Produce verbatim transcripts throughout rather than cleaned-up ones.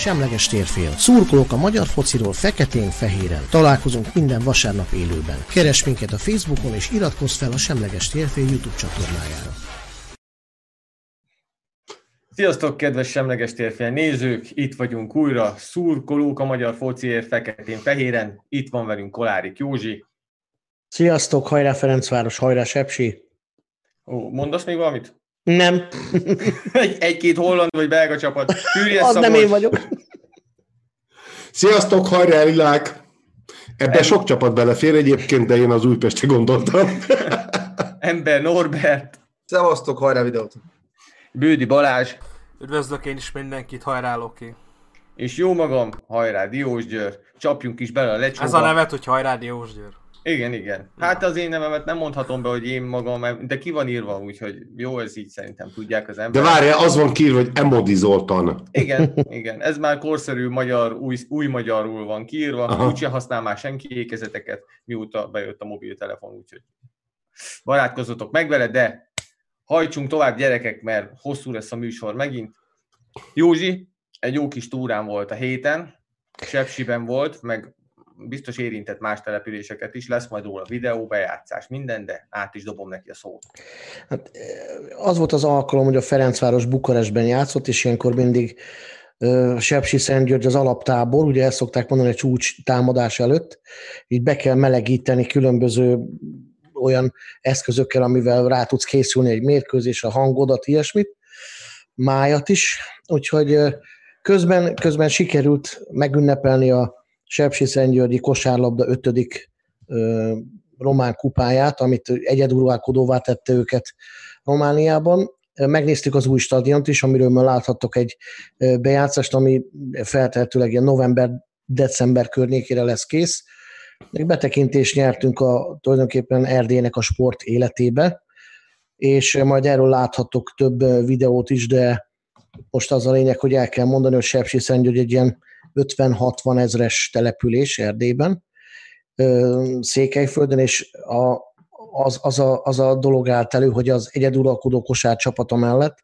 Semleges térfél. Szurkolok a magyar fociról feketén-fehéren. Találkozunk minden vasárnap élőben. Keresd minket a Facebookon és iratkozz fel a Semleges térfél YouTube csatornájára. Sziasztok, kedves Semleges térfél nézők! Itt vagyunk újra. Szurkolók a magyar fociért feketén-fehéren. Itt van velünk Kolárik Józsi. Sziasztok, hajrá Ferencváros, hajrá Sepsi! Ó, mondasz még valamit? Nem. Egy-két holland vagy belga csapat. Tűrje az Szabolcs. Nem én vagyok. Sziasztok, hajrá világ! Ebben Ember... sok csapat belefér egyébként, de én az Újpestre gondoltam. Ember Norbert. Szevasztok, hajrá videót! Bődi Balázs. Üdvözlök én is mindenkit, hajrá Loki. És jó magam, hajrá Diós Győr. Csapjunk is bele a lecsóba. Ez a nevet, hogy hajrá Diós Győr. Igen, igen. Hát az én nevemet nem mondhatom be, hogy én magam, de ki van írva, úgyhogy jó, ez így szerintem tudják az emberek. De várjál, az van kiírva, hogy Emodi Zoltán. Igen, igen. Ez már korszerű magyar, új, új magyarul van kiírva, úgyse használ már senki ékezeteket, mióta bejött a mobiltelefon, úgyhogy barátkozzatok meg vele, de hajtsunk tovább gyerekek, mert hosszú lesz a műsor megint. Józsi, egy jó kis túrán volt a héten, Sepsiben volt, meg biztos érintett más településeket is, lesz majd róla videó, bejátszás, minden, de át is dobom neki a szót. Hát, az volt az alkalom, hogy a Ferencváros Bukarestben játszott, és ilyenkor mindig Sepsiszentgyörgy az alaptábor, ugye ezt szokták mondani a csúcs támadás előtt, így be kell melegíteni különböző olyan eszközökkel, amivel rá tudsz készülni egy mérkőzésre, a hangodat, ilyesmit, májat is, úgyhogy közben, közben sikerült megünnepelni a Sepsiszentgyörgyi kosárlabda ötödik román kupáját, amit egyeduralkodóvá tette őket Romániában. Megnéztük az új stadiont is, amiről már láthattok egy bejátszást, ami feltehetőleg ilyen november-december környékére lesz kész. Még betekintést nyertünk a, tulajdonképpen Erdélynek a sport életébe, és majd erről láthattok több videót is, de most az a lényeg, hogy el kell mondani, hogy Sepsiszentgyörgy egy ilyen ötven-hatvan ezres település Erdélyben, Székelyföldön, és a Az, az, a, az a dolog állt elő, hogy az egyeduralkodó kosár csapata mellett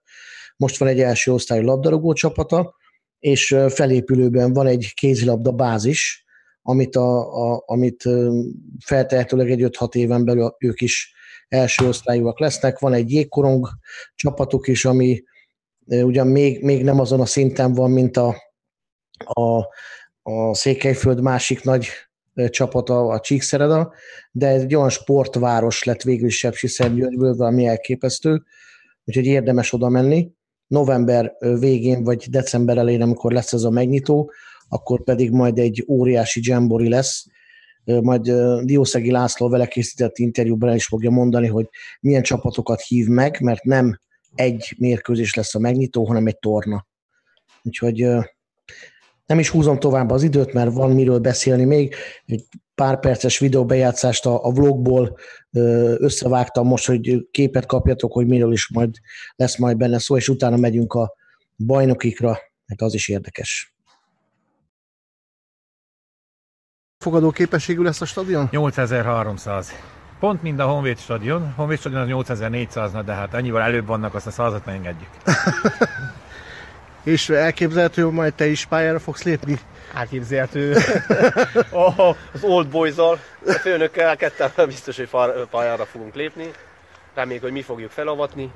most van egy első osztályú labdarúgó csapata, és felépülőben van egy kézilabda bázis, amit, a, a, amit feltehetőleg egy öt-hat éven belül ők is első osztályúak lesznek. Van egy jégkorong csapatuk is, ami ugyan még, még nem azon a szinten van, mint a, a, a Székelyföld másik nagy csapata, a Csíkszereda, de egy olyan sportváros lett végül is Sepsiszentgyörgyből, valami elképesztő, úgyhogy érdemes oda menni. November végén, vagy december elején, amikor lesz ez a megnyitó, akkor pedig majd egy óriási dzsembori lesz, majd Diószegi László vele készített interjúban el is fogja mondani, hogy milyen csapatokat hív meg, mert nem egy mérkőzés lesz a megnyitó, hanem egy torna. Úgyhogy nem is húzom tovább az időt, mert van miről beszélni még. Egy pár perces videóbejátszást a, a vlogból összevágtam most, hogy képet kapjatok, hogy miről is majd lesz majd benne szó, és utána megyünk a bajnokikra, mert az is érdekes. Fogadó képességű lesz a stadion? nyolcezer-háromszáz. Pont mind a Honvéd stadion. Honvéd stadion az nyolcezer-négyszáz, de hát annyival előbb vannak, azt a százat ne engedjük. És elképzelhető, hogy majd te is pályára fogsz lépni? Elképzelhető. Oh, az Old Boys-zal, a főnökkel ketten biztos, hogy pályára fogunk lépni. Reméljük, hogy mi fogjuk felavatni,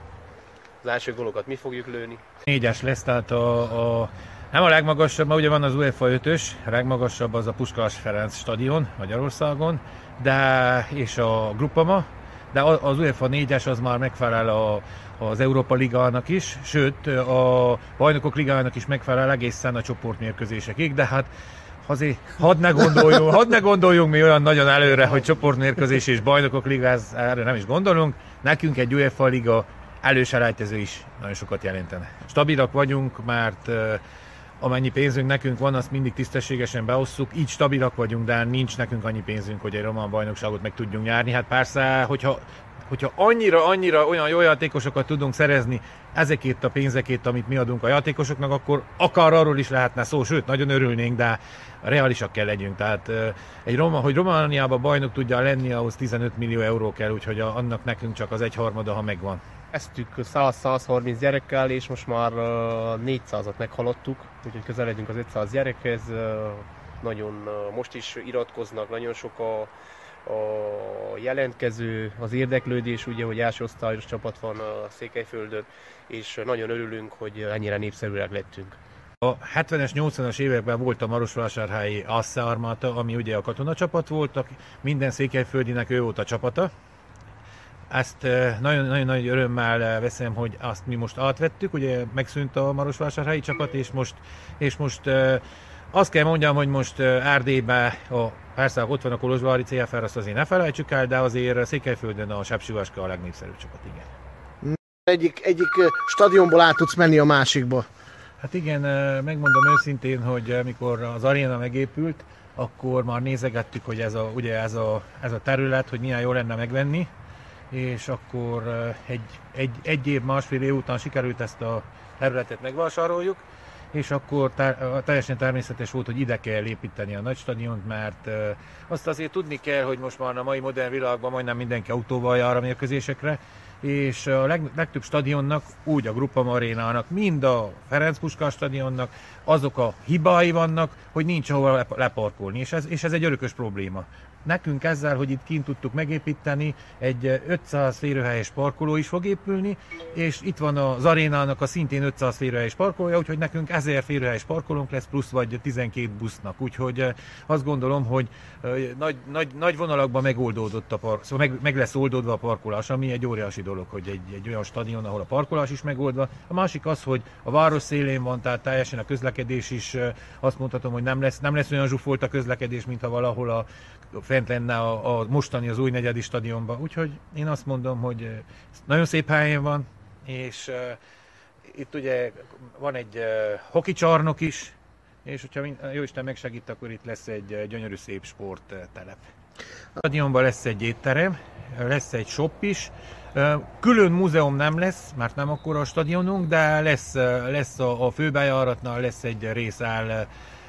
az első gólokat mi fogjuk lőni. Négyes lesz, tehát a, a, nem a legmagasabb, mert ugye van az UEFA ötös, a legmagasabb az a Puskás Ferenc stadion Magyarországon, de, és a Grupama. De az UEFA négyes az már megfelel a, az Európa Ligának is, sőt a Bajnokok Ligának is megfelel egészen a csoportmérközésekig, de hát azért hadd ne gondoljunk, hadd ne gondoljunk mi olyan nagyon előre, hogy csoportmérközés és Bajnokok Liga, erre nem is gondolunk, nekünk egy UEFA Liga előselejtező is nagyon sokat jelentene. Stabilak vagyunk, mert amennyi pénzünk nekünk van, azt mindig tisztességesen beosszuk, így stabilak vagyunk, de nincs nekünk annyi pénzünk, hogy egy román bajnokságot meg tudjunk nyerni. Hát persze, hogyha, hogyha annyira, annyira olyan jó játékosokat tudunk szerezni ezekért a pénzekért, amit mi adunk a játékosoknak, akkor akár arról is lehetne szó, sőt, nagyon örülnénk, de reálisak kell legyünk. Tehát, egy Roma, hogy Romániában bajnok tudja lenni, ahhoz tizenöt millió euró kell, úgyhogy annak nekünk csak az egyharmada, ha megvan. Eztük száz-százharminc gyerekkel, és most már négyszázat meghaladtuk, úgyhogy közeledjünk az ötszáz gyerekhez. Nagyon, most is iratkoznak, nagyon sok a, a jelentkező, az érdeklődés, ugye, hogy első osztályos csapat van a Székelyföldön, és nagyon örülünk, hogy ennyire népszerűek lettünk. A hetvenes, nyolcvanas években volt a Marosvásárhelyi Asse Armata, ami ugye a katonacsapat volt, minden székelyföldinek ő volt a csapata. Ezt nagyon-nagyon nagy örömmel veszem, hogy azt mi most átvettük, ugye megszűnt a Marosvásárhelyi csapat, és most, és most azt kell mondjam, hogy most Erdélyben, persze ott van a kolozsvári cé ef er, azt azért ne felejtsük el, de azért Székelyföldön a Sepsivaska a legnépszerűbb csapat, igen. Egyik, egyik stadionból át tudsz menni a másikba. Hát igen, megmondom őszintén, hogy amikor az aréna megépült, akkor már nézegettük, hogy ez a, ugye ez a, ez a terület, hogy milyen jó lenne megvenni, és akkor egy, egy, egy év, másfél év után sikerült ezt a területet megvásároljuk, és akkor ter, teljesen természetes volt, hogy ide kell építeni a nagy stadiont, mert azt azért tudni kell, hogy most már a mai modern világban majdnem mindenki autóval jár a mérkőzésekre, és a leg, legtöbb stadionnak, úgy a Grupa Arénának, mind a Ferenc Puskás stadionnak azok a hibái vannak, hogy nincs hova leparkolni, és ez, és ez egy örökös probléma. Nekünk ezzel, hogy itt kint tudtuk megépíteni, egy ötszáz férőhelyes parkoló is fog épülni, és itt van az arénának a szintén ötszáz férőhelyes parkolója, úgyhogy nekünk ezer férőhelyes parkolónk lesz, plusz vagy tizenkét busznak. Úgyhogy azt gondolom, hogy nagy, nagy, nagy vonalakban megoldódott a park, szóval meg, meg lesz oldódva a parkolás, ami egy óriási dolog, hogy egy, egy olyan stadion, ahol a parkolás is megoldva. A másik az, hogy a város szélén van, tehát teljesen a közlekedés is, azt mondhatom, hogy nem lesz, nem lesz olyan zsúfolt a közlekedés, mintha valahol a fent lenne a, a mostani, az új negyedi stadionban. Úgyhogy én azt mondom, hogy nagyon szép helyen van, és uh, itt ugye van egy uh, hokicsarnok is, és hogyha mind, jó Isten megsegít, akkor itt lesz egy uh, gyönyörű szép sporttelep. A stadionban lesz egy étterem, lesz egy shop is, külön múzeum nem lesz, mert nem akkora a stadionunk, de lesz, lesz a, a főbejáratnál lesz egy rész áll,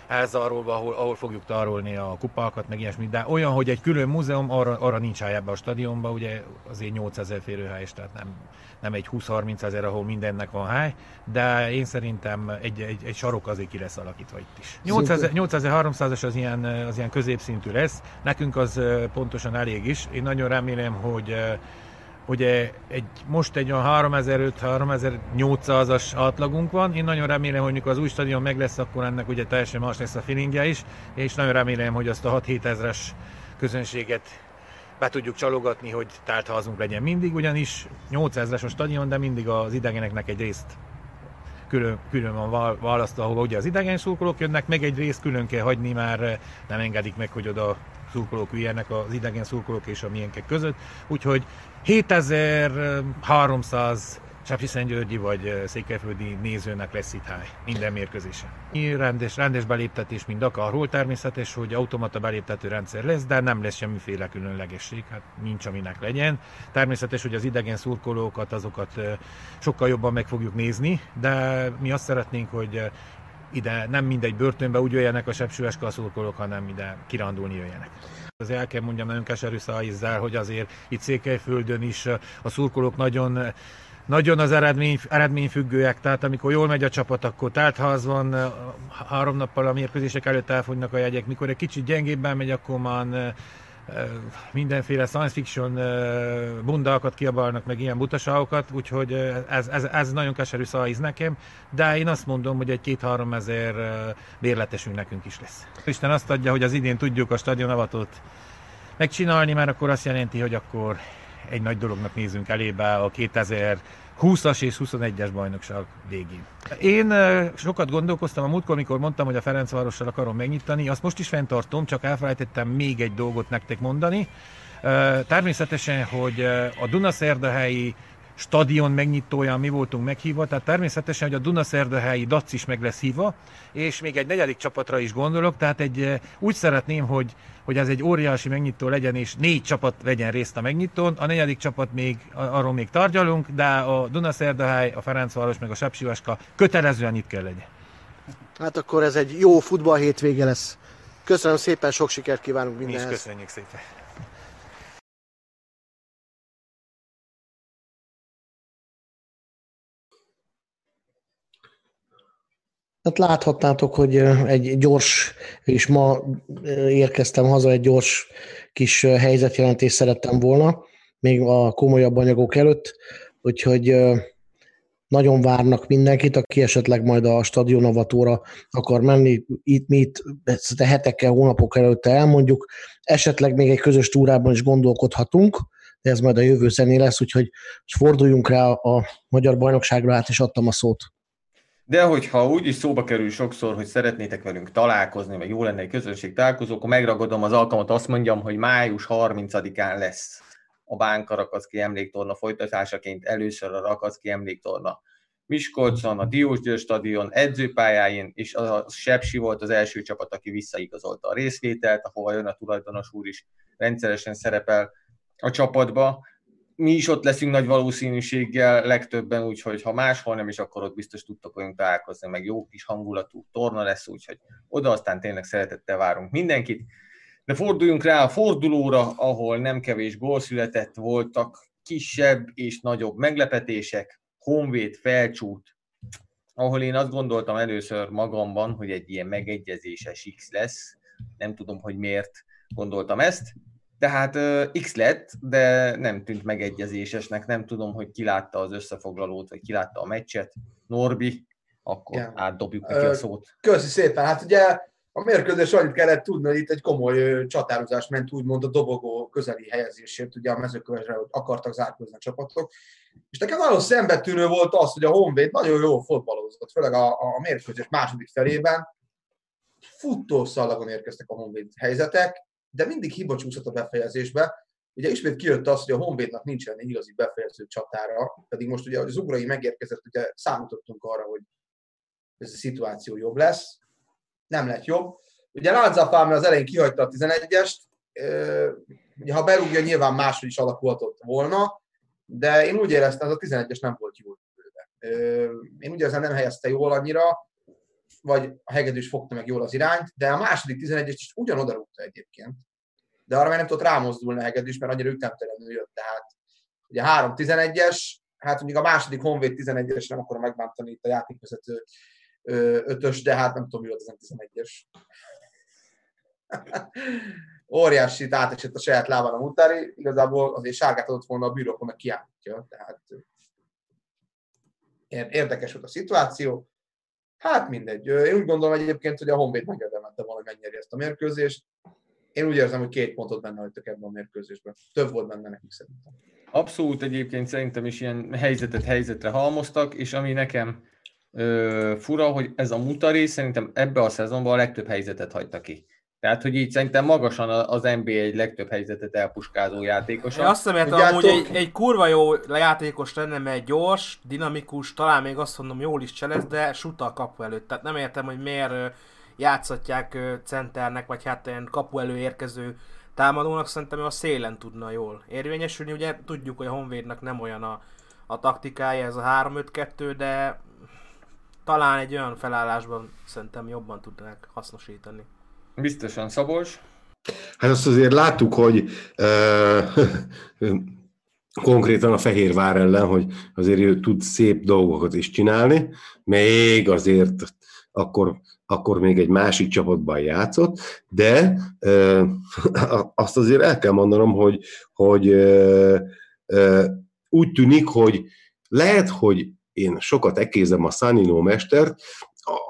házarolva, ahol, ahol fogjuk tárolni a kupákat, meg ilyesmit, de olyan, hogy egy külön múzeum, arra, arra nincs hely ebbe a stadionba, ugye azért nyolcezer férőhelyes, tehát nem, nem egy húsz-harminc ezer, ahol mindennek van hely, de én szerintem egy, egy, egy sarok azért ki lesz alakítva itt is. nyolcezer-háromszázas az ilyen, az ilyen középszintű lesz, nekünk az pontosan elég is. Én nagyon remélem, hogy ugye egy, most egy olyan háromezer-ötszáz-háromezer-nyolcszázas átlagunk van. Én nagyon remélem, hogy mikor az új stadion meg lesz, akkor ennek ugye teljesen más lesz a feelingje is, és nagyon remélem, hogy azt a hat-hét ezres közönséget be tudjuk csalogatni, hogy tártházunk legyen mindig, ugyanis nyolcezres a stadion, de mindig az idegeneknek egy részt külön, külön van választva, ahova ugye az idegen szurkolók jönnek, meg egy részt külön kell hagyni, már nem engedik meg, hogy oda szurkolók üljenek az idegen szurkolók és a miénkek között. Úgyhogy hétezer-háromszáz Sepsiszentgyörgyi vagy székelyföldi nézőnek lesz itt hely minden mérkőzésen. Rendes, rendes beléptetés mind akárhol, természetes, hogy automata beléptető rendszer lesz, de nem lesz semmiféle különlegesség, hát nincs aminek legyen. Természetes, hogy az idegen szurkolókat, azokat sokkal jobban meg fogjuk nézni, de mi azt szeretnénk, hogy ide nem mindegy börtönbe úgy jöjjenek a sepsüveska szurkolók, hanem ide kirándulni jöjjenek. Azért el kell mondjam nagyon keserű szájízzel, hogy azért itt Székelyföldön is a szurkolók nagyon, nagyon az eredmény, eredményfüggőek, tehát amikor jól megy a csapat, akkor tártház van, három nappal a mérkőzések előtt elfogynak a jegyek, mikor egy kicsit gyengébben megy, akkor már mindenféle science fiction bundákat kiabálnak, meg ilyen butaságokat, úgyhogy ez, ez, ez nagyon keserű szájíz nekem, de én azt mondom, hogy egy két-három ezer bérletesünk nekünk is lesz. Isten azt adja, hogy az idén tudjuk a stadionavatót megcsinálni, mert akkor azt jelenti, hogy akkor egy nagy dolognak nézünk elébe a kétezer-húszas és huszonegyes bajnokság végén. Én sokat gondolkoztam a múltkor, amikor mondtam, hogy a Ferencvárossal akarom megnyitani, azt most is fenntartom, csak elfelejtettem még egy dolgot nektek mondani. Természetesen, hogy a dunaszerdahelyi stadion megnyitóján mi voltunk meghívva, tehát természetesen, hogy a dunaszerdahelyi dé á cé is meg lesz hívva, és még egy negyedik csapatra is gondolok, tehát egy, úgy szeretném, hogy, hogy ez egy óriási megnyitó legyen, és négy csapat vegyen részt a megnyitón, a negyedik csapat még, arról még tárgyalunk, de a Dunaszerdahely, a Ferencváros meg a Sepsivaska kötelezően itt kell legyen. Hát akkor ez egy jó futball hétvége lesz. Köszönöm szépen, sok sikert kívánunk mindenhez. Mi is köszönjük szépen. Hát láthatnátok, hogy egy gyors, és ma érkeztem haza, egy gyors kis helyzetjelentést szerettem volna, még a komolyabb anyagok előtt, úgyhogy nagyon várnak mindenkit, aki esetleg majd a stadionavatóra akar menni, itt mi itt hetekkel, hónapok előtte elmondjuk, esetleg még egy közös túrában is gondolkodhatunk, de ez majd a jövő zené lesz, úgyhogy forduljunk rá a Magyar Bajnokságra, át is adtam a szót. De hogyha úgyis szóba kerül sokszor, hogy szeretnétek velünk találkozni, meg jó lenne egy közönség találkozó, akkor megragadom az alkalmat, azt mondjam, hogy május harmincadikán lesz a Bánka Rakacki Emléktorna folytatásaként először a Rakacki Emléktorna Miskolcon, a Diósgyőr stadion edzőpályáin, és a Sepsi volt az első csapat, aki visszaigazolta a részvételt, ahova jön a tulajdonos úr is, rendszeresen szerepel a csapatba. Mi is ott leszünk nagy valószínűséggel legtöbben, úgyhogy ha máshol nem is, akkor ott biztos tudtok olyan találkozni, meg jó kis hangulatú torna lesz, úgyhogy oda aztán tényleg szeretettel várunk mindenkit. De forduljunk rá a fordulóra, ahol nem kevés gól született, voltak kisebb és nagyobb meglepetések, Honvéd, Felcsút, ahol én azt gondoltam először magamban, hogy egy ilyen megegyezéses X lesz. Nem tudom, hogy miért gondoltam ezt. Tehát X lett, de nem tűnt megegyezésesnek. Nem tudom, hogy ki látta az összefoglalót, vagy ki látta a meccset. Norbi, akkor igen, átdobjuk neki a szót. Köszi szépen. Hát ugye a mérkőzés annyit kellett tudni, hogy itt egy komoly csatározás ment úgymond a dobogó közeli helyezésért, ugye a Mezőkövesdre akartak zárkózni a csapatok. És nekem nagyon szembetűnő volt az, hogy a Honvéd nagyon jól fotballozott, főleg a, a mérkőzés második felében. Futószalagon érkeztek a Honvéd helyzetek, de mindig hiba csúszott a befejezésbe. Ugye ismét kijött az, hogy a Honvédnak nincsen egy igazi befejező csatára, pedig most ugye az Ugrai megérkezett, ugye számítottunk arra, hogy ez a szituáció jobb lesz. Nem lett jobb. Ugye Lánzafám az elején kihagyta a tizenegyest, ugye ha berúgja, nyilván máshogy is alakulhatott volna, de én úgy éreztem, ez a tizenegyes nem volt jól. Én úgy érzem, nem helyezte jól annyira, vagy a hegedűs fogta meg jól az irányt, de a második tizenegyest is ugyanoda rúgta egyébként. De arra már nem tudott rámozdulni a hegedűs, mert annyira ütemtelenül jött. Tehát ugye három tizenegyes, hát mondjuk a második Honvéd tizenegyes, nem akarom megbántani itt a játékvezető ötös, de hát nem tudom, mi volt az tizenegyes. Óriási átesett a saját lábán a Mutári, igazából azért sárgát adott volna a bíró, meg kiállítja. Tehát érdekes volt a szituáció. Hát mindegy. Én úgy gondolom egyébként, hogy a Honvéd megérdemelte volna, hogy megnyeri ezt a mérkőzést. Én úgy érzem, hogy két pontot benne hagytak ebben a mérkőzésben. Több volt benne nekik szerintem. Abszolút, egyébként szerintem is ilyen helyzetet helyzetre halmoztak, és ami nekem Ö, fura, hogy ez a Mutari szerintem ebbe a szezonban a legtöbb helyzetet hagyta ki. Tehát, hogy így szerintem magasan az en bé á egy legtöbb helyzetet elpuskázó játékosa. Én azt hiszem, amúgy egy, egy kurva jó játékos lenne, mert gyors, dinamikus, talán még azt mondom jól is cselez, de sut a kapu előtt. Tehát nem értem, hogy miért játszatják centernek, vagy hát ilyen kapu elő érkező támadónak, szerintem a szélen tudna jól érvényesülni. Ugye tudjuk, hogy a Honvédnak nem olyan a, a taktikája, ez a három öt kettő, de talán egy olyan felállásban szerintem jobban tudnak hasznosítani. Biztosan. Szabolcs? Hát azt azért láttuk, hogy euh, konkrétan a Fehérvár ellen, hogy azért ő tud szép dolgokat is csinálni, még azért akkor, akkor még egy másik csapatban játszott, de euh, azt azért el kell mondanom, hogy, hogy euh, euh, úgy tűnik, hogy lehet, hogy én sokat ekézem a Sanino mestert,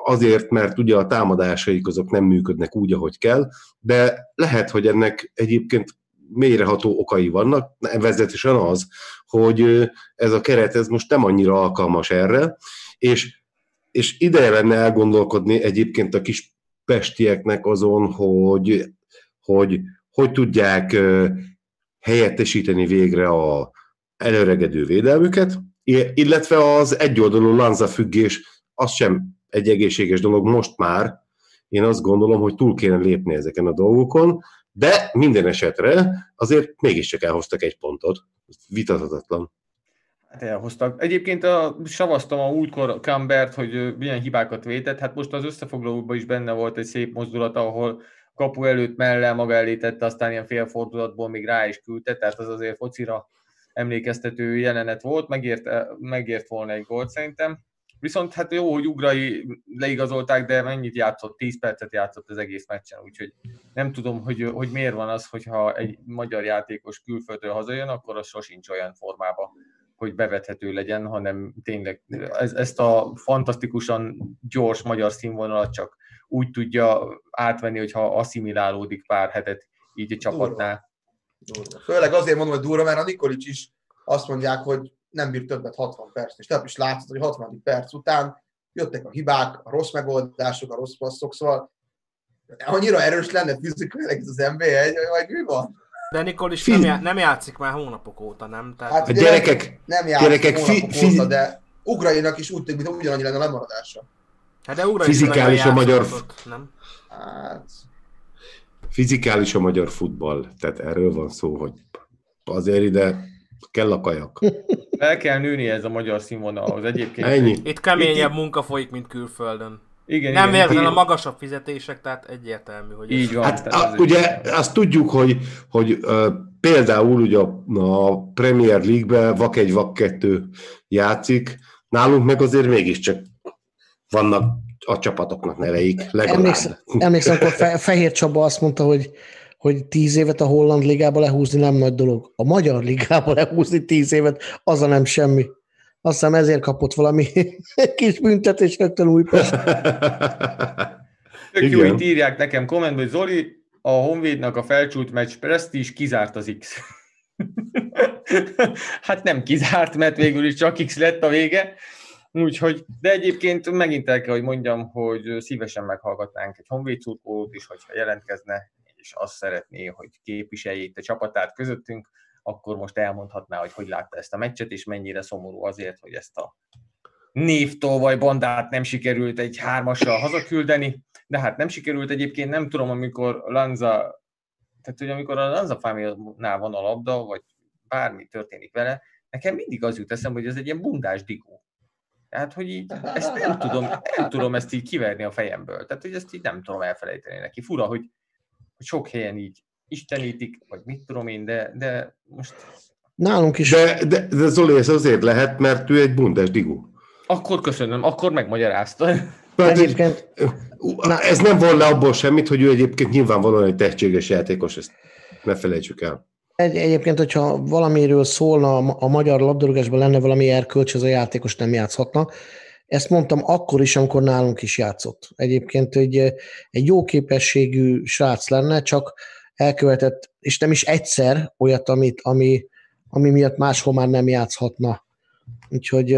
azért, mert ugye a támadásaik azok nem működnek úgy, ahogy kell, de lehet, hogy ennek egyébként mélyreható okai vannak, vezetősen az, hogy ez a keret ez most nem annyira alkalmas erre, és, és ideje lenne elgondolkodni egyébként a kis pestieknek azon, hogy hogy, hogy tudják helyettesíteni végre az előregedő védelmüket, illetve az egyoldalú lanzafüggés, az sem egy egészséges dolog most már. Én azt gondolom, hogy túl kéne lépni ezeken a dolgokon, de minden esetre azért mégiscsak elhoztak egy pontot. Vitathatatlan. Hát elhoztak. Egyébként a, savaztam a múltkor Kambert, hogy milyen hibákat vétett. Hát most az összefoglalóban is benne volt egy szép mozdulat, ahol kapu előtt mellel maga elé tette, aztán ilyen félfordulatból még rá is küldte, tehát az azért focira emlékeztető jelenet volt, megért, megért volna egy gólt szerintem. Viszont hát jó, hogy Ugrai leigazolták, de mennyit játszott? tíz percet játszott az egész meccsen, úgyhogy nem tudom, hogy, hogy miért van az, hogyha egy magyar játékos külföldről hazajön, akkor az sosincs olyan formában, hogy bevethető legyen, hanem tényleg ez, ezt a fantasztikusan gyors magyar színvonalat csak úgy tudja átvenni, hogyha asszimilálódik pár hetet így a csapatnál. Durva. Főleg azért mondom, hogy durva, mert a Nikolics is azt mondják, hogy nem bír többet hatvan perc, és te is látod, hogy hatvan perc után jöttek a hibák, a rossz megoldások, a rossz passzok, szóval annyira erős lenne fizikailag ez az en bé egy, vagy mi van? De Nikolics nem, já- nem játszik már hónapok óta, nem? Tehát hát a gyerekek, nem játszik gyerekek, hónapok fi- óta, de Ukrainak is úgy tűnik, mint ugyanannyi lenne a lemaradása. Hát de Ukrainak fizikális a magyar... nem? Hát... Fizikális a magyar futball, tehát erről van szó, hogy azért ide kell a kajak. El kell nőni ez a magyar színvonalhoz egyébként. Ennyi. Itt keményebb itt... munka folyik, mint külföldön. Igen, nem érzel a magasabb fizetések, tehát egyértelmű, hogy... Így van. Hát, a, ugye azt tudjuk, hogy, hogy uh, például ugye a, a Premier League-ben vak egy, vak kettő játszik, nálunk meg azért mégiscsak vannak a csapatoknak neveik, legalább. Emlékszem, emlékszem akkor fe, Fehér Csaba azt mondta, hogy hogy tíz évet a holland ligába lehúzni nem nagy dolog. A magyar ligába lehúzni tíz évet, az a nem semmi. Azt hiszem ezért kapott valami kis büntetés rögtön Újpest. Tök jó, itt írják nekem kommentben, hogy Zoli, a Honvédnak a felcsúlt meccs presztízs kizárt az X. Hát nem kizárt, mert végül is csak X lett a vége. Úgyhogy, de egyébként megint el kell, hogy mondjam, hogy szívesen meghallgatnánk egy Honvéd szurkolót is, hogyha jelentkezne, és azt szeretné, hogy képviseljék a csapatát közöttünk, akkor most elmondhatná, hogy hogy látta ezt a meccset, és mennyire szomorú azért, hogy ezt a névtolvaj bandát nem sikerült egy hármassal hazaküldeni, de hát nem sikerült egyébként, nem tudom, amikor Lanza, tehát hogy amikor a Lanza fámilnál van a labda, vagy bármi történik vele, nekem mindig az jut eszembe, hogy ez egy ilyen bundás digó. Tehát, hogy így, ezt nem tudom, nem tudom ezt így kiverni a fejemből, tehát hogy ezt így nem tudom elfelejteni neki. Fura, hogy sok helyen így istenítik, vagy mit tudom én, de, de most... Nálunk is. De, de, de Zoli, ez azért lehet, mert ő egy bundesligú. Akkor köszönöm, akkor megmagyarázta. Egyébként... Ez nem von le abból semmit, hogy ő egyébként nyilvánvalóan egy tehetséges játékos, ezt ne felejtsük el. Egy, egyébként, hogyha valamiről szólna a magyar labdarúgásban, lenne valami erkölcs, az a játékos nem játszhatna. Ezt mondtam akkor is, amikor nálunk is játszott. Egyébként egy, egy jó képességű srác lenne, csak elkövetett, és nem is egyszer olyat, amit, ami, ami miatt máshol már nem játszhatna. Úgyhogy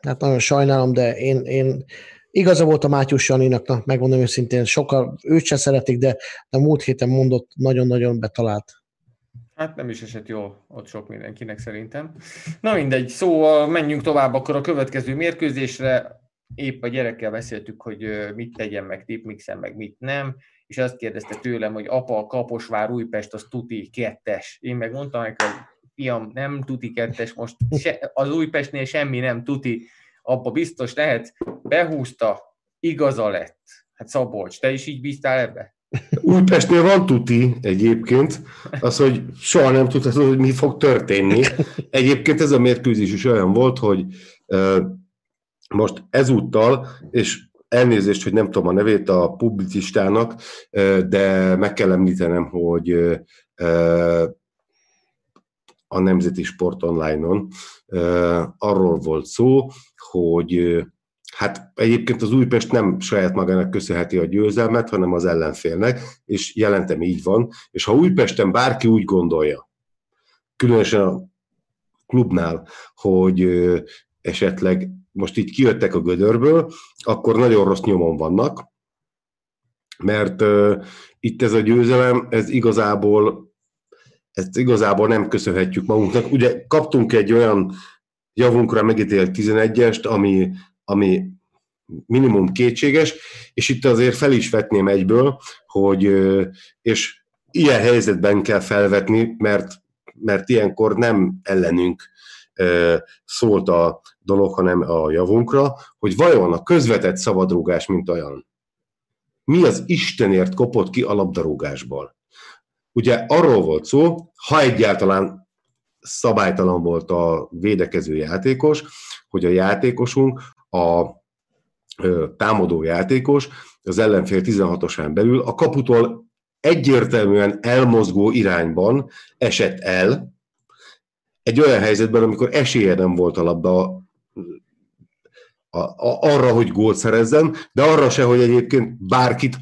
hát nagyon sajnálom, de én, én igaza volt a Mátyus Janinak, na, megmondom őszintén, sokkal őt se szeretik, de a múlt héten mondott, nagyon-nagyon betalált. Hát nem is esett jól ott sok mindenkinek szerintem. Na mindegy, szóval menjünk tovább akkor a következő mérkőzésre. Épp a gyerekkel beszéltük, hogy mit tegyen meg tipmixen, meg mit nem, és azt kérdezte tőlem, hogy apa, Kaposvár, Újpest, az tuti kettes. Én meg mondtam, hogy fiam, nem tuti kettes, most se, az Újpestnél semmi nem tuti, abba biztos lehet, behúzta, igaza lett. Hát Szabolcs, te is így bíztál ebbe? Újpestnél van tuti egyébként, az, hogy soha nem tudhatod, hogy mi fog történni. Egyébként ez a mérkőzés is olyan volt, hogy uh, most ezúttal, és elnézést, hogy nem tudom a nevét a publicistának, uh, de meg kell említenem, hogy uh, a Nemzeti Sport Online-on uh, arról volt szó, hogy uh, hát egyébként az Újpest nem saját magának köszönheti a győzelmet, hanem az ellenfélnek, és jelentem így van. És ha Újpesten bárki úgy gondolja, különösen a klubnál, hogy esetleg most így kijöttek a gödörből, akkor nagyon rossz nyomon vannak, mert uh, itt ez a győzelem, ez igazából, ezt igazából nem köszönhetjük magunknak. Ugye kaptunk egy olyan javunkra megítélt tizenegyest, ami ami minimum kétséges, és itt azért fel is vetném egyből, hogy, és ilyen helyzetben kell felvetni, mert, mert ilyenkor nem ellenünk szólt a dolog, hanem a javunkra, hogy vajon a közvetett szabadrúgás, mint olyan, mi az Istenért kopott ki a labdarúgásból? Ugye arról volt szó, ha egyáltalán szabálytalan volt a védekező játékos, hogy a játékosunk, a támadó játékos az ellenfél tizenhatosán belül a kaputól egyértelműen elmozgó irányban esett el egy olyan helyzetben, amikor esélye nem volt a labda arra, hogy gólt szerezzen, de arra se, hogy egyébként bárkit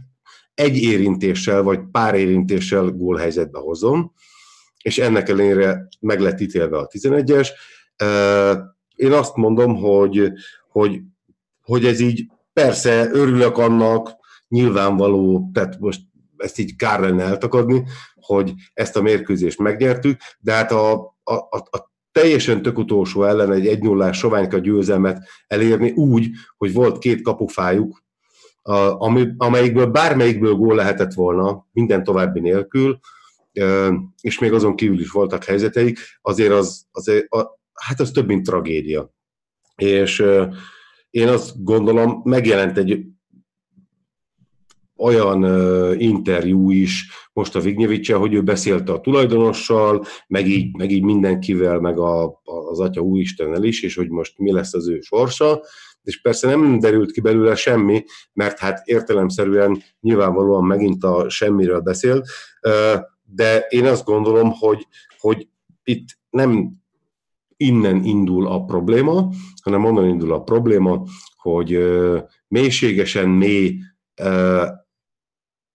egy érintéssel vagy pár érintéssel gólhelyzetbe hozzon, és ennek ellenére meg lett ítélve a tizenegyes. Én azt mondom, hogy Hogy, hogy ez így, persze örülök annak, nyilvánvaló, tehát most ezt így kár lenne eltakadni, hogy ezt a mérkőzést megnyertük, de hát a, a, a teljesen tök utolsó ellen egy egy nullás soványka győzelmet elérni úgy, hogy volt két kapufájuk, amelyikből bármelyikből gól lehetett volna, minden további nélkül, és még azon kívül is voltak helyzeteik, azért az, azért a, hát az több, mint tragédia. És én azt gondolom, megjelent egy olyan ö, interjú is most a Vignyeviccsel, hogy ő beszélte a tulajdonossal, meg így, meg így mindenkivel, meg a, az Atya Úristennel is, és hogy most mi lesz az ő sorsa, és persze nem derült ki belőle semmi, mert hát értelemszerűen nyilvánvalóan megint a semmiről beszél, de én azt gondolom, hogy, hogy itt nem innen indul a probléma, hanem onnan indul a probléma, hogy mélységesen mély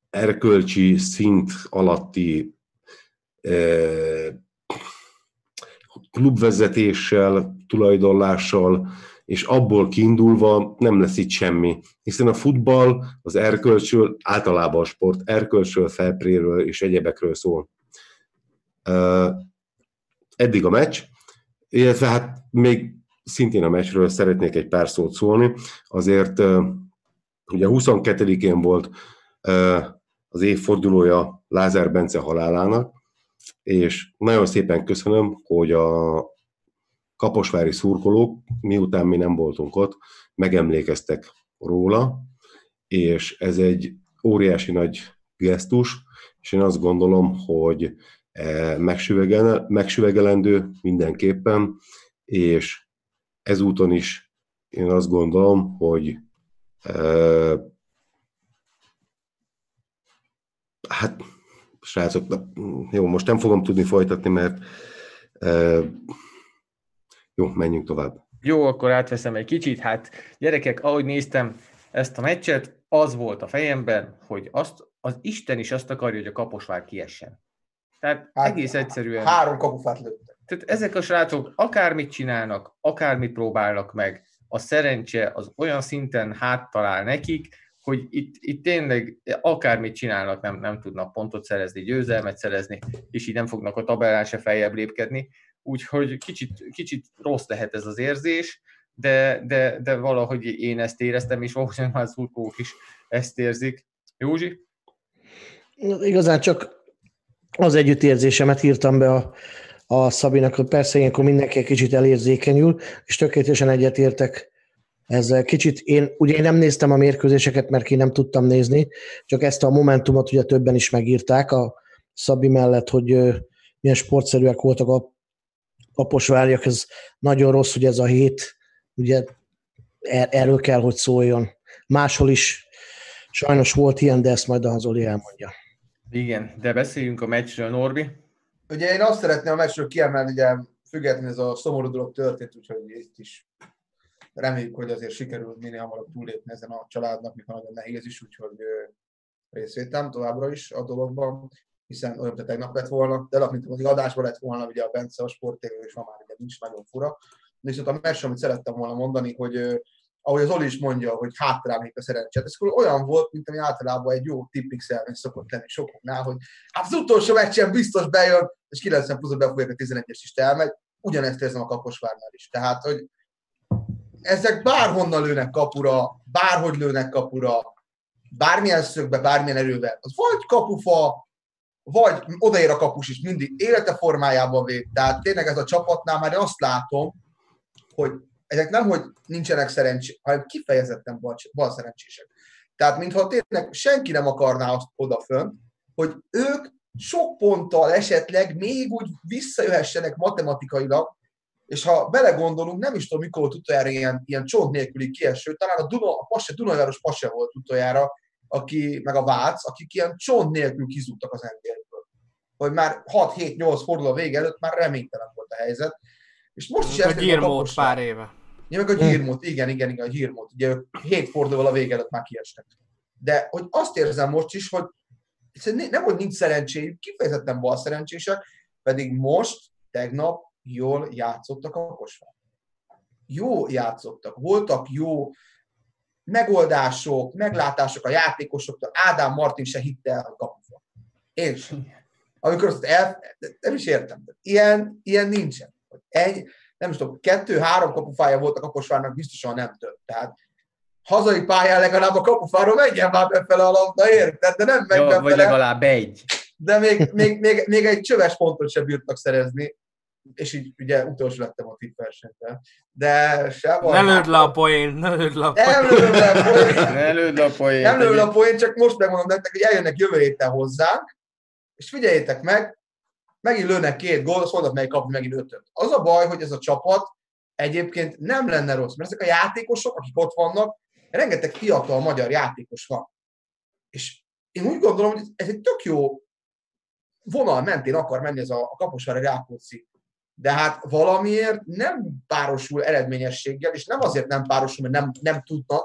erkölcsi szint alatti klubvezetéssel, tulajdonlással, és abból kiindulva nem lesz itt semmi. Hiszen a futball az erkölcsről, általában a sport erkölcsről, felpréről és egyebekről szól. Eddig a meccs, illetve hát még szintén a meccsről szeretnék egy pár szót szólni. Azért ugye huszonkettedikén volt az évfordulója Lázár Bence halálának, és nagyon szépen köszönöm, hogy a kaposvári szurkolók, miután mi nem voltunk ott, megemlékeztek róla, és ez egy óriási nagy gesztus, és én azt gondolom, hogy megsüvegel, megsüvegelendő mindenképpen, és ezúton is én azt gondolom, hogy eh, hát, srácok, jó, most nem fogom tudni folytatni, mert eh, jó, menjünk tovább. Jó, akkor átveszem egy kicsit. Hát gyerekek, ahogy néztem ezt a meccset, az volt a fejemben, hogy azt, az Isten is azt akarja, hogy a Kaposvár kiessen. Tehát hát, egész egyszerűen... Három kapufát lőttek. Tehát ezek a srácok akármit csinálnak, akármit próbálnak meg, a szerencse az olyan szinten háttalál nekik, hogy itt, itt tényleg akármit csinálnak, nem, nem tudnak pontot szerezni, győzelmet szerezni, és így nem fognak a tabellán se feljebb lépkedni. Úgyhogy kicsit, kicsit rossz lehet ez az érzés, de, de, de valahogy én ezt éreztem, és valószínűleg már szurkolók is ezt érzik. Józsi? Igazán csak az együttérzésemet írtam be a, a Szabinak, hogy persze ilyenkor mindenki egy kicsit elérzékenyül, és tökéletesen egyetértek ezzel. Kicsit én, ugye én nem néztem a mérkőzéseket, mert ki nem tudtam nézni, csak ezt a momentumot ugye többen is megírták a Szabi mellett, hogy milyen sportszerűek voltak a kaposváriak, ez nagyon rossz, hogy ez a hét, ugye er, erről kell, hogy szóljon. Máshol is sajnos volt ilyen, de ezt majd a Zoli elmondja. Igen, de beszéljünk a meccsről, Norbi. Ugye én azt szeretném a meccsről kiemelni, ugye függetlenül ez a szomorú dolog történt, úgyhogy itt is reméljük, hogy azért sikerül minél hamarabb túllépni ezen a családnak, mikor nagyon nehéz is, úgyhogy részvétem továbbra is a dologban, hiszen olyan, mint tegnap lett volna, de mint hogy adásban lett volna, ugye a Bence a sporttéről, és ma már ugye nincs, nagyon fura. De viszont a meccs, amit szerettem volna mondani, hogy ahogy az Oli is mondja, hogy hátrálnék a szerencsét, ez olyan volt, mint ami általában egy jó tippixelmény szokott lenni sokoknál, hogy hát az utolsó meccsen biztos bejön, és kilencven pluszot befogják, a tizenegyes is elmegy, ugyanezt érzem a Kaposvárnál is. Tehát, hogy ezek bárhonnan lőnek kapura, bárhogy lőnek kapura, bármilyen szögbe, bármilyen erővel, az vagy kapufa, vagy odaér a kapus is, mindig élete formájában véd. Tehát tényleg ez a csapatnál már azt látom, hogy ezek nem, hogy nincsenek szerencsések, hanem kifejezetten bal szerencsések. Tehát mintha tényleg senki nem akarná azt odafönt, hogy ők sok ponttal esetleg még úgy visszajöhessenek matematikailag, és ha belegondolunk, nem is tudom, mikor volt utoljára ilyen, ilyen csont nélküli kieső, talán a, Duna, a, Passe, a Dunaváros Passe volt utoljára, aki, meg a Vác, akik ilyen csont nélkül kizúgtak az en bé á-ből. Hogy már hat-hét-nyolc forduló vége előtt már reménytelen volt a helyzet. És most is a Gyirmót pár éve. Ja, meg a Gyirmót, igen, igen, igen, a Gyirmót. Ugye ők hét fordulóval a vége előtt már kiestek. De hogy azt érzem most is, hogy nem, hogy nincs szerencséjük, kifejezetten bal szerencsések, pedig most, tegnap jól játszottak a Kaposvár. Jó játszottak. Voltak jó megoldások, meglátások a játékosoktól. Ádám Martin se hitte el, hogy kapufa. Én sem. Amikor azt el... Nem is értem. Ilyen, ilyen nincsen. Egy, nem is tudom, kettő-három kapufája volt a Kaposvárnak, biztosan nem több. Tehát hazai pályán legalább a kapufáról menjen már befele a labda, érted? De nem megy befele. Vagy legalább egy. De még, még, még, még egy csöves pontot sem bírtak szerezni. és így ugye utolsó lettem a tippversenyben. De se baj. Ne lőd le a poén, ne lőd le a poén. Nem lőd le a poén. Ne lőd le a poén. Nem lőd le a poén, csak most megmondom nektek, hogy eljönnek jövő héten hozzánk, és figyeljétek meg, megint lőnek két gól, azt mondod, melyik kapni megint ötöt. Az a baj, hogy ez a csapat egyébként nem lenne rossz, mert ezek a játékosok, akik ott vannak, rengeteg fiatal magyar játékos van. És én úgy gondolom, hogy ez egy tök jó vonal mentén akar menni ez a Kaposvár-Rákóczi. De hát valamiért nem párosul eredményességgel, és nem azért nem párosul, mert nem, nem tudnak,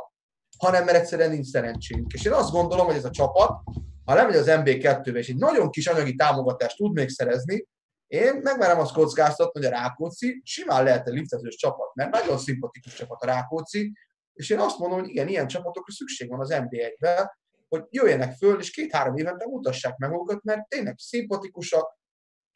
hanem mert egyszerűen nincs szerencsénk. És én azt gondolom, hogy ez a csapat, ha lemegy az em bé kettőbe, és egy nagyon kis anyagi támogatást tud még szerezni, én megmerem azt kockáztatni, hogy a Rákóczi simán lehet egy liftezős csapat, mert nagyon szimpatikus csapat a Rákóczi, és én azt mondom, hogy igen, ilyen csapatokra szükség van az en bé egybe, hogy jöjjenek föl, és két-három évente mutassák meg magukat, mert tényleg szimpatikusak,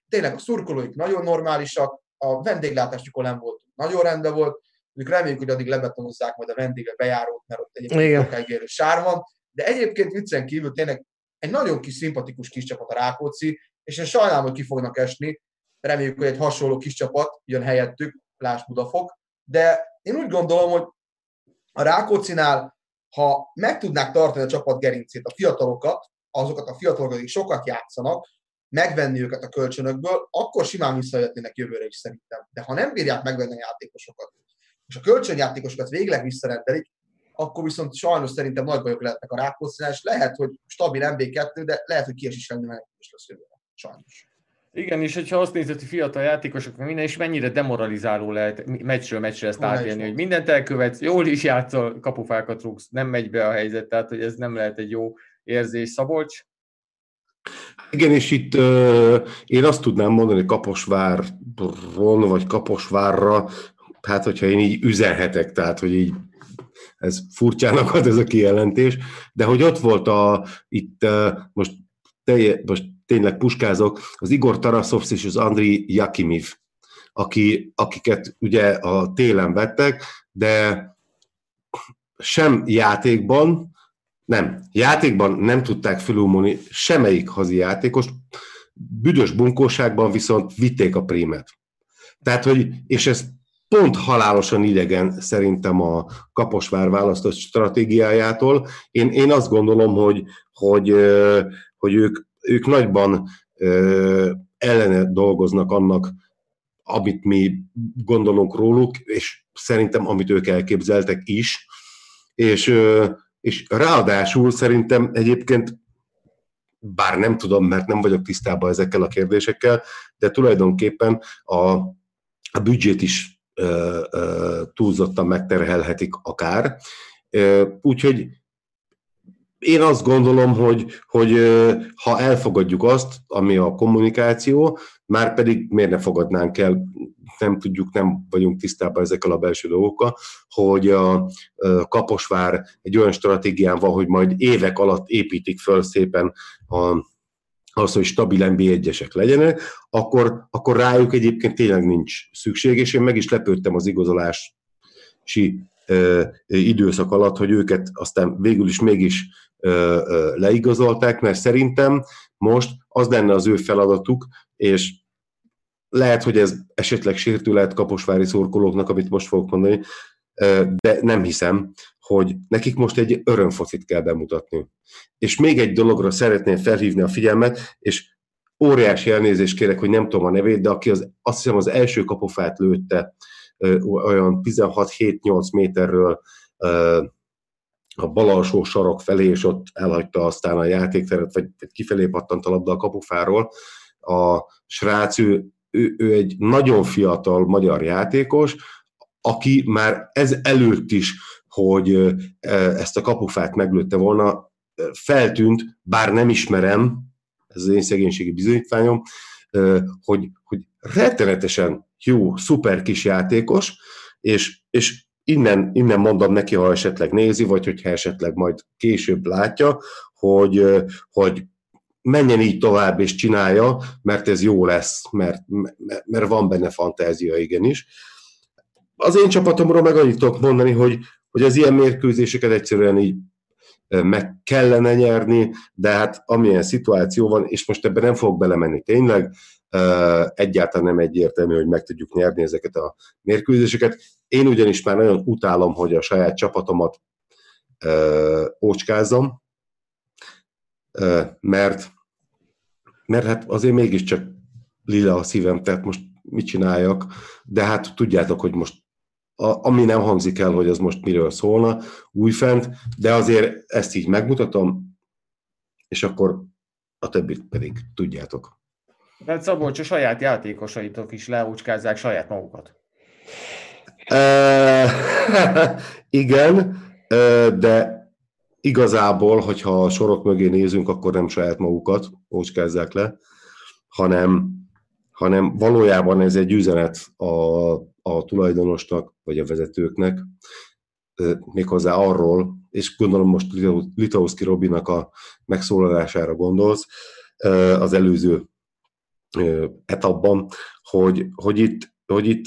tényleg a szurkolóik nagyon normálisak, a vendéglátásukon nem volt, nagyon rendben volt, ők reméljük, hogy addig lebetonozzák majd a vendégre bejárót, mert ott egyébként sokáig érő sár van, de egyébként viccen kívül tényleg egy nagyon kis szimpatikus kis csapat a Rákóczi, és én sajnálom, hogy ki fognak esni, reméljük, hogy egy hasonló kis csapat jön helyettük, lásd Budafok, de én úgy gondolom, hogy a Rákóczinál, ha meg tudnák tartani a csapat gerincét, a fiatalokat, azokat a fiatalokat, akik sokat játszanak, megvenni őket a kölcsönökből, akkor simán visszajöhetnének jövőre is szerintem. De ha nem bírják megvenni a játékosokat, és a kölcsönjátékosokat végleg visszarendelik, akkor viszont sajnos szerintem nagy bajok lehetnek a Rákóczinál, és lehet, hogy stabil em bé kettő, de lehet, hogy kiesés rendőmenekülés lesz jövőre. Sajnos. Igen, és hogyha azt nézed, hogy fiatal játékosok, minden, és mennyire demoralizáló lehet meccsről meccsre ezt átélni, hogy mindent elkövetsz, jól is játszol, kapufákat rúgsz, nem megy be a helyzet, tehát hogy ez nem lehet egy jó érzés. Szabolcs? Igen, és itt uh, én azt tudnám mondani, hogy Kaposvárron vagy Kaposvárra, hát hogyha én így üzenhetek, tehát hogy így ez furcsának ad ez a kijelentés, de hogy ott volt a, itt uh, most telje, most tényleg puskázok, az Igor Tarasovsz és az Andriy Yakimiv, aki, akiket ugye a télen vettek, de sem játékban, nem, játékban nem tudták felülmúlni semmelyik hazi játékost, büdös bunkóságban viszont vitték a prímet. Tehát, hogy, és ez pont halálosan idegen szerintem a Kaposvár választott stratégiájától. Én, én azt gondolom, hogy, hogy, hogy ők ők nagyban ö, ellene dolgoznak annak, amit mi gondolunk róluk, és szerintem amit ők elképzeltek is, és, ö, és ráadásul szerintem egyébként, bár nem tudom, mert nem vagyok tisztában ezekkel a kérdésekkel, de tulajdonképpen a, a büdzsét is ö, ö, túlzottan megterhelhetik akár, ö, úgyhogy én azt gondolom, hogy, hogy ha elfogadjuk azt, ami a kommunikáció, már pedig miért ne fogadnánk el, nem tudjuk, nem vagyunk tisztában ezekkel a belső dolgokkal, hogy a Kaposvár egy olyan stratégián van, hogy majd évek alatt építik föl szépen a, az, hogy stabil en bé egyesek legyenek, akkor, akkor rájuk egyébként tényleg nincs szükség, és én meg is lepődtem az igazolási időszak alatt, hogy őket aztán végül is mégis leigazolták, mert szerintem most az lenne az ő feladatuk, és lehet, hogy ez esetleg sértő lehet kaposvári szurkolóknak, amit most fogok mondani, de nem hiszem, hogy nekik most egy örömfocit kell bemutatni. És még egy dologra szeretném felhívni a figyelmet, és óriási elnézést kérek, hogy nem tudom a nevét, de aki az, azt hiszem az első kapufát lőtte, olyan tizenhat-hét-nyolc méterről a bal alsó sarok felé, és ott elhagyta aztán a játékteret, vagy kifelé pattant a labda a kapufáról. A srác, ő, ő, ő egy nagyon fiatal magyar játékos, aki már ez előtt is, hogy ezt a kapufát meglőtte volna, feltűnt, bár nem ismerem, ez az én szegénységi bizonyítványom, hogy, hogy rettenetesen jó, szuper kis játékos, és, és innen, innen mondom neki, ha esetleg nézi, vagy hogyha esetleg majd később látja, hogy, hogy menjen így tovább és csinálja, mert ez jó lesz, mert, mert van benne fantázia, igenis. Az én csapatomról meg annyit tudok mondani, hogy, hogy az ilyen mérkőzéseket egyszerűen így meg kellene nyerni, de hát amilyen szituáció van, és most ebben nem fogok belemenni tényleg, egyáltalán nem egyértelmű, hogy meg tudjuk nyerni ezeket a mérkőzéseket. Én ugyanis már nagyon utálom, hogy a saját csapatomat ócskázzam, mert, mert hát azért mégiscsak lila a szívem, tehát most mit csináljak, de hát tudjátok, hogy most A, ami nem hangzik el, hogy az most miről szólna újfent, de azért ezt így megmutatom, és akkor a többit pedig tudjátok. Tehát Szabolcs, a saját játékosaitok is leúcskázzák saját magukat. E, igen, de igazából, hogyha a sorok mögé nézünk, akkor nem saját magukat ócskázzák le, hanem, hanem valójában ez egy üzenet a a tulajdonosnak, vagy a vezetőknek, méghozzá arról, és gondolom most Litauszki Robinak a megszólalására gondolsz az előző etapban, hogy, hogy, itt, hogy itt,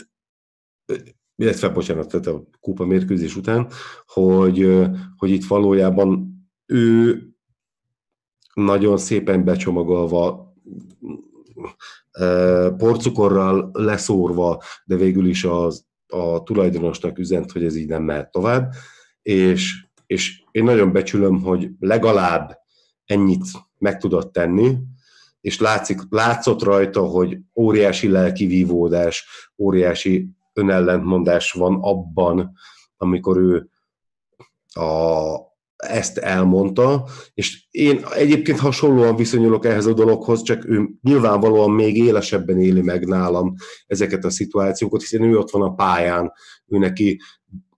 illetve bocsánat, tehát a kupa mérkőzés után, hogy, hogy itt valójában ő nagyon szépen becsomagolva, porcukorral leszórva, de végül is az, a tulajdonosnak üzent, hogy ez így nem mehet tovább, és, és én nagyon becsülöm, hogy legalább ennyit meg tudott tenni, és látszik, látszott rajta, hogy óriási lelkivívódás, óriási önellentmondás van abban, amikor ő a, ezt elmondta, és én egyébként hasonlóan viszonyulok ehhez a dologhoz, csak ő nyilvánvalóan még élesebben éli meg nálam ezeket a szituációkat, hiszen ő ott van a pályán, ő neki,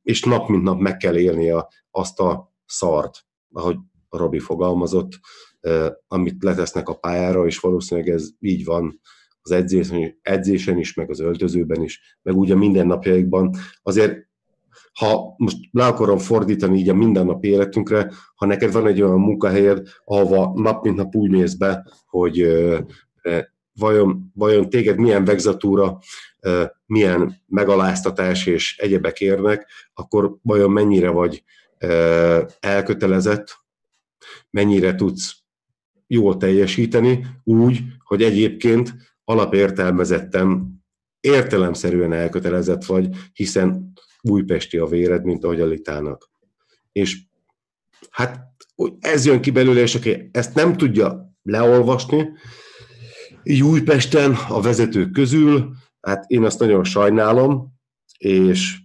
és nap mint nap meg kell élnie azt a szart, ahogy Robi fogalmazott, amit letesznek a pályára, és valószínűleg ez így van az edzésen, edzésen is, meg az öltözőben is, meg úgy a mindennapjaikban. Azért ha most le akarom fordítani így a mindennapi életünkre, ha neked van egy olyan munkahelyed, ahova nap mint nap úgy mész be, hogy eh, vajon, vajon téged milyen vegzatúra, eh, milyen megaláztatás és egyebek érnek, akkor vajon mennyire vagy eh, elkötelezett, mennyire tudsz jól teljesíteni, úgy, hogy egyébként alapértelmezettem, értelemszerűen elkötelezett vagy, hiszen újpesti a véred, mint ahogy a Litának. És hát ez jön ki belőle, és aki ezt nem tudja leolvasni, így Újpesten a vezetők közül, hát én azt nagyon sajnálom, és,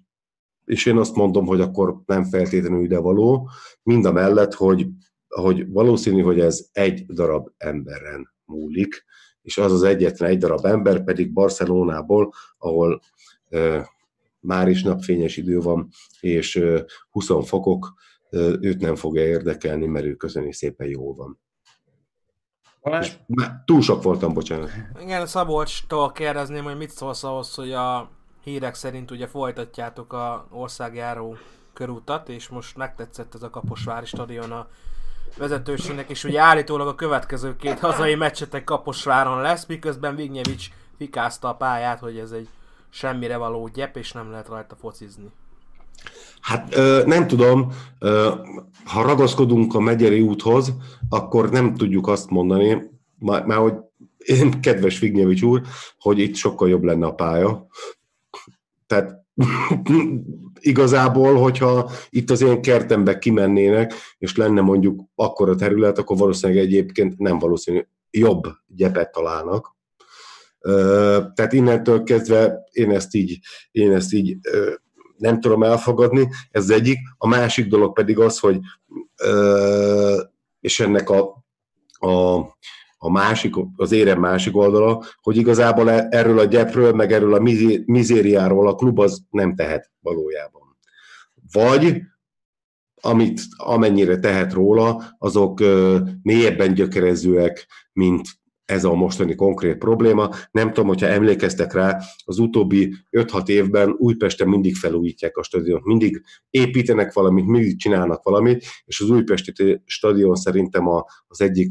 és én azt mondom, hogy akkor nem feltétlenül ide való, mind a mellett, hogy, hogy valószínű, hogy ez egy darab emberen múlik, és az az egyetlen egy darab ember pedig Barcelonából, ahol már is napfényes idő van, és húsz fokok, őt nem fogja érdekelni, mert ő köszöni szépen jól van. És már túl sok voltam, bocsánat. Igen, Szabolcstól kérdezném, hogy mit szólsz ahhoz, hogy a hírek szerint ugye folytatjátok a országjáró körutat, és most megtetszett ez a Kaposvári stadion a vezetőségnek, és ugye állítólag a következő két hazai meccsetek Kaposváron lesz, miközben Vignyevics fikázta a pályát, hogy ez egy semmire való gyep, és nem lehet rajta focizni. Hát nem tudom, ha ragaszkodunk a Megyeri úthoz, akkor nem tudjuk azt mondani, mert hogy én, kedves Vignyevics úr, hogy itt sokkal jobb lenne a pálya. Tehát igazából, hogyha itt az ilyen kertembe kimennének, és lenne mondjuk akkora terület, akkor valószínűleg egyébként nem valószínű, jobb gyepet találnak. Tehát innentől kezdve én ezt így, én ezt így nem tudom elfogadni, ez az egyik. A másik dolog pedig az, hogy és ennek a, a, a másik, az érem másik oldala, hogy igazából erről a gyepről, meg erről a mizériáról a klub az nem tehet valójában. Vagy amit, amennyire tehet róla, azok mélyebben gyökerezőek, mint ez a mostani konkrét probléma. Nem tudom, hogyha emlékeztek rá, az utóbbi öt-hat évben Újpesten mindig felújítják a stadiont, mindig építenek valamit, mindig csinálnak valamit, és az újpesti stadion szerintem az egyik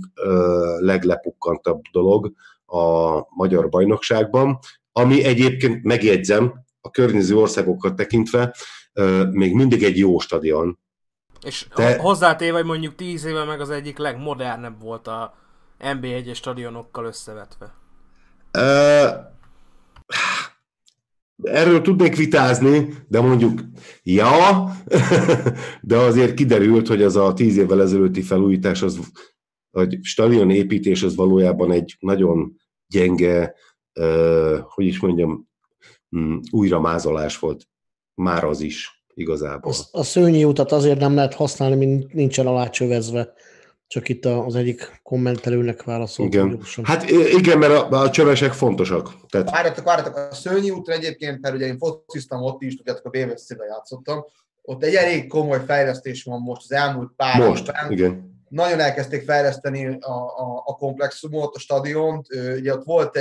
leglepukkantabb dolog a magyar bajnokságban, ami egyébként, megjegyzem, a környező országokat tekintve még mindig egy jó stadion. És De... hozzátéve, hogy mondjuk tíz éve meg az egyik legmodernebb volt a en bé egyes stadionokkal összevetve. Erről tudnék vitázni, de mondjuk, ja, de azért kiderült, hogy az a tíz évvel ezelőtti felújítás, az, vagy stadion építés, az valójában egy nagyon gyenge, hogy is mondjam, újramázolás volt. Már az is igazából. A szőnyi utat azért nem lehet használni, mint nincsen alácsövezve. Csak itt az egyik kommentelőnek válaszolt. Igen. Hát igen, mert a, a csövesek fontosak. Tehát... Várjatok, várjatok. A Szőnyi útra egyébként, mert ugye én fociztam ott is, tudjátok, a bé vé cé-ben játszottam. Ott egy elég komoly fejlesztés van most az elmúlt pár évben. Nagyon elkezdték fejleszteni a, a, a komplexumot, a stadiont. Ugye ott volt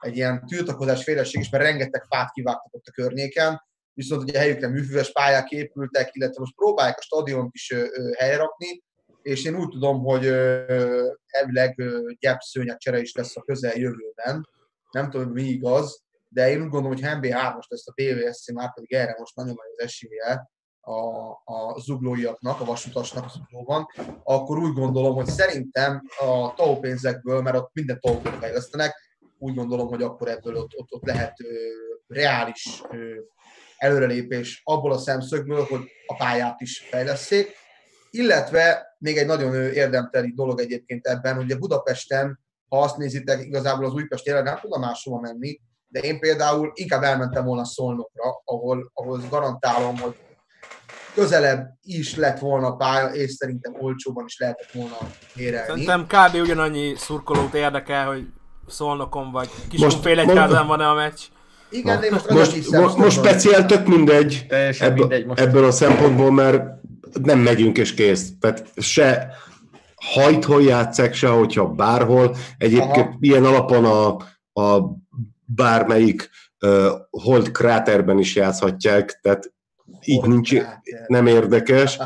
egy ilyen tiltakozás félreség is, mert rengeteg fát kivágtak ott a környéken. Viszont ugye helyükre műfüves pályák épültek, illetve most próbálják a stadiont is helyrakni. És én úgy tudom, hogy elvileg gyepszőnyeg csere is lesz a közeljövőben. Nem tudom, mi igaz, de én úgy gondolom, hogy em bé hármas lesz a bé vé es cé, már pedig erre most nagyon nagy az esélye a, a zuglóiaknak, a vasutasnak a zuglóban. Akkor úgy gondolom, hogy szerintem a té á o pénzekből, mert ott minden té á o-ból fejlesztenek, úgy gondolom, hogy akkor ebből ott, ott, ott lehet ö, reális ö, előrelépés abból a szemszögből, hogy a pályát is fejlesszék. Illetve még egy nagyon érdemteli dolog egyébként ebben, hogy Budapesten, ha azt nézitek, igazából az Újpest jelenleg nem tudom máshova menni, de én például inkább elmentem volna Szolnokra, ahol, ahol garantálom, hogy közelebb is lett volna a pálya, és szerintem olcsóban is lehetett volna érelni. Szerintem kb. Ugyanannyi szurkolót érdekel, hogy Szolnokon vagy Kiskunfélegyházán van-e a meccs. Igen, de most most, most speciál tök mindegy, ebb, mindegy most ebből a szempontból, mert nem megyünk és kész. Tehát se hajthol játszek, se hogyha bárhol. Egyébként aha, ilyen alapon a, a bármelyik uh, hold kráterben is játszhatják, tehát így hold nincs, kráter. Nem érdekes,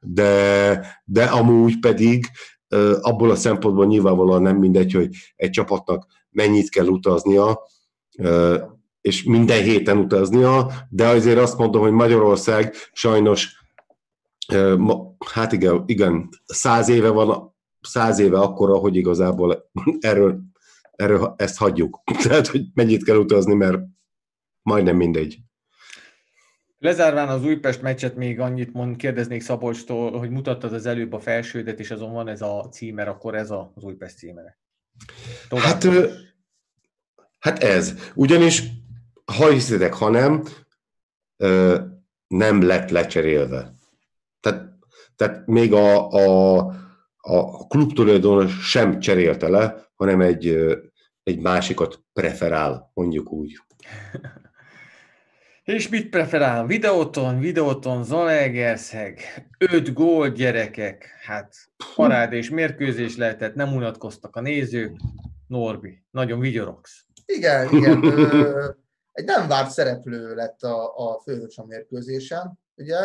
de, de amúgy pedig uh, abból a szempontból nyilvánvalóan nem mindegy, hogy egy csapatnak mennyit kell utaznia, uh, és minden héten utaznia, de azért azt mondom, hogy Magyarország sajnos hát igen, igen, száz éve van, száz éve akkora, hogy igazából erről, erről ezt hagyjuk. Tehát, hogy mennyit kell utazni, mert majdnem mindegy. Lezárván az Újpest meccset még annyit mond, kérdeznék Szabolcstól, hogy mutattad az előbb a felsődet, és azon van ez a címer, akkor ez az Újpest címere. Tovább hát, ö, hát ez. Ugyanis, ha hiszitek, ha nem, ö, nem lett lecserélve. Tehát, tehát még a, a, a klubtulajdonos sem cserélte le, hanem egy, egy másikat preferál, mondjuk úgy. És mit preferál? Videóton, videóton, Zalaegerszeg, öt gól, gyerekek, hát parádés mérkőzés lehetett, nem unatkoztak a nézők. Norbi, nagyon vigyorogsz. Igen, igen. Ö, egy nem várt szereplő lett a, a főhős a mérkőzésen, ugye?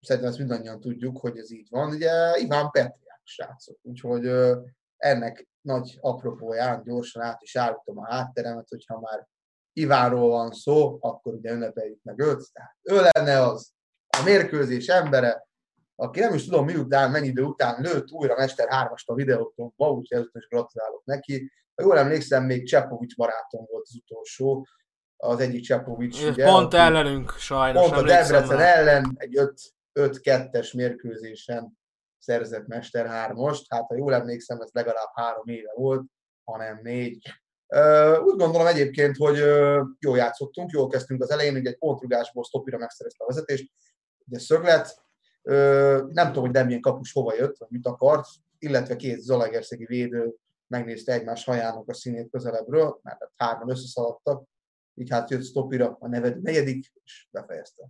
Szerintem ezt mindannyian tudjuk, hogy ez így van. Ugye Iván Petriák srácok, úgyhogy ö, ennek nagy apropóján gyorsan át is állítom a hátteremet, hogyha már Ivánról van szó, akkor ugye ünnepeljük meg őt. Tehát ő lenne az a mérkőzés embere, aki nem is tudom miután, mennyi idő után lőtt újra Mester hármast a Videótonba, úgyhogy ezután is gratulálok neki. Ha jól emlékszem, még Csepovics barátom volt az utolsó, az egyik Csepovics. És ugye, pont ellenünk sajnos. Pont a Debrecen ellen egy öt öt kettes mérkőzésen szerzett Mester hármast, hát ha jól emlékszem, ez legalább három éve volt, hanem négy. Úgy gondolom egyébként, hogy jól játszottunk, jól kezdtünk az elején, ugye egy pontrugásból stopira megszerezte a vezetést, ugye szöglet, nem tudom, hogy Demjén kapus hova jött, vagy mit akart, illetve két zalaegerszegi védő megnézte egymás hajának a színét közelebbről, mert hárman összeszaladtak, így hát jött stopira a nevedő negyedik, és befejezte.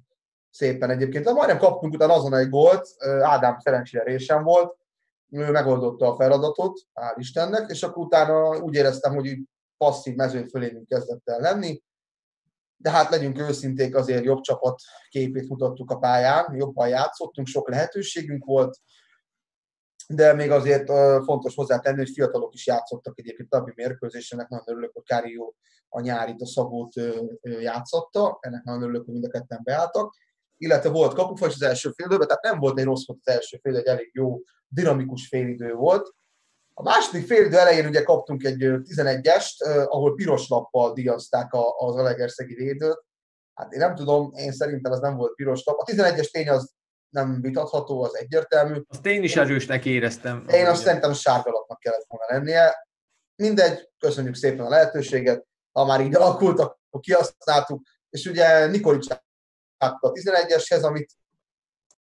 Szépen egyébként. De majdnem kaptunk utána azon egy gólt, Ádám szerencsére résen volt, ő megoldotta a feladatot, hál' Istennek, és akkor utána úgy éreztem, hogy így passzív mezőn fölényünk kezdett el lenni, de hát legyünk őszinték, azért jobb csapat képét mutattuk a pályán, jobban játszottunk, sok lehetőségünk volt, de még azért fontos hozzátenni, hogy fiatalok is játszottak egyébként a mérkőzésének, nagyon örülök, hogy Kárió a nyárit, a Szabót játszatta, ennek nagyon örülök, hogy mind a ketten beálltak. Illetve volt kapufa is az első fél időben, tehát nem volt egy rossz volt az első fél, egy elég jó, dinamikus félidő volt. A második félidő elején ugye kaptunk egy tizenegyest, ahol piros lappal díjazták az Alegerszegi védőt. Hát én nem tudom, én szerintem az nem volt piros lap. A tizenegyes tény az nem vitatható, az egyértelmű. Azt én is erősnek éreztem. Én ugye. azt szerintem sárga lapnak kellett volna lennie. Mindegy, köszönjük szépen a lehetőséget. Ha már így alakult, akkor kihasználtuk. És ugye Nikolics a tizenegyeshez, amit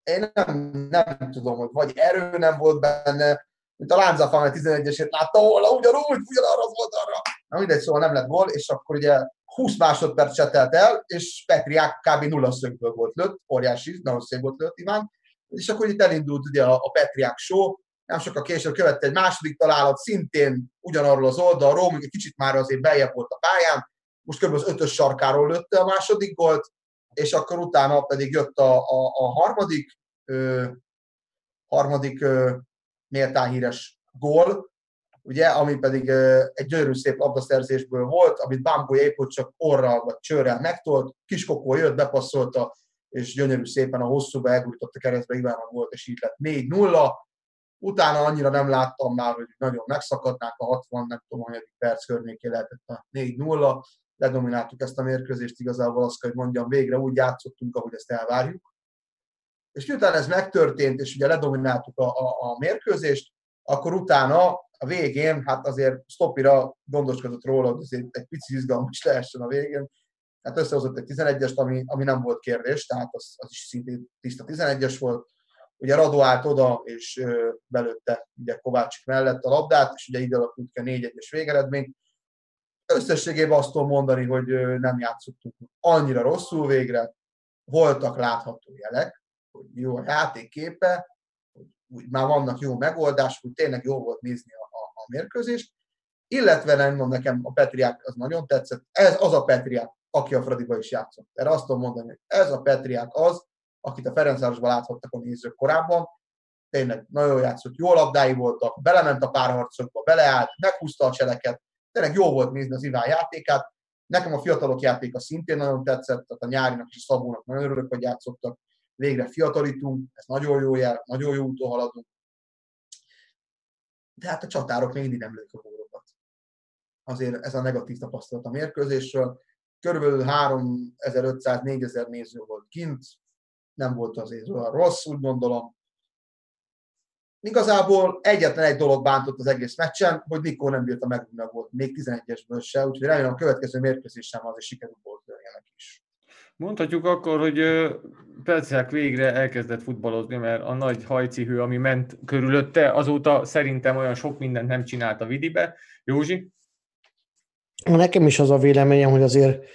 én nem, nem tudom, hogy vagy erő nem volt benne, mint a Lánzafán a tizenegyesét látta volna, ugyanúgy, ugyanarra az volt arra. Na mindegy, szóval nem lett gól, és akkor ugye húsz másodperc csetelt el, és Petriák kb. nulla szögből volt lőtt, óriási, nagyon szép volt lőtt Iván, és akkor itt elindult ugye a, a Petriák show, nem sokkal később követte egy második találat, szintén ugyanarról az oldalról, még egy kicsit már azért beljebb volt a pályán, most kb. Az ötös sarkáról lőtte a második gólt, és akkor utána pedig jött a, a, a harmadik, ö, harmadik ö, méltán híres gól, ugye, ami pedig ö, egy gyönyörű szép labdaszerzésből volt, amit Bambolya épp csak orral vagy csőrrel megtolt, Kiskokó jött, bepasszolta, és gyönyörű szépen a hosszúba elgújtott a keresztbe Ivánnak volt, és így lett négy nulla. Utána annyira nem láttam már, hogy nagyon megszakadnák a hatvan, nem tudom, hogy perc környékén lehetett a négy nulla. Ledomináltuk ezt a mérkőzést, igazából azt kell, hogy mondjam, végre úgy játszottunk, ahogy ezt elvárjuk. És miután ez megtörtént, és ugye ledomináltuk a, a, a mérkőzést, akkor utána a végén, hát azért Stoppira gondoskodott róla, hogy azért egy pici izgalmas lehessen a végén. Hát összehozott egy tizenegyest, ami, ami nem volt kérdés, tehát az, az is szintén tiszta tizenegyes volt. Ugye Radó állt oda, és belőtte ugye Kovácsik mellett a labdát, és ugye így alakult ki a négy egyes végeredmény. Összességében azt tudom mondani, hogy nem játszottunk annyira rosszul végre, voltak látható jelek, hogy jó a játékképe, úgy már vannak jó megoldások, úgy tényleg jó volt nézni a, a, a mérkőzést, illetve nem nekem a Petriák az nagyon tetszett, ez az a Petriák, aki a Fradiba is játszott. Erre azt tudom mondani, hogy ez a Petriák az, akit a Ferencvárosban láthattak a nézők korábban, tényleg nagyon játszott, jó labdái voltak, belement a párharcokba, beleállt, meghúzta a cseleket, tényleg jó volt nézni az Iván játékát. Nekem a fiatalok játéka szintén nagyon tetszett, tehát a Nyárinak és a Szabónak nagyon örülök, hogy játszottak. Végre fiatalítunk, ez nagyon jó jel, nagyon jó úton haladunk. De hát a csatárok még mindig nem lők a gólokat. Azért ez a negatív tapasztalat a mérkőzésről. Körülbelül háromezer-ötszáz-négyezer néző volt kint, nem volt azért olyan rossz, úgy gondolom. Igazából egyetlen egy dolog bántott az egész meccsen, hogy Nikó nem bírta megújni a gólt, még tizenegyesből se, úgyhogy remélem a következő mérkőzésen az is sikerül gólt lőjenek is. Mondhatjuk akkor, hogy Petriák végre elkezdett futballozni, mert a nagy hajcihő, ami ment körülötte, azóta szerintem olyan sok mindent nem csinált a Vidibe. Józsi? Nekem is az a véleményem, hogy azért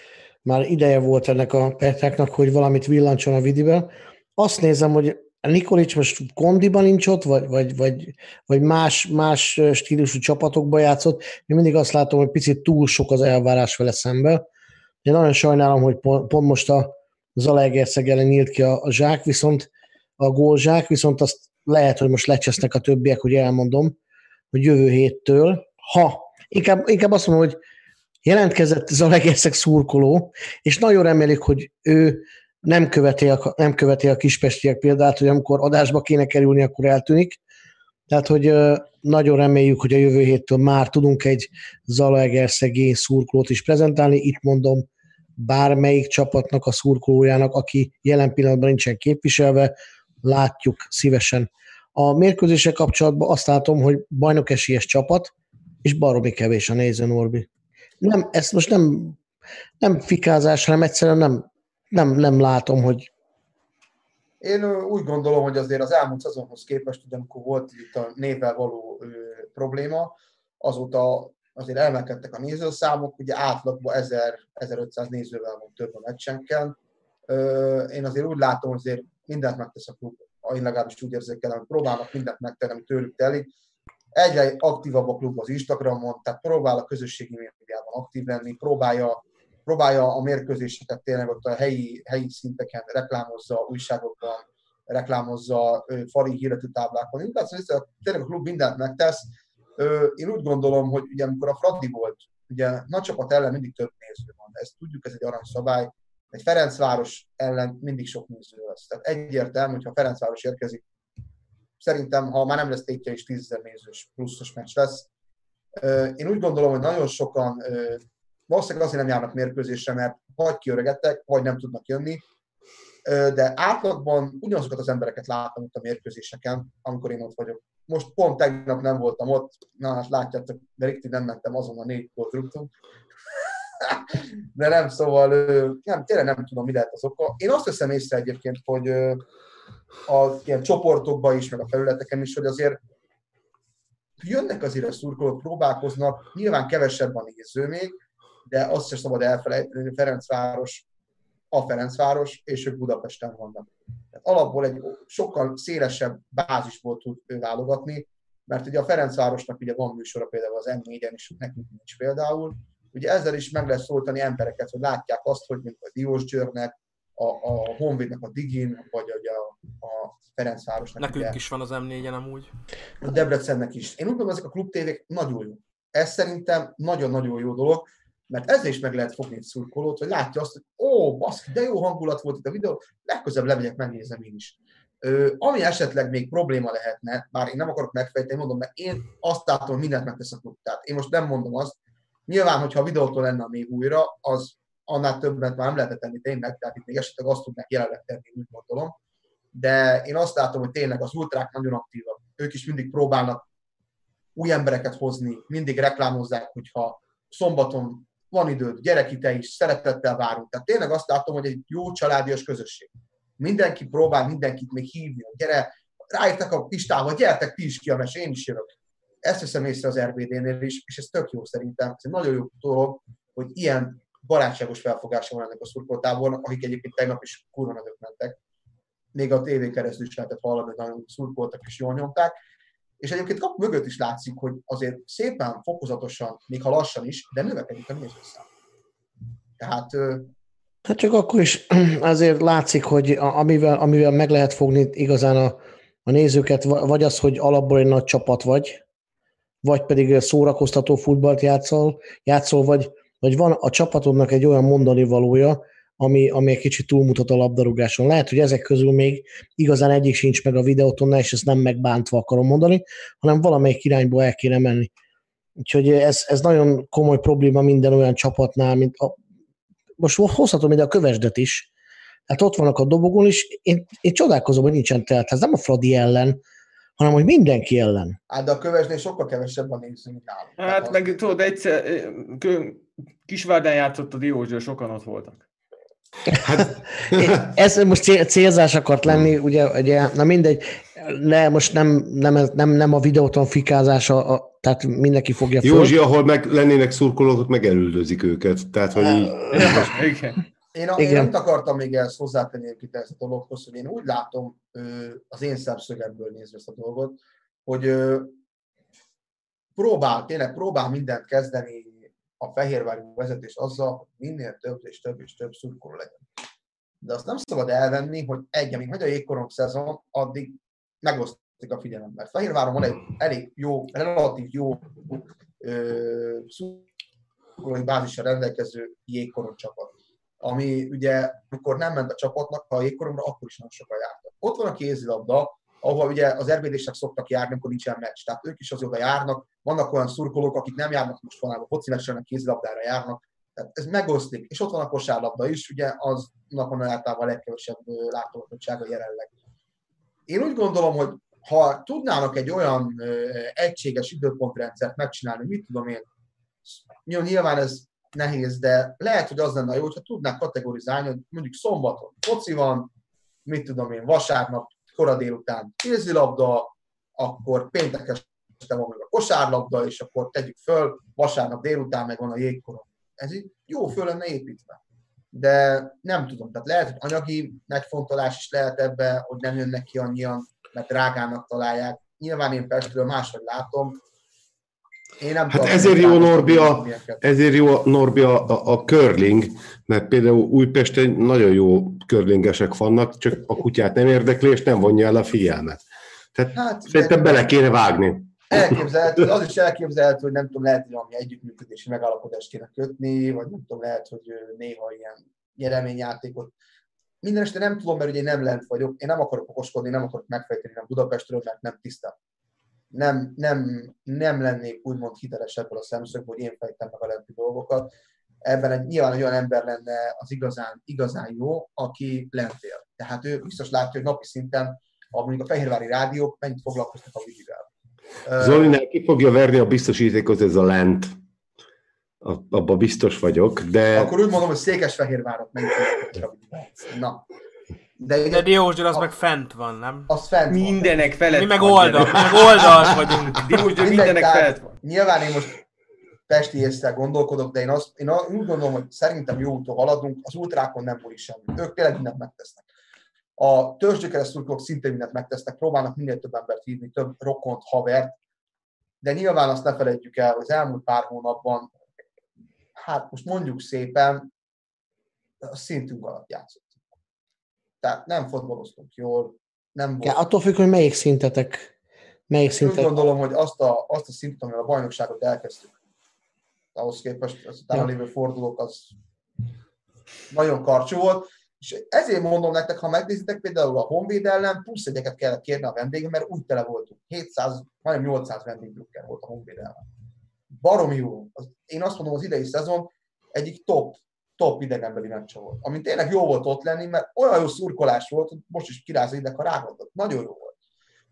már ideje volt ennek a Petriáknak, hogy valamit villancson a Vidibe. Azt nézem, hogy Nikolics most kondiban nincs ott, vagy, vagy, vagy, vagy más, más stílusú csapatokba játszott. Én mindig azt látom, hogy picit túl sok az elvárás vele szemben. Én nagyon sajnálom, hogy pont, pont most a Zalaegerszeg ellen nyílt ki a, a zsák, viszont a gólzsák, viszont azt lehet, hogy most lecsesznek a többiek, hogy elmondom, hogy jövő héttől, ha, inkább, inkább azt mondom, hogy jelentkezett Zalaegerszeg szurkoló, és nagyon remélik, hogy ő nem követi a, nem követi a kispestiek példát, hogy amikor adásba kéne kerülni, akkor eltűnik. Tehát, hogy nagyon reméljük, hogy a jövő héttől már tudunk egy zalaegerszegi szurkolót is prezentálni. Itt mondom, bármelyik csapatnak a szurkolójának, aki jelen pillanatban nincsen képviselve, látjuk szívesen. A mérkőzéssel kapcsolatban azt látom, hogy bajnok esélyes csapat, és baromi kevés a néző, Norbi. Nem, ez most nem, nem fikázás, hanem egyszerűen nem Nem, nem látom, hogy... Én úgy gondolom, hogy azért az elmúlt szezonhoz képest, amikor volt itt a névvel való ö, probléma, azóta azért emelkedtek a nézőszámok, ugye átlagban ezerötszáz nézővel van több a meccsenken. Ö, én azért úgy látom, hogy azért mindent megtesz a klub, én legalábbis úgy érzékelem, hogy próbálnak mindent megtenni, tőlük telik. Egyre aktívabb a klub az Instagramon, tehát próbál a közösségi médiában aktív lenni, próbálja próbálja a mérkőzéseket tényleg ott a helyi, helyi szinteken, reklámozza újságokban, reklámozza fali hirdető táblákon. Én látszom, tényleg a klub mindent megtesz. Én úgy gondolom, hogy ugye amikor a Fradi volt, ugye nagy csapat ellen mindig több néző van. Ezt tudjuk, ez egy aranyszabály. Egy Ferencváros ellen mindig sok néző lesz. Tehát egyértelmű, hogyha Ferencváros érkezik szerintem, ha már nem lesz tétje is, tízezer nézős pluszos meccs lesz. Én úgy gondolom, hogy nagyon sokan valószínűleg azért nem járnak mérkőzésre, mert vagy kiöregedtek, vagy nem tudnak jönni, de átlagban ugyanazokat az embereket látom ott a mérkőzéseken, amikor én ott vagyok. Most pont tegnap nem voltam ott, na hát látjátok, de Riktig nem mentem, azon a négy gólt rúgtunk. De nem, szóval nem, tényleg nem tudom, mi lehet az oka. Én azt veszem észre egyébként, hogy az ilyen csoportokban is, meg a felületeken is, hogy azért jönnek azért a szurkolók, próbálkoznak, nyilván kevesebb a néző még, de azt sem szabad elfelejteni, hogy Ferencváros a Ferencváros, és ők Budapesten vannak. Tehát alapból egy sokkal szélesebb bázisból tud ő válogatni, mert ugye a Ferencvárosnak ugye van műsora például az em négyen, és nekünk nincs például. Ugye ezzel is meg lehet szólítani embereket, hogy látják azt, hogy mint a Diósgyőrnek, a, a Honvédnek a Digin, vagy ugye a, a Ferencvárosnak. Nekünk ugye is van az em négyen amúgy. A Debrecennek is. Én úgy gondolom, ezek a klubtévék nagyon jó. Ez szerintem nagyon-nagyon jó dolog, mert ezzel is meg lehet fogni egy szurkolót, hogy látja azt, hogy ó, baszki, de jó hangulat volt itt a videó, legközebb lemegyek, megnézem én is. Ö, ami esetleg még probléma lehetne, bár én nem akarok megfejteni, mondom, mert én azt látom, hogy mindent megtesz a klub. Tehát én most nem mondom azt, nyilván, hogyha a videótól lenne még újra, az annál többet már nem lehetett tenni tényleg, tehát itt még esetleg azt tudnak jelenleg tenni, úgy gondolom. De én azt látom, hogy tényleg az ultrák nagyon aktívak. Ők is mindig próbálnak új embereket hozni, mindig reklámozzák, hogyha szombaton van időd, gyere ki te is, szeretettel várunk. Tehát tényleg azt látom, hogy egy jó családias közösség. Mindenki próbál mindenkit még hívni, gyere, ráírtak a listával, gyertek ti is ki a mese, én is jövök. Ezt veszem észre az er bé dé-nél is, és ez tök jó szerintem. Ez egy nagyon jó dolog, hogy ilyen barátságos felfogása van ennek a szurkolótábornak, akik egyébként tegnap is kurva nagyot mentek. Még a tévé keresztül is lehetett hallani, hogy nagyon szurkoltak és jól nyomták. És egyébként kap mögött is látszik, hogy azért szépen, fokozatosan, még ha lassan is, de növekedik a nézőszám. Tehát... Hát csak akkor is azért látszik, hogy amivel, amivel meg lehet fogni igazán a, a nézőket, vagy az, hogy alapból egy nagy csapat vagy, vagy pedig szórakoztató futballt játszol, játszol vagy, vagy van a csapatodnak egy olyan mondani valója, ami, ami egy kicsit túlmutat a labdarúgáson. Lehet, hogy ezek közül még igazán egyik sincs meg a videótonnál, és ezt nem megbántva akarom mondani, hanem valamelyik irányba el kéne menni. Úgyhogy ez, ez nagyon komoly probléma minden olyan csapatnál, mint a, most hozhatom ide a Kövesdet is. Hát ott vannak a dobogón is, én, én csodálkozom, hogy nincsen teltház, nem a Fradi ellen, hanem hogy mindenki ellen. Hát de a Kövesnél sokkal kevesebb a néző, mint nálunk. Hát meg tudod, egyszer Kisvárdán játszott a Diósgyőr, sokan ott voltak. Hát. Ez most célzás akart lenni, ugye, ugye na mindegy, ne, most nem, nem, nem, nem a videóton fikázása, a, tehát mindenki fogja fel. Józsi, ahol meg lennének szurkolók, ott megelüldözik őket, tehát hogy így. Én, a, én nem akartam még ezt hozzátenni egyébként ezt a dologhoz, hogy én úgy látom az én szemszögemből nézve ezt a dolgot, hogy próbál, tényleg próbál mindent kezdeni a fehérvári vezetés azzal, hogy minél több és több és több szurkoló legyen. De azt nem szabad elvenni, hogy egy, amíg megy a jégkorong szezon, addig megosztik a figyelem. Mert Fehérváron van egy elég jó, relatív jó ö, szurkolói bázisra rendelkező jégkorong csapat. Ami ugye, amikor nem ment a csapatnak, ha a jégkorongra, akkor is nagyon sokan jártak. Ott van a kézilabda, ahol ugye az er bé dé-sek szoktak járni, amikor nincsen meccs. Tehát ők is azóta járnak, vannak olyan szurkolók, akik nem járnak most valahol foci meccsen, kézilabdára járnak. Tehát ez megoszlik. És ott van a kosárlabda is, ugye aznak van általában a legkevesebb látogatottsága jelenleg. Én úgy gondolom, hogy ha tudnának egy olyan egységes időpontrendszert megcsinálni, mit tudom én, nyilván ez nehéz, de lehet, hogy az lenne jó, hogyha tudnák kategorizálni, hogy mondjuk szombaton foci van, mit tudom én, vasárnap kora délután kézilabda, akkor péntek este van meg a kosárlabda, és akkor tegyük föl, vasárnap délután meg van a jégkorong. Ez így jó föl lenne építve. De nem tudom, tehát lehet, hogy anyagi megfontolás is lehet ebben, hogy nem jönnek ki annyian, mert drágának találják. Nyilván én Pestről máshogy látom. Én nem hát tudom, ezért, jó Norbi a, ezért jó Norbi a, a, a curling, mert például Újpesten nagyon jó curlingesek vannak, csak a kutyát nem érdekli, és nem vonja el a figyelmet. Tehát hát, szerintem bele kéne vágni. Elképzelhető, az is elképzelhető, hogy nem tudom, lehet, hogy valami együttműködési megállapodást kéne kötni, vagy nem tudom, lehet, hogy néha ilyen nyereményjátékot Mindenesetre nem tudom, mert ugye én nem lent vagyok, én nem akarok okoskodni, nem akarok megfejteni nem Budapestről, mert nem tiszta. Nem, nem, nem lennék úgymond hiteles ebből a szemszögből, hogy én fejtem meg a lenti dolgokat. Ebben egy, nyilván egy olyan ember lenne az igazán, igazán jó, aki lent él. Tehát ő biztos látja, hogy napi szinten a, mondjuk a fehérvári rádiók mennyit foglalkoznak a vidivel. Zolinál ki fogja verni a biztosítékot, ez a lent. Abba biztos vagyok, de... Akkor úgy mondom, hogy Székesfehérvárot mennyit foglalkoznak a vidivel. Na. De, de Diósgyőr az a, meg fent van, nem? Az fent van. Mindenek felett mi meg oldalt, mi meg oldalt vagyunk. Diósgyőr mindenek felett van. Nyilván én most pesti észre gondolkodok, de én, azt, én úgy gondolom, hogy szerintem jó úton haladunk, az ultrákon nem bújik semmi. Ők tényleg mindent megtesznek. A törzsgyökeresztúrkok szintén mindent megtesznek, próbálnak minél több embert hívni, több rokont, havert, de nyilván azt ne felejtjük el, hogy az elmúlt pár hónapban, hát most mondjuk szépen, a szintünk alatt játszott. Tehát nem fotbaloztunk jól, nem volt. Ja, attól függ, hogy melyik szintetek. Melyik szintet... Úgy gondolom, hogy azt a, azt a szintet, amivel a bajnokságot elkezdtük, ahhoz képest az utána lévő fordulók, az nagyon karcsú volt. És ezért mondom nektek, ha megnézitek például a Honvéd ellen, plusz egyeket kellett kérni a vendégre, mert úgy tele voltunk. hétszáz, majdnem nyolcszáz vendégdrukker volt a Honvéd ellen. Baromi jó. Az, én azt mondom, az idei szezon egyik top, top idegenbeli meccse volt. Ami tényleg jó volt ott lenni, mert olyan jó szurkolás volt, hogy most is kirázza ideg, ha rágondott. Nagyon jó volt.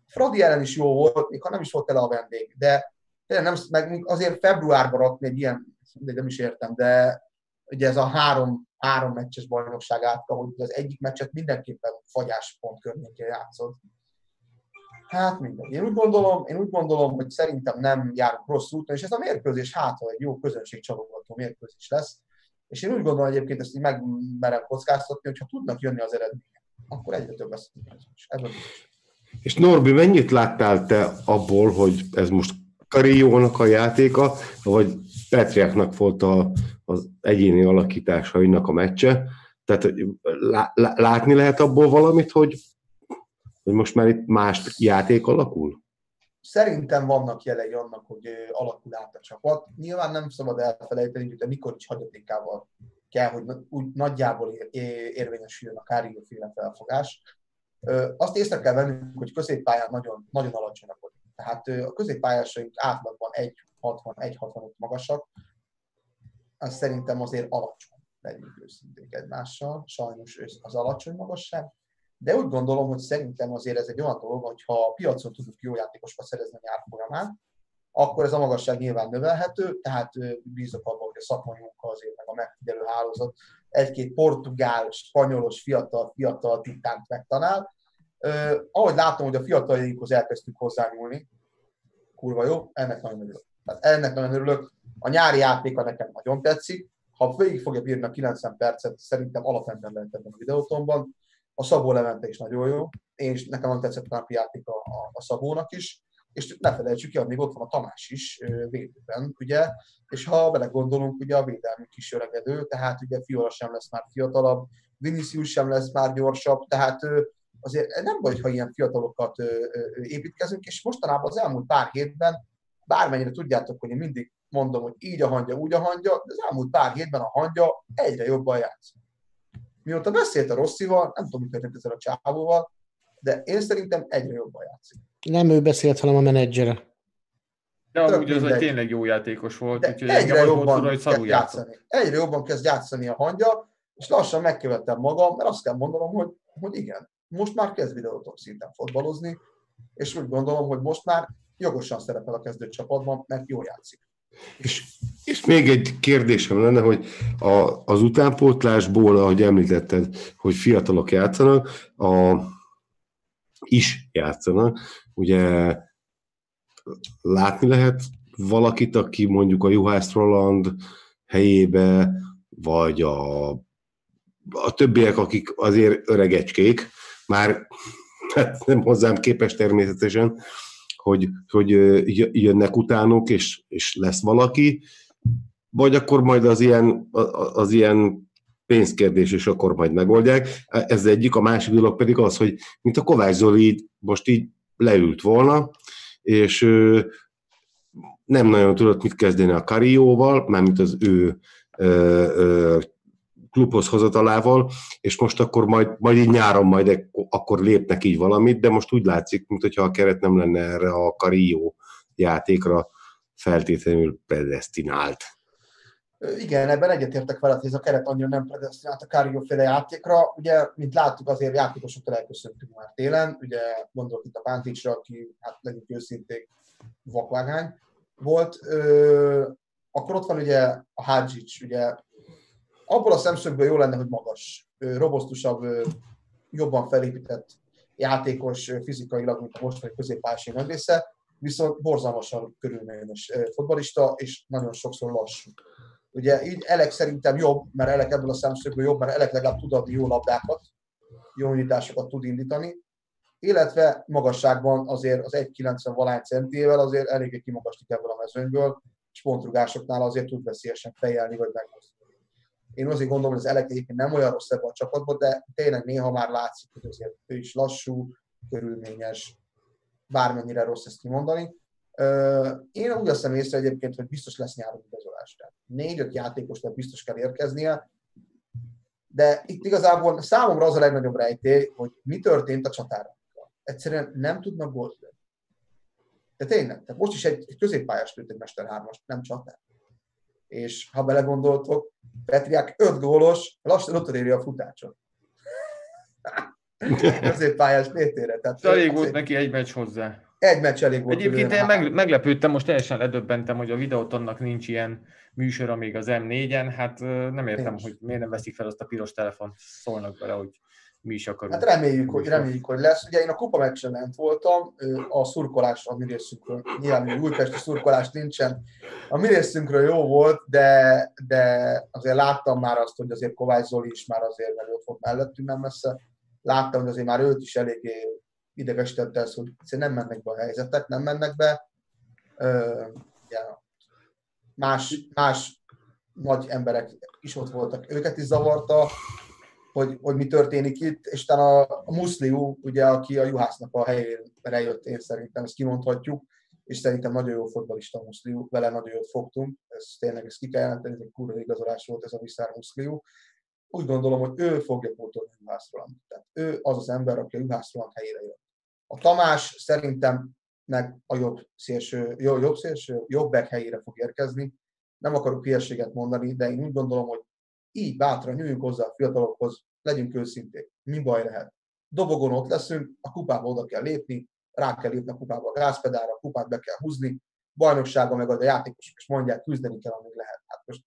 Fradi ellen is jó volt, még ha nem is volt tele a vendég, de nem, meg azért februárban rakni egy ilyen, nem is értem, de ugye ez a három, három meccses bajnokság átka, hogy az egyik meccset mindenképpen fagyáspont környékén játszott. Hát mindegy. Én úgy gondolom, én úgy gondolom, hogy szerintem nem járunk rossz úton, és ez a mérkőzés hátra egy jó közönségcsalogató mérkőzés lesz, és én úgy gondolom egyébként ezt így megmerem kockáztatni, hogyha tudnak jönni az eredmények, akkor egyre több lesz. És Norbi, mennyit láttál te abból, hogy ez most Kariónak a játéka, vagy Petriáknak volt a, az egyéni alakításainak a meccse. Tehát lá, lá, látni lehet abból valamit, hogy, hogy most már itt más játék alakul? Szerintem vannak jelei annak, hogy alakul át a csapat. Nyilván nem szabad elfelejteni, hogy a Nikolics hagyatékával kell, hogy úgy nagyjából érvényesüljön a Karióféle felfogás. Azt észre kell vennünk, hogy középpályán nagyon, nagyon alacsonyak volt. Tehát a középpályásaink átlagban egy hatvan, egy hatvanöt magasak, az szerintem azért alacsony, legyünk őszinték egymással, sajnos az alacsony magasság, de úgy gondolom, hogy szerintem azért ez egy olyan dolog, hogyha a piacon tudunk jó játékosokat szerezni a nyár folyamán, akkor ez a magasság nyilván növelhető, tehát bízok abban, hogy a szakmai munka azért meg a megfigyelő hálózat egy-két portugál, spanyolos, fiatal, fiatal titánt megtanál. Uh, ahogy látom, hogy a fiataljainkhoz elkezdtük hozzányúlni, kurva jó, ennek nagyon örülök. Tehát ennek nagyon örülök. A nyári játéka nekem nagyon tetszik. Ha végig fogja bírni a kilencven percet, szerintem alapember lehet ebben a videótomban. A Szabó Levente is nagyon jó. Én is, nekem nagyon tetszett a játék a, a Szabónak is. És ne felejtsük ki, még ott van a Tamás is védőben, ugye. És ha belegondolunk, ugye a védelmi kis öregedő, tehát ugye Fiola sem lesz már fiatalabb, Vinicius sem lesz már gyorsabb, tehát azért nem baj, ha ilyen fiatalokat építkezünk, és mostanában az elmúlt pár hétben, bármennyire tudjátok, hogy én mindig mondom, hogy így a hangya, úgy a hangya, de az elmúlt pár hétben a hangya egyre jobban játszik. Mióta beszélt a Rosszival, nem tudom, mi történt ezzel a csávóval, de én szerintem egyre jobban játszik. Nem ő beszélt, hanem a menedzsere. De úgy az, hogy tényleg jó játékos volt, de úgyhogy egyre jobban tudom, hogy szarul játszani. Egyre jobban kezd játszani a hangya, és lassan megkövetem magam, mert azt kell mondanom, hogy, hogy igen. Most már kezd videótok szinten fotbalozni, és úgy gondolom, hogy most már jogosan szerepel a kezdőcsapatban, mert jól játszik. És, és még egy kérdésem lenne, hogy a, az utánpótlásból, ahogy említetted, hogy fiatalok játszanak, a, is játszanak, ugye látni lehet valakit, aki mondjuk a Juhász Roland helyébe, vagy a, a többiek, akik azért öregecskék, már hát nem hozzám képes természetesen, hogy, hogy jönnek utánok, és, és lesz valaki, vagy akkor majd az ilyen, az ilyen pénzkérdés, és akkor majd megoldják. Ez egyik, a másik dolog pedig az, hogy mint a Kovács Zoli most így leült volna, és nem nagyon tudott mit kezdeni a Karióval, mármint az ő klubhoz hozatalával, és most akkor majd, majd így nyáron majd akkor lépnek így valamit, de most úgy látszik, mintha a keret nem lenne erre a Carrillo játékra feltétlenül predesztinált. Igen, ebben egyetértek veled, hogy ez a keret annyira nem predesztinált a Carrillo-féle játékra. Ugye, mint láttuk, azért játékosoktól elköszöntünk már télen, ugye gondolok itt a Pánticsra, aki, hát legyünk őszintén, vakvágány volt. Ö, akkor ott van ugye a Hadzsics, ugye abból a szemszögből jó lenne, hogy magas, robosztusabb, jobban felépített játékos fizikailag, mint a mostani középpályásai megvésze, viszont borzalmasan körülményes futballista, és nagyon sokszor lassú. Ugye így Elek szerintem jobb, mert Elek ebből a szemszögből jobb, mert Elek legalább tud adni jó labdákat, jó nyitásokat tud indítani, illetve magasságban azért az egy kilencven valány centével azért eléggé kimagastik ebből a mezőnyből, és pontrugásoknál azért tud veszélyesen fejelni, vagy meghozni. Én azért gondolom, hogy az Elek egyébként nem olyan rossz ebben a csapatban, de tényleg néha már látszik, hogy azért ő is lassú, körülményes, bármennyire rossz ezt kimondani. Én úgy veszem észre egyébként, hogy biztos lesz nyáron igazolás. Négy-öt játékosnak biztos kell érkeznie, de itt igazából számomra az a legnagyobb rejtély, hogy mi történt a csatárokkal. Egyszerűen nem tudnak gólt. De tényleg, tehát most is egy, egy középpályás lőtt egy mesterhármast, nem csatár. És ha belegondoltok, Petriák öt gólos, lassan ott éri a futácsot. Középpályás létére. Tehát elég volt neki egy meccs hozzá. Egy meccs elég volt. Egyébként én meg, meglepődtem, most teljesen ledöbbentem, hogy a Videótonnak nincs ilyen műsora még az em négyen. Hát nem értem, nincs. Hogy miért nem veszik fel azt a piros telefont, szólnak bele, hogy mi is akarunk. Hát reméljük, hogy, reméljük, hogy lesz. Ugye én a Kupa meccsen lent voltam, a szurkolás a mi részünkről, nyilván a újpesti szurkolás nincsen. A mi részünkről jó volt, de, de azért láttam már azt, hogy azért Kovács Zoli is már azért, mert ott volt mellettünk nem messze. Láttam, hogy azért már őt is eléggé idegesítette ez, hogy nem mennek be a helyzetek, nem mennek be. Ö, ja. más, más nagy emberek is ott voltak, őket is zavarta, Hogy, hogy mi történik itt, és utána a Muszliu, ugye, aki a Juhásznak a helyére jött, én szerintem ezt kimondhatjuk, és szerintem nagyon jó fotbalista a Muszliu, vele nagyon jót fogtunk, ez tényleg ezt ki kell jelenteni, ez egy kurva igazolás volt ez a Viszár Muszliu. Úgy gondolom, hogy ő fogja pótolni a Juhász Roland. Tehát ő az az ember, aki a Juhász Roland helyére jött. A Tamás szerintem meg a jobb szélső, jó, jobb szélső, jobb back helyére fog érkezni. Nem akarok hülyeséget mondani, de én úgy gondolom, hogy így bátran nyújjunk hozzá a fiatalokhoz, legyünk őszintén, mi baj lehet. Dobogon ott leszünk, a kupába oda kell lépni, rá kell lépni a kupába a gázpedára, a kupát be kell húzni, bajnoksága meg a játékosok, és mondják, küzdeni kell, amíg lehet. Hát most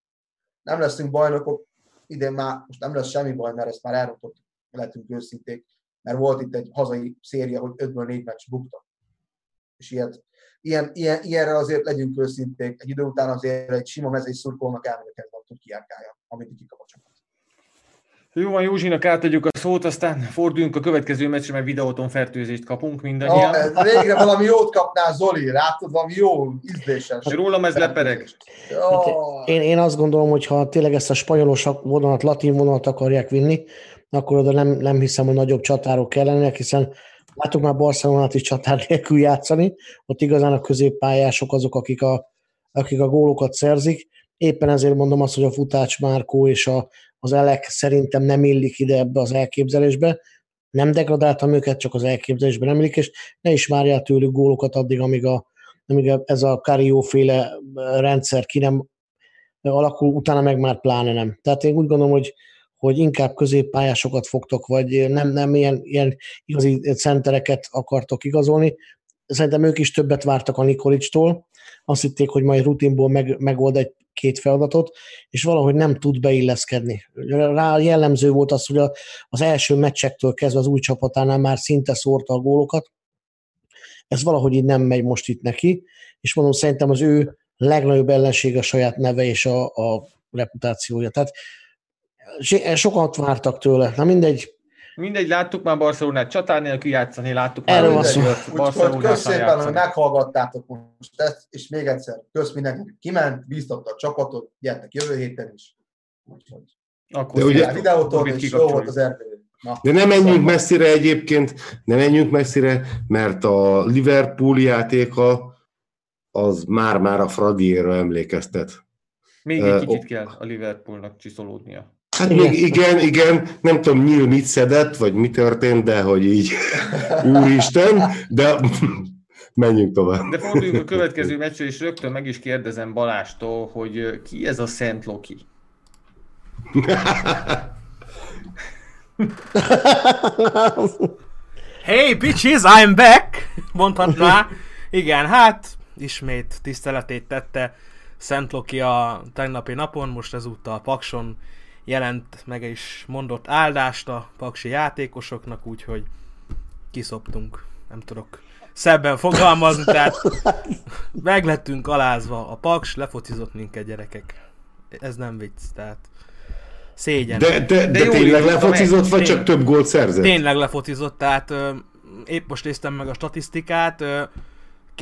nem leszünk bajnokok, idén már most nem lesz semmi baj, mert ezt már elrontottuk, lehetünk őszintén, mert volt itt egy hazai széria, hogy ötből négy meccs buktak. És ilyet, ilyen, ilyen, ilyenre azért legyünk őszintén, egy idő után azért egy sima mezei szurkolnak elmegyek hogy kiárkálja, amit így kap a csapat. Jó van, Józsinak átadjuk a szót, aztán forduljunk a következő meccsre, mert Videóton fertőzést kapunk mindannyian. No, végre valami jót kapnál, Zoli, látod, valami jó ízlésen. Rólam ez lepereg. Oh. Én, én azt gondolom, hogy ha tényleg ezt a spanyolos vonalat, latin vonalat akarják vinni, akkor oda nem, nem hiszem, hogy nagyobb csatárok kellenek, hiszen látok már Barcelonát is csatár nélkül játszani, ott igazán a középpályások azok, akik a, akik a gólokat szerzik. Éppen ezért mondom azt, hogy a Futács Márkó és a, az Elek szerintem nem illik ide ebbe az elképzelésbe. Nem degradáltam őket, csak az elképzelésbe nem illik, és ne is várjál tőlük gólokat addig, amíg, a, amíg ez a Carrillo-féle rendszer ki nem alakul, utána meg már pláne nem. Tehát én úgy gondolom, hogy, hogy inkább középpályásokat fogtok, vagy nem, nem ilyen, ilyen igazi centereket akartok igazolni. Szerintem ők is többet vártak a Nikolicstól, azt hitték, hogy majd rutinból meg, megold egy két feladatot, és valahogy nem tud beilleszkedni. Rá jellemző volt az, hogy az első meccsektől kezdve az új csapatánál már szinte szórta a gólokat. Ez valahogy így nem megy most itt neki, és mondom, szerintem az ő legnagyobb ellensége a saját neve és a, a reputációja. Tehát sokat vártak tőle. Na mindegy, Mindegy, láttuk már Barcelonát csatár nélkül játszani, láttuk már Barcelonát. Kösz szépen, hogy meghallgattátok most ezt, és még egyszer, kösz mindenkinek kiment, bíztatta a csapatot, gyertek jövő héten is. Akkor ugye, a Videótól is jó volt az er bé. De nem menjünk messzire egyébként, nem menjünk messzire, mert a Liverpool játéka az már-már a Fradiéra emlékeztet. Még egy kicsit kell a Liverpoolnak csiszolódnia. Hát igen. Még igen, igen, nem tudom, Nyíl mit szedett, vagy mi történt, de hogy így, úristen, de menjünk tovább. De forduljunk a következő meccsről, és rögtön meg is kérdezem Balástól, hogy ki ez a Szent Loki? Hey bitches, I'm back! Mondhatná. Igen, hát ismét tiszteletét tette Szent Loki a tegnapi napon, most ezúttal Pakson jelent meg is mondott áldást a paksi játékosoknak, úgyhogy kiszoptunk. Nem tudok szebben fogalmazni, tehát meglettünk alázva. A Paks lefocizott minket, gyerekek. Ez nem vicc, tehát szégyen. De, de, de, de tényleg lefocizott, vagy csak több gólt szerzett? Tényleg lefocizott, tehát ö, épp most néztem meg a statisztikát, ö,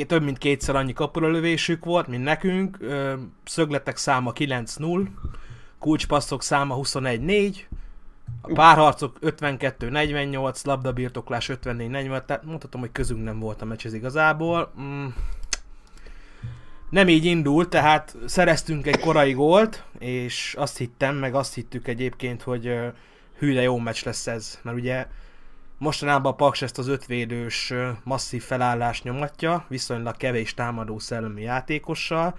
több mint kétszer annyi kapura lövésük volt, mint nekünk, ö, szögletek száma kilenc null, kulcspasszok száma huszonegy négy, a párharcok ötvenkettő negyvennyolc, labdabirtoklás ötvennégy negyven, tehát mondhatom, hogy közünk nem volt a meccs ez igazából. Mm. Nem így indult, tehát szereztünk egy korai gólt, és azt hittem, meg azt hittük egyébként, hogy hű, de jó meccs lesz ez, mert ugye mostanában a Paks ezt az ötvédős masszív felállás nyomatja, viszonylag kevés támadó szellemi játékossal,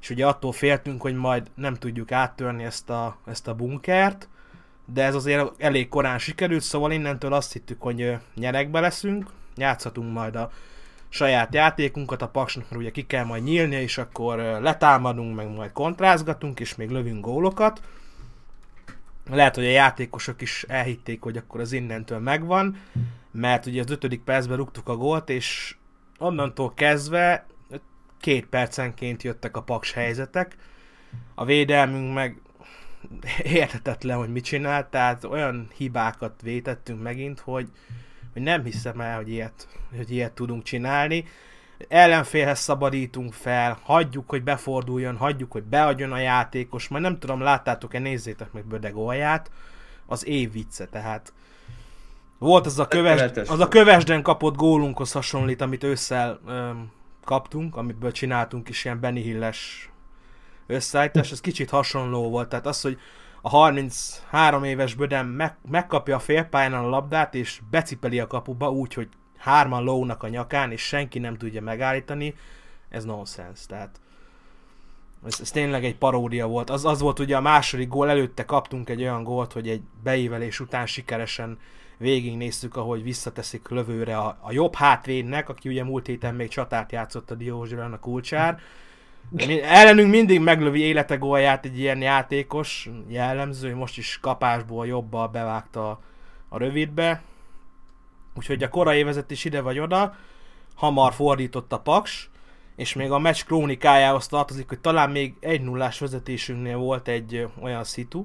és ugye attól féltünk, hogy majd nem tudjuk áttörni ezt a, ezt a bunkert, de ez azért elég korán sikerült, szóval innentől azt hittük, hogy nyerekbe leszünk, játszhatunk majd a saját játékunkat, a Paksnak ugye ki kell majd nyílnia, és akkor letámadunk, meg majd kontrázgatunk, és még lövünk gólokat. Lehet, hogy a játékosok is elhitték, hogy akkor az innentől megvan, mert ugye az ötödik percben rúgtuk a gólt, és onnantól kezdve két percenként jöttek a Paks helyzetek. A védelmünk meg érthetetlen, hogy mit csinált, tehát olyan hibákat vétettünk megint, hogy, hogy nem hiszem el, hogy ilyet, hogy ilyet tudunk csinálni. Ellenfélhez szabadítunk fel, hagyjuk, hogy beforduljon, hagyjuk, hogy beadjon a játékos, majd nem tudom, láttátok-e, nézzétek meg Böde gólját, az év vicce, tehát volt az a, köves, az a kövesden kapott gólunkhoz hasonlít, amit ősszel öm, kaptunk, amiből csináltunk is ilyen Benny Hill-es összeállítás, ez kicsit hasonló volt, tehát az, hogy a harminchárom éves Böden meg, megkapja a félpályán a labdát, és becipeli a kapuba úgy, hogy hárman lónak a nyakán, és senki nem tudja megállítani, ez nonsense, tehát ez, ez tényleg egy paródia volt. Az, az volt ugye a második gól, előtte kaptunk egy olyan gólt, hogy egy beívelés után sikeresen végignéztük, ahogy visszateszik lövőre a, a jobb hátvédnek, aki ugye múlt héten még csatát játszott a Diósgyőrön a Kulcsár. Ellenünk mindig meglövi élete gólját egy ilyen játékos, jellemző, most is kapásból jobbal bevágta a, a rövidbe. Úgyhogy a korai vezetés ide vagy oda, hamar fordított a Paks, és még a meccs krónikájához tartozik, hogy talán még egy nullás vezetésünknél volt egy olyan szitu,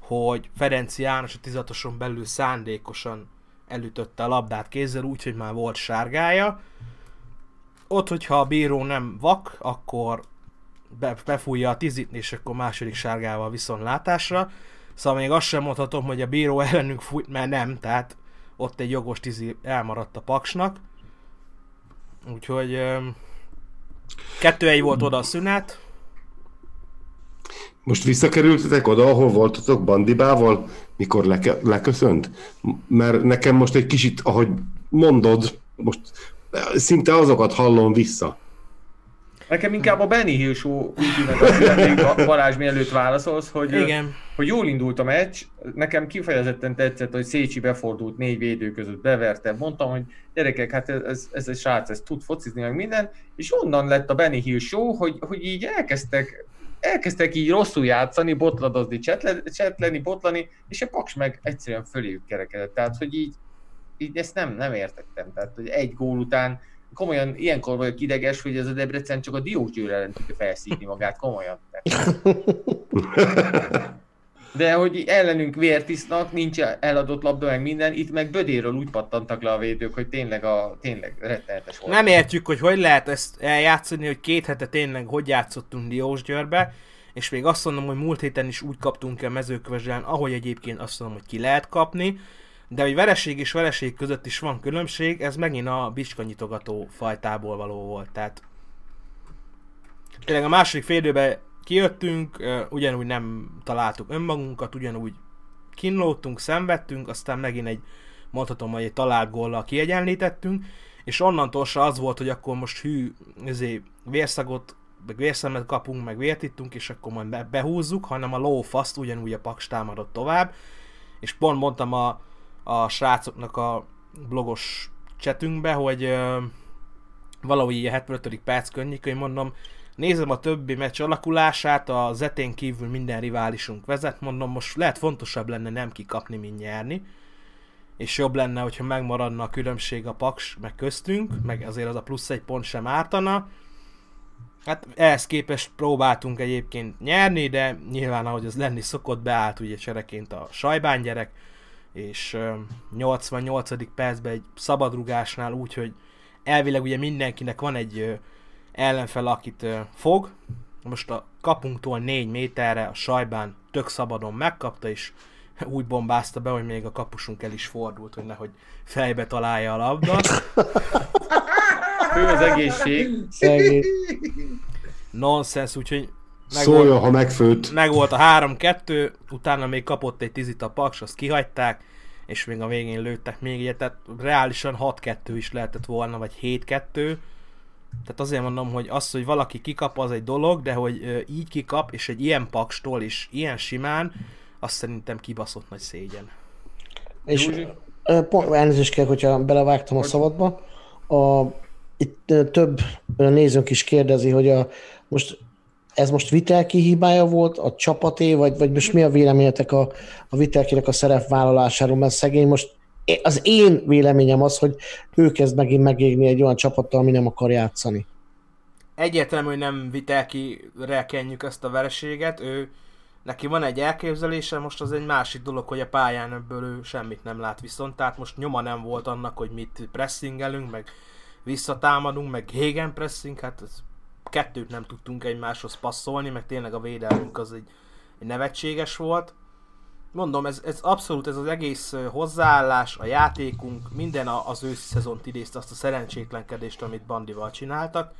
hogy Ferenc János a tízatoson belül szándékosan elütötte a labdát kézzel, úgyhogy már volt sárgája. Ott, hogyha a bíró nem vak, akkor befújja a tízit, és akkor második sárgával viszontlátásra. Szóval még azt sem mondhatom, hogy a bíró ellenünk fújt, mert nem, tehát ott egy jogos tízi elmaradt a Paksnak. Úgyhogy kettő-egy volt oda a szünet. Most visszakerültetek oda, ahol voltatok Bandibával, mikor leke- leköszönt? Mert nekem most egy kicsit, ahogy mondod, most szinte azokat hallom vissza. Nekem inkább a Benny Hill Show a Balázs, mielőtt válaszolsz, hogy, igen. hogy jól indult a meccs. Nekem kifejezetten tetszett, hogy Szécsi befordult, négy védő között beverte. Mondtam, hogy gyerekek, hát ez, ez a srác, ez tud focizni, meg minden. És onnan lett a Benny Hill Show, hogy, hogy így elkezdtek elkezdtek így rosszul játszani, botladozni, csetle, csetleni, botlani, és a Paks meg egyszerűen föléjük kerekedett. Tehát, hogy így, így ezt nem, nem értettem. Tehát, hogy egy gól után, komolyan ilyenkor vagyok ideges, hogy ez a Debrecen csak a Diósgyőr ellen tudja felszívni magát, komolyan. De hogy ellenünk vért isznak, nincs eladott labda, meg minden, itt meg Bödéről úgy pattantak le a védők, hogy tényleg a tényleg rettenetes volt. Nem értjük, hogy hogy lehet ezt eljátszani, hogy két hete tényleg hogy játszottunk Diósgyőrbe, és még azt mondom, hogy múlt héten is úgy kaptunk el Mezőkövesden, ahogy egyébként azt mondom, hogy ki lehet kapni, de hogy vereség és vereség között is van különbség, ez megint a bicskanyitogató fajtából való volt, tehát tényleg a második fél időben kijöttünk, ugyanúgy nem találtuk önmagunkat, ugyanúgy kínlódtunk, szenvedtünk, aztán megint egy, mondhatom, hogy egy talált góllal kiegyenlítettünk, és onnantól se az volt, hogy akkor most hű, ezért vérszagot, meg vérszemet kapunk, meg vért ittunk, és akkor majd behúzzuk, hanem a lófaszt ugyanúgy a Paks támadott tovább, és pont mondtam a, a srácoknak a blogos csetünkbe, hogy ö, valahogy így a hetvenötödik perc könnyékön, mondom, nézem a többi meccs alakulását, a zetén kívül minden riválisunk vezet, mondom, most lehet fontosabb lenne nem kikapni, mint nyerni, és jobb lenne, hogyha megmaradna a különbség a Paks meg köztünk, meg azért az a plusz egy pont sem ártana. Hát ehhez képest próbáltunk egyébként nyerni, de nyilván ahogy az lenni szokott, beállt ugye csereként a Sajbán gyerek, és nyolcvannyolcadik percben egy szabadrugásnál úgy, hogy elvileg ugye mindenkinek van egy ellenfel, akit fog. Most a kapunktól négy méterre a Sajbán tök szabadon megkapta, és úgy bombázta be, hogy még a kapusunk el is fordult, hogy nehogy fejbe találja a labdát. Fő az egészség. Szegény. Nonsense, úgyhogy... Szóljon, ha megfőtt. Meg volt a három kettő, utána még kapott egy tizit a Paks, azt kihagyták, és még a végén lőttek még egyet, tehát reálisan hat kettő is lehetett volna, vagy hét kettő. Tehát azért mondom, hogy az, hogy valaki kikap, az egy dolog, de hogy így kikap, és egy ilyen Pakstól is ilyen simán, azt szerintem kibaszott nagy szégyen. És pont elnézést kell, hogyha belevágtam a szabadba. A, itt több nézőnk is kérdezi, hogy a, most, ez most Vitelki hibája volt, a csapaté, vagy, vagy most mi a véleményetek a, a Vitelkinek a szerepvállalásáról, mert szegény most az én véleményem az, hogy ő kezd megint megégni egy olyan csapattal, ami nem akar játszani. Egyértelmű, hogy nem Vitelkire kenjük ezt a vereséget, ő neki van egy elképzelése, most az egy másik dolog, hogy a pályán ebből ő semmit nem lát viszont, tehát most nyoma nem volt annak, hogy mit pressingelünk, meg visszatámadunk, meg Hegen pressing, hát ez, kettőt nem tudtunk egymáshoz passzolni, meg tényleg a védelmünk az egy, egy nevetséges volt. Mondom, ez, ez abszolút, ez az egész hozzáállás, a játékunk, minden az őszi szezont idézte, azt a szerencsétlenkedést, amit Bandival csináltak.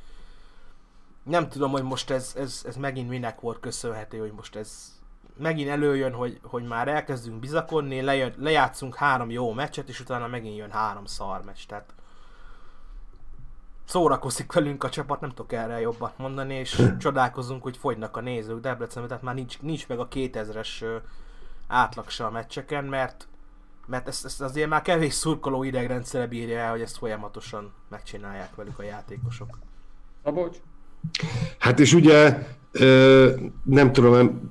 Nem tudom, hogy most ez, ez, ez megint minek volt köszönhető, hogy most ez megint előjön, hogy, hogy már elkezdünk bizakodni, lejön, lejátszunk három jó meccset, és utána megint jön három szar meccs. Tehát szórakozik velünk a csapat, nem tudok erre jobbat mondani, és csodálkozunk, hogy fogynak a nézők Debrecenben, tehát már nincs, nincs meg a kétezres átlag se a meccseken, mert, mert ezt, ezt azért már kevés szurkoló idegrendszere bírja el, hogy ezt folyamatosan megcsinálják velük a játékosok. Szabolcs? Hát és ugye nem tudom,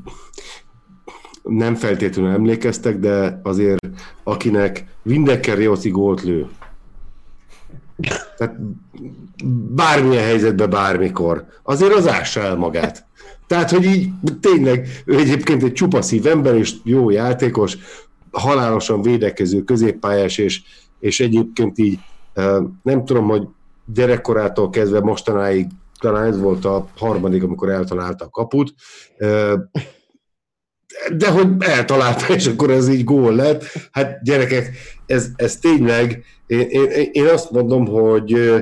nem feltétlenül emlékeztek, de azért akinek Windecker Jóci gólt lő. Tehát bármilyen helyzetben, bármikor. Azért az ássa el magát. Tehát, hogy így tényleg ő egyébként egy csupaszív ember és jó játékos, halálosan védekező középpályás, és, és egyébként így nem tudom, hogy gyerekkorától kezdve mostanáig talán ez volt a harmadik, amikor eltalálta a kaput, de hogy eltalálta, és akkor ez így gól lett. Hát gyerekek, ez, ez tényleg, én, én, én azt mondom, hogy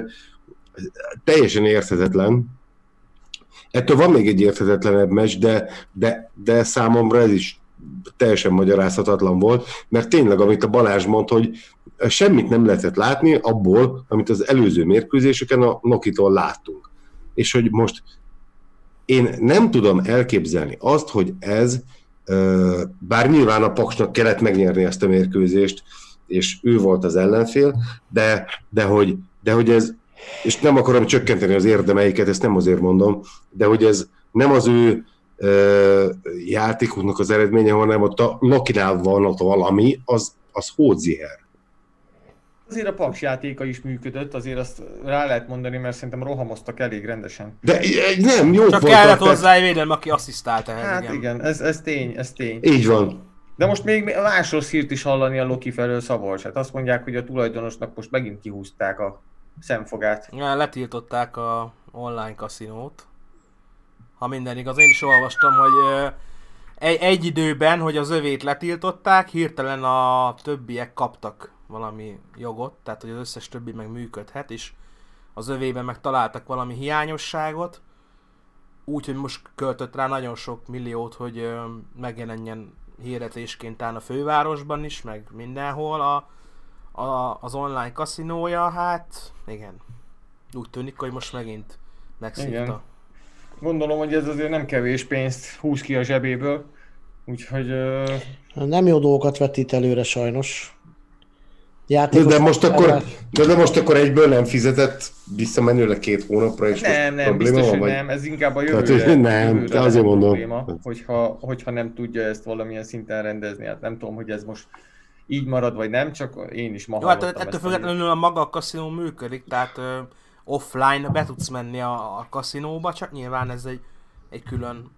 teljesen érthetetlen. Ettől van még egy érthetetlenebb meccs, de, de, de számomra ez is teljesen magyarázhatatlan volt, mert tényleg, amit a Balázs mond, hogy semmit nem lehetett látni abból, amit az előző mérkőzéseken a Nokitól láttunk. És hogy most én nem tudom elképzelni azt, hogy ez, bár nyilván a Paksnak kellett megnyerni ezt a mérkőzést, és ő volt az ellenfél, de, de, hogy, de hogy ez, és nem akarom csökkenteni az érdemeiket, ezt nem azért mondom, de hogy ez nem az ő játékuknak az eredménye, hanem ott a Lokinál van ott valami, az, az hódziher. Azért a Paks játéka is működött, azért azt rá lehet mondani, mert szerintem rohamoztak elég rendesen. De nem, jó volt. Csak kellett hozzá egy védelem, aki asszisztált ehhez. Hát igen, igen ez, ez tény, ez tény. Így van. De most még más rossz hírt is hallani a Loki felől, Szabolcs. Hát azt mondják, hogy a tulajdonosnak most megint kihúzták a szemfogát. Ja, letiltották a online kaszinót. Ha minden igaz, én is olvastam, hogy... Egy, egy időben, hogy az övét letiltották, hirtelen a többiek kaptak valami jogot, tehát hogy az összes többi meg működhet, és az övében meg találtak valami hiányosságot, úgy, hogy most költött rá nagyon sok milliót, hogy ö, megjelenjen hirdetésként a fővárosban is, meg mindenhol a, a, az online kaszinója, hát igen. Úgy tűnik, hogy most megint megszívta. Gondolom, hogy ez azért nem kevés pénzt húz ki a zsebéből, úgyhogy... Ö... Nem jó dolgokat vetít előre sajnos. De, de, most akkor, de, de most akkor egyből nem fizetett visszamenőleg két hónapra, és nem, most nem, biztos, van, hogy nem, ez inkább a jövőre, tehát, nem, jövőre azért mondom. Probléma, hogyha, hogyha nem tudja ezt valamilyen szinten rendezni, hát nem tudom, hogy ez most így marad, vagy nem, csak én is ma hallottam. Jó, hát ettől függetlenül a maga a kaszinó működik, tehát ö, offline be tudsz menni a, a kaszinóba, csak nyilván ez egy, egy külön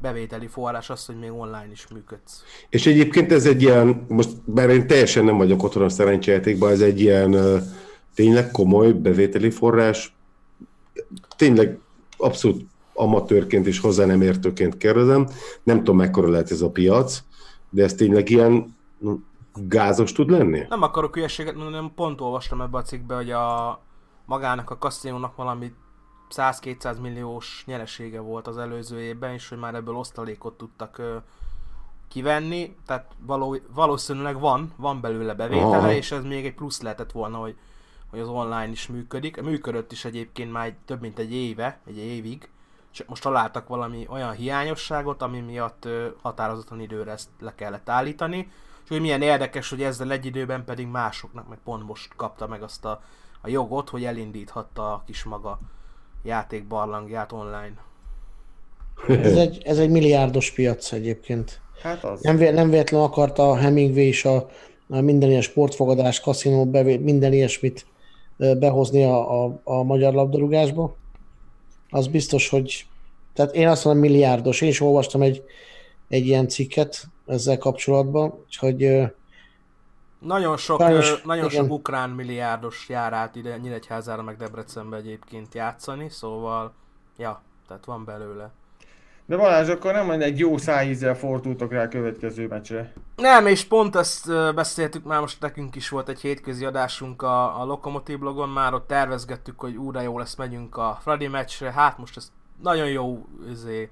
bevételi forrás az, hogy még online is működsz. És egyébként ez egy ilyen, most bár én teljesen nem vagyok otthon a szerencsejátékban, ez egy ilyen uh, tényleg komoly bevételi forrás, tényleg abszolút amatőrként és hozzá nem értőként kérdezem, nem tudom mekkora lehet ez a piac, de ez tényleg ilyen gázos tud lenni? Nem akarok hülyeséget mondani, pont olvastam ebbe a cikkbe, hogy a magának a kaszinónak valami száz-kétszáz milliós nyeresége volt az előző évben, és hogy már ebből osztalékot tudtak ö, kivenni, tehát való, valószínűleg van, van belőle bevétele, aha, és ez még egy plusz lehetett volna, hogy, hogy az online is működik. Működött is egyébként már egy, több mint egy éve, egy évig, csak most találtak valami olyan hiányosságot, ami miatt ö, határozottan időre ezt le kellett állítani, és hogy milyen érdekes, hogy ezzel egy időben pedig másoknak, meg pont most kapta meg azt a, a jogot, hogy elindíthatta a kis maga játékbarlangját online. Ez egy, ez egy milliárdos piac egyébként. Hát az. Nem, nem véletlenül akarta a Hemingway is a, a minden ilyen sportfogadás, kaszinó, bevé, minden ilyesmit behozni a, a, a magyar labdarúgásba. Az biztos, hogy... Tehát én azt mondom, milliárdos. Én is olvastam egy, egy ilyen cikket ezzel kapcsolatban, hogy... Nagyon sok, Pályos, nagyon sok ukrán milliárdos jár át ide Nyíregyházára meg Debrecenbe egyébként játszani, szóval, ja, tehát van belőle. De Balázs, akkor nem egy jó szájízzel fordultok rá a következő meccsre. Nem, és pont ezt beszéltük már, most nekünk is volt egy hétközi adásunk a, a Lokomotív blogon, már ott tervezgettük, hogy újra jó lesz, megyünk a Fradi meccsre, hát most ez nagyon jó üzé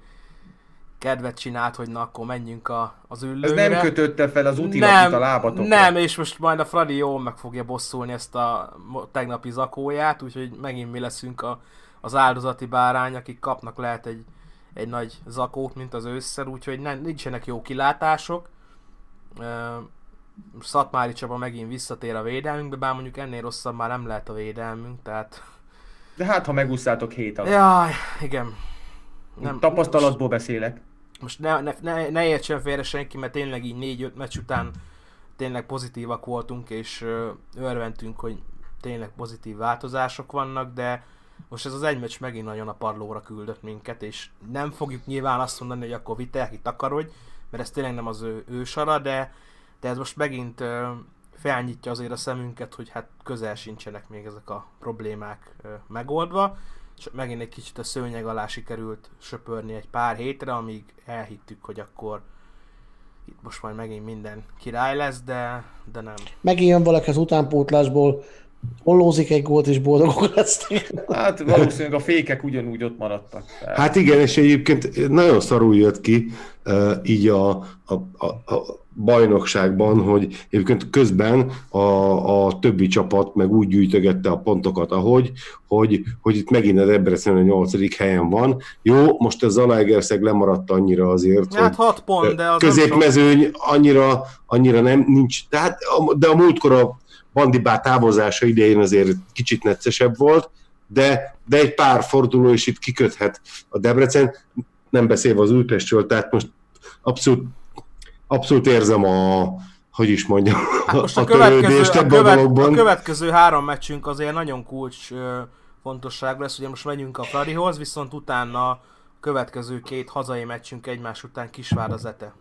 kedvet csinált, hogy na akkor menjünk a, az üllőre. Ez nem kötötte fel az utilapit a lábatokra. Nem, és most majd a Fradi jól meg fogja bosszulni ezt a tegnapi zakóját, úgyhogy megint mi leszünk a, az áldozati bárány, akik kapnak lehet egy, egy nagy zakót, mint az ősszel, úgyhogy nem, nincsenek jó kilátások. Szatmári Csaba megint visszatér a védelmünkbe, bár mondjuk ennél rosszabb már nem lehet a védelmünk, tehát... De hát, ha megúsztátok hét alatt. Jaj, igen. Nem, tapasztalatból most, beszélek. Most ne, ne, ne, ne értsen félre senki, mert tényleg így négy-öt meccs után tényleg pozitívak voltunk, és ö, örventünk, hogy tényleg pozitív változások vannak, de most ez az egy meccs megint nagyon a padlóra küldött minket, és nem fogjuk nyilván azt mondani, hogy akkor Vitelki takarodj, mert ez tényleg nem az ő, ő sara, de, de ez most megint ö, felnyitja azért a szemünket, hogy hát közel sincsenek még ezek a problémák ö, megoldva. Csak megint egy kicsit a szőnyeg alá sikerült söpörni egy pár hétre, amíg elhittük, hogy akkor itt most majd megint minden király lesz, de, de nem. Megint jön valaki az utánpótlásból, hollózik egy gólt és boldogok lesznek. Hát valószínűleg a fékek ugyanúgy ott maradtak. Tehát. Hát igen, és egyébként nagyon szarul jött ki így a, a, a, a bajnokságban, hogy egyébként közben a, a többi csapat meg úgy gyűjtögette a pontokat, ahogy, hogy, hogy itt megint a Debrecen a nyolcadik helyen van. Jó, most ez Zalaegerszeg lemaradt annyira azért, hát hat pont, de az középmezőny annyira, annyira nem nincs. Tehát, de a múltkor a Bandibá távozása idején azért kicsit neccesebb volt, de, de egy pár forduló is itt kiköthet a Debrecen, nem beszélve az Újpestről, tehát most abszolút Abszolút érzem a, hogy is mondjam, hát most a, a törődést ebben a, követ, a dologban. A következő három meccsünk azért nagyon kulcs ö, fontosság lesz, ugye most megyünk a Fradihoz, viszont utána a következő két hazai meccsünk egymás után Kisvár az Ete.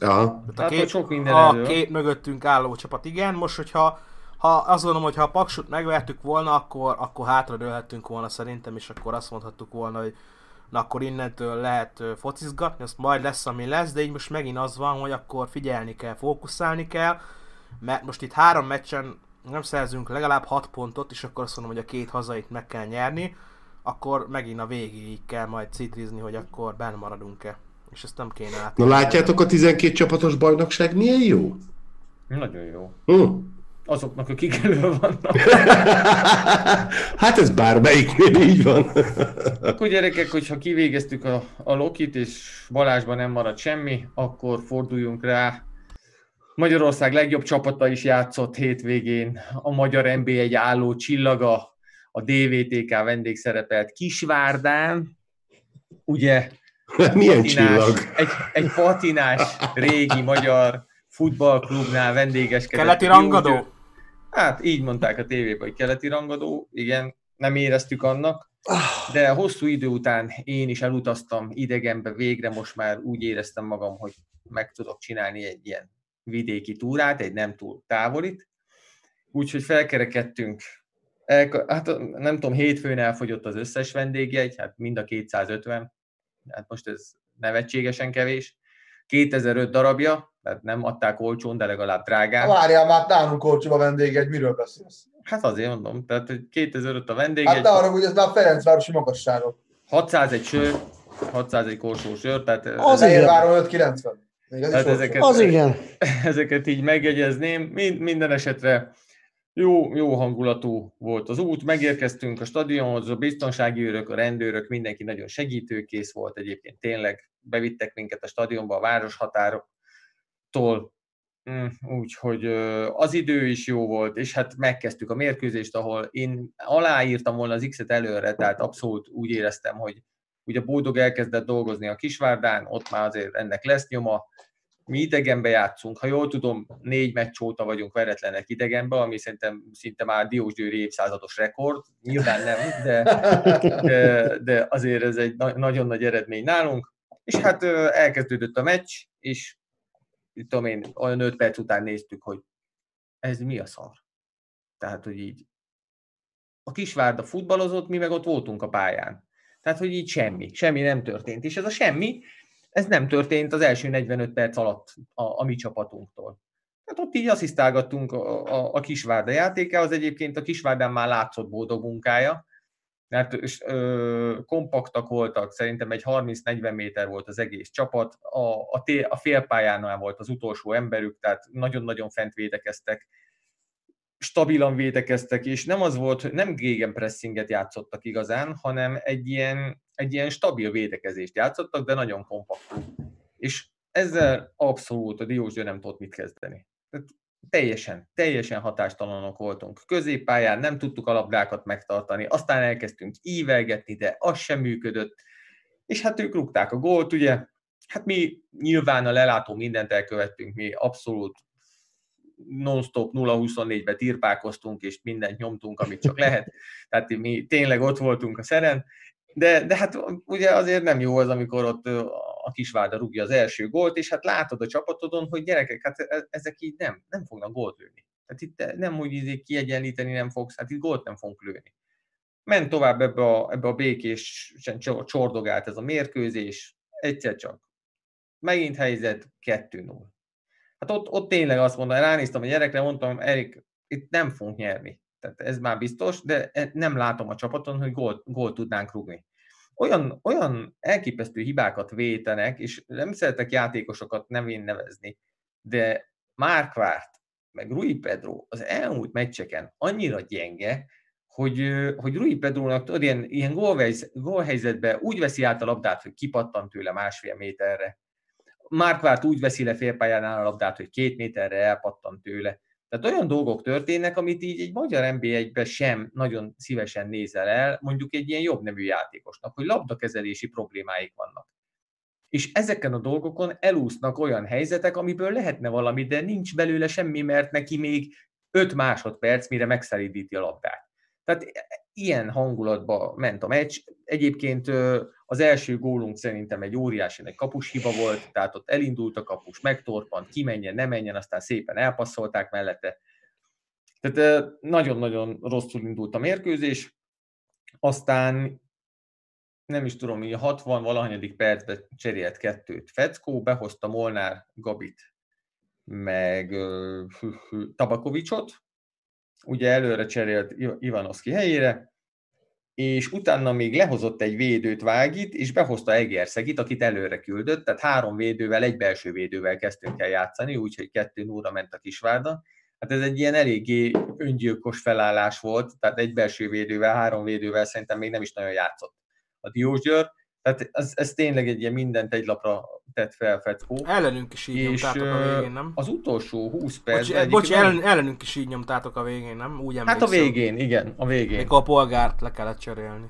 Aha. Tehát a két, sok minden a két mögöttünk álló csapat, igen, most hogyha ha azt gondolom, hogy ha a Paksut megvertük volna, akkor, akkor hátradőlhettünk volna szerintem, és akkor azt mondhattuk volna, hogy na akkor innentől lehet focizgatni, azt majd lesz, ami lesz, de így most megint az van, hogy akkor figyelni kell, fókuszálni kell, mert most itt három meccsen nem szerzünk legalább hat pontot, és akkor azt mondom, hogy a két hazait meg kell nyerni, akkor megint a végéig kell majd citrizni, hogy akkor benn maradunk-e. És ezt nem kéne átérni. Na látjátok, a tizenkét csapatos bajnokság milyen jó? Nagyon jó. Hm. Azoknak, akik elő vannak. Hát ez bármelyiknél így van. Akkor gyerekek, hogyha kivégeztük a, a Lokit, és Balázsban nem marad semmi, akkor forduljunk rá. Magyarország legjobb csapata is játszott hétvégén. A magyar en bé egy álló csillaga, a dé vé té ká vendégszerepelt Kisvárdán. Ugye? Milyen patinás, csillag? Egy, egy patinás régi magyar futballklubnál vendégeskedett. Keleti rangadó? Úgy, hát így mondták a tévében, hogy keleti rangadó, igen, nem éreztük annak, de hosszú idő után én is elutaztam idegenbe, végre most már úgy éreztem magam, hogy meg tudok csinálni egy ilyen vidéki túrát, egy nem túl távolit, úgyhogy felkerekedtünk, El, hát nem tudom, hétfőn elfogyott az összes vendégjegy, hát mind a kétszázötven, hát most ez nevetségesen kevés, kétezer-öt darabja, tehát nem adták olcsón, de legalább drágán. Várjál, már nálunk olcsó a vendégjegy, miről beszélsz? Hát azért mondom, tehát hogy kétezer-öt a vendégjegy. Hát ne arra, hogy ez már Ferencvárosi magasságok. hatszáz egy sör, hatszáz egy korsó sör, tehát... Az igen. öt kilencven. Még ez ezeket, az igen. Ezeket így megjegyezném. Mind, minden esetre jó, jó hangulatú volt az út, megérkeztünk a stadionhoz, a biztonsági őrök, a rendőrök, mindenki nagyon segítőkész volt egyébként, tényleg bevittek minket a stadionba, a városhatárok, Mm, úgyhogy az idő is jó volt, és hát megkezdtük a mérkőzést, ahol én aláírtam volna az X-et előre, tehát abszolút úgy éreztem, hogy ugye Boldog elkezdett dolgozni a Kisvárdán, ott már azért ennek lesz nyoma. Mi idegenbe játszunk, ha jól tudom, négy meccs óta vagyunk veretlenek idegenbe, ami szerintem szinte már Diósgyőri évszázados rekord, nyilván nem, de, de, de azért ez egy na- nagyon nagy eredmény nálunk, és hát elkezdődött a meccs, és tudom én, olyan öt perc után néztük, hogy ez mi a szar. Tehát, hogy így a Kisvárda futballozott, mi meg ott voltunk a pályán. Tehát, hogy így semmi, semmi nem történt. És ez a semmi, ez nem történt az első negyvenöt perc alatt a, a mi csapatunktól. Tehát ott így asszisztálgattunk a, a, a Kisvárda játékához, egyébként a Kisvárdán már látszott Boldog munkája, mert ö, kompaktak voltak, szerintem egy harminc-negyven méter volt az egész csapat, a, a, té, a félpályánál volt az utolsó emberük, tehát nagyon-nagyon fent védekeztek, stabilan védekeztek, és nem az volt, nem gegenpressinget játszottak igazán, hanem egy ilyen, egy ilyen stabil védekezést játszottak, de nagyon kompakt. És ezzel abszolút a Diósgyő nem tudott mit kezdeni. Tehát Teljesen, teljesen hatástalanok voltunk. Középpályán nem tudtuk a labdákat megtartani, aztán elkezdtünk ívelgetni, de az sem működött. És hát ők rúgták a gólt, ugye? Hát mi nyilván a lelátó mindent elkövettünk, mi abszolút non-stop nulla huszonnégybe tirpálkoztunk, és mindent nyomtunk, amit csak lehet. Tehát mi tényleg ott voltunk a szeren, de, de hát ugye azért nem jó az, amikor ott a Kisvárda rúgja az első gólt, és hát látod a csapatodon, hogy gyerekek, hát ezek így nem, nem fognak gólt lőni. Tehát itt nem úgy így kiegyenlíteni nem fogsz, hát itt gólt nem fogunk lőni. Ment tovább ebbe a, ebbe a békés, csordogált ez a mérkőzés, egyszer csak. Megint helyzet, kettő null. Hát ott, ott tényleg azt mondom, ránéztem a gyerekre, mondtam, Erik, itt nem fogunk nyerni. Tehát ez már biztos, de nem látom a csapaton, hogy gólt, gólt tudnánk rúgni. Olyan, olyan elképesztő hibákat vétenek, és nem szeretek játékosokat nevén nevezni, de Márkvárt, meg Rui Pedro az elmúlt meccseken annyira gyenge, hogy, hogy Rui Pedrónak tudod, ilyen, ilyen gólhelyzetben úgy veszi át a labdát, hogy kipattan tőle másfél méterre. Márkvárt úgy veszi le félpályánál a labdát, hogy két méterre elpattan tőle. Tehát olyan dolgok történnek, amit így egy magyar en bé egyben sem nagyon szívesen nézel el, mondjuk egy ilyen jobb nevű játékosnak, hogy labdakezelési problémáik vannak. És ezeken a dolgokon elúsznak olyan helyzetek, amiből lehetne valami, de nincs belőle semmi, mert neki még öt másodperc, mire megszeridíti a labdát. Tehát ilyen hangulatba ment a meccs. Egyébként az első gólunk szerintem egy óriási egy kapushiba volt, tehát ott elindult a kapus, megtorpant, kimenjen, ne menjen, aztán szépen elpasszolták mellette. Tehát nagyon-nagyon rosszul indult a mérkőzés, aztán nem is tudom, hogy hatvan-valahanyadik percben cserélt kettőt Feckó, behozta Molnár Gabit, meg Tabakovicsot, ugye előre cserélt Ivanovszki helyére, és utána még lehozott egy védőt Vágit, és behozta Egerszegit, akit előre küldött, tehát három védővel, egy belső védővel kezdtünk el játszani, úgyhogy kettő óra ment a Kisvárda. Hát ez egy ilyen eléggé öngyilkos felállás volt, tehát egy belső védővel, három védővel szerintem még nem is nagyon játszott a Diósgyőr. Tehát ez, ez tényleg egy ilyen mindent egy lapra tett fel feckó. Ellenünk is így és nyomtátok a végén, nem? Az utolsó húsz perc... Bocs, bocs ellen, ellenünk is így nyomtátok a végén, nem? Úgy emlékszem. Hát a végén, igen, a végén. Mikor a Polgárt le kellett cserélni.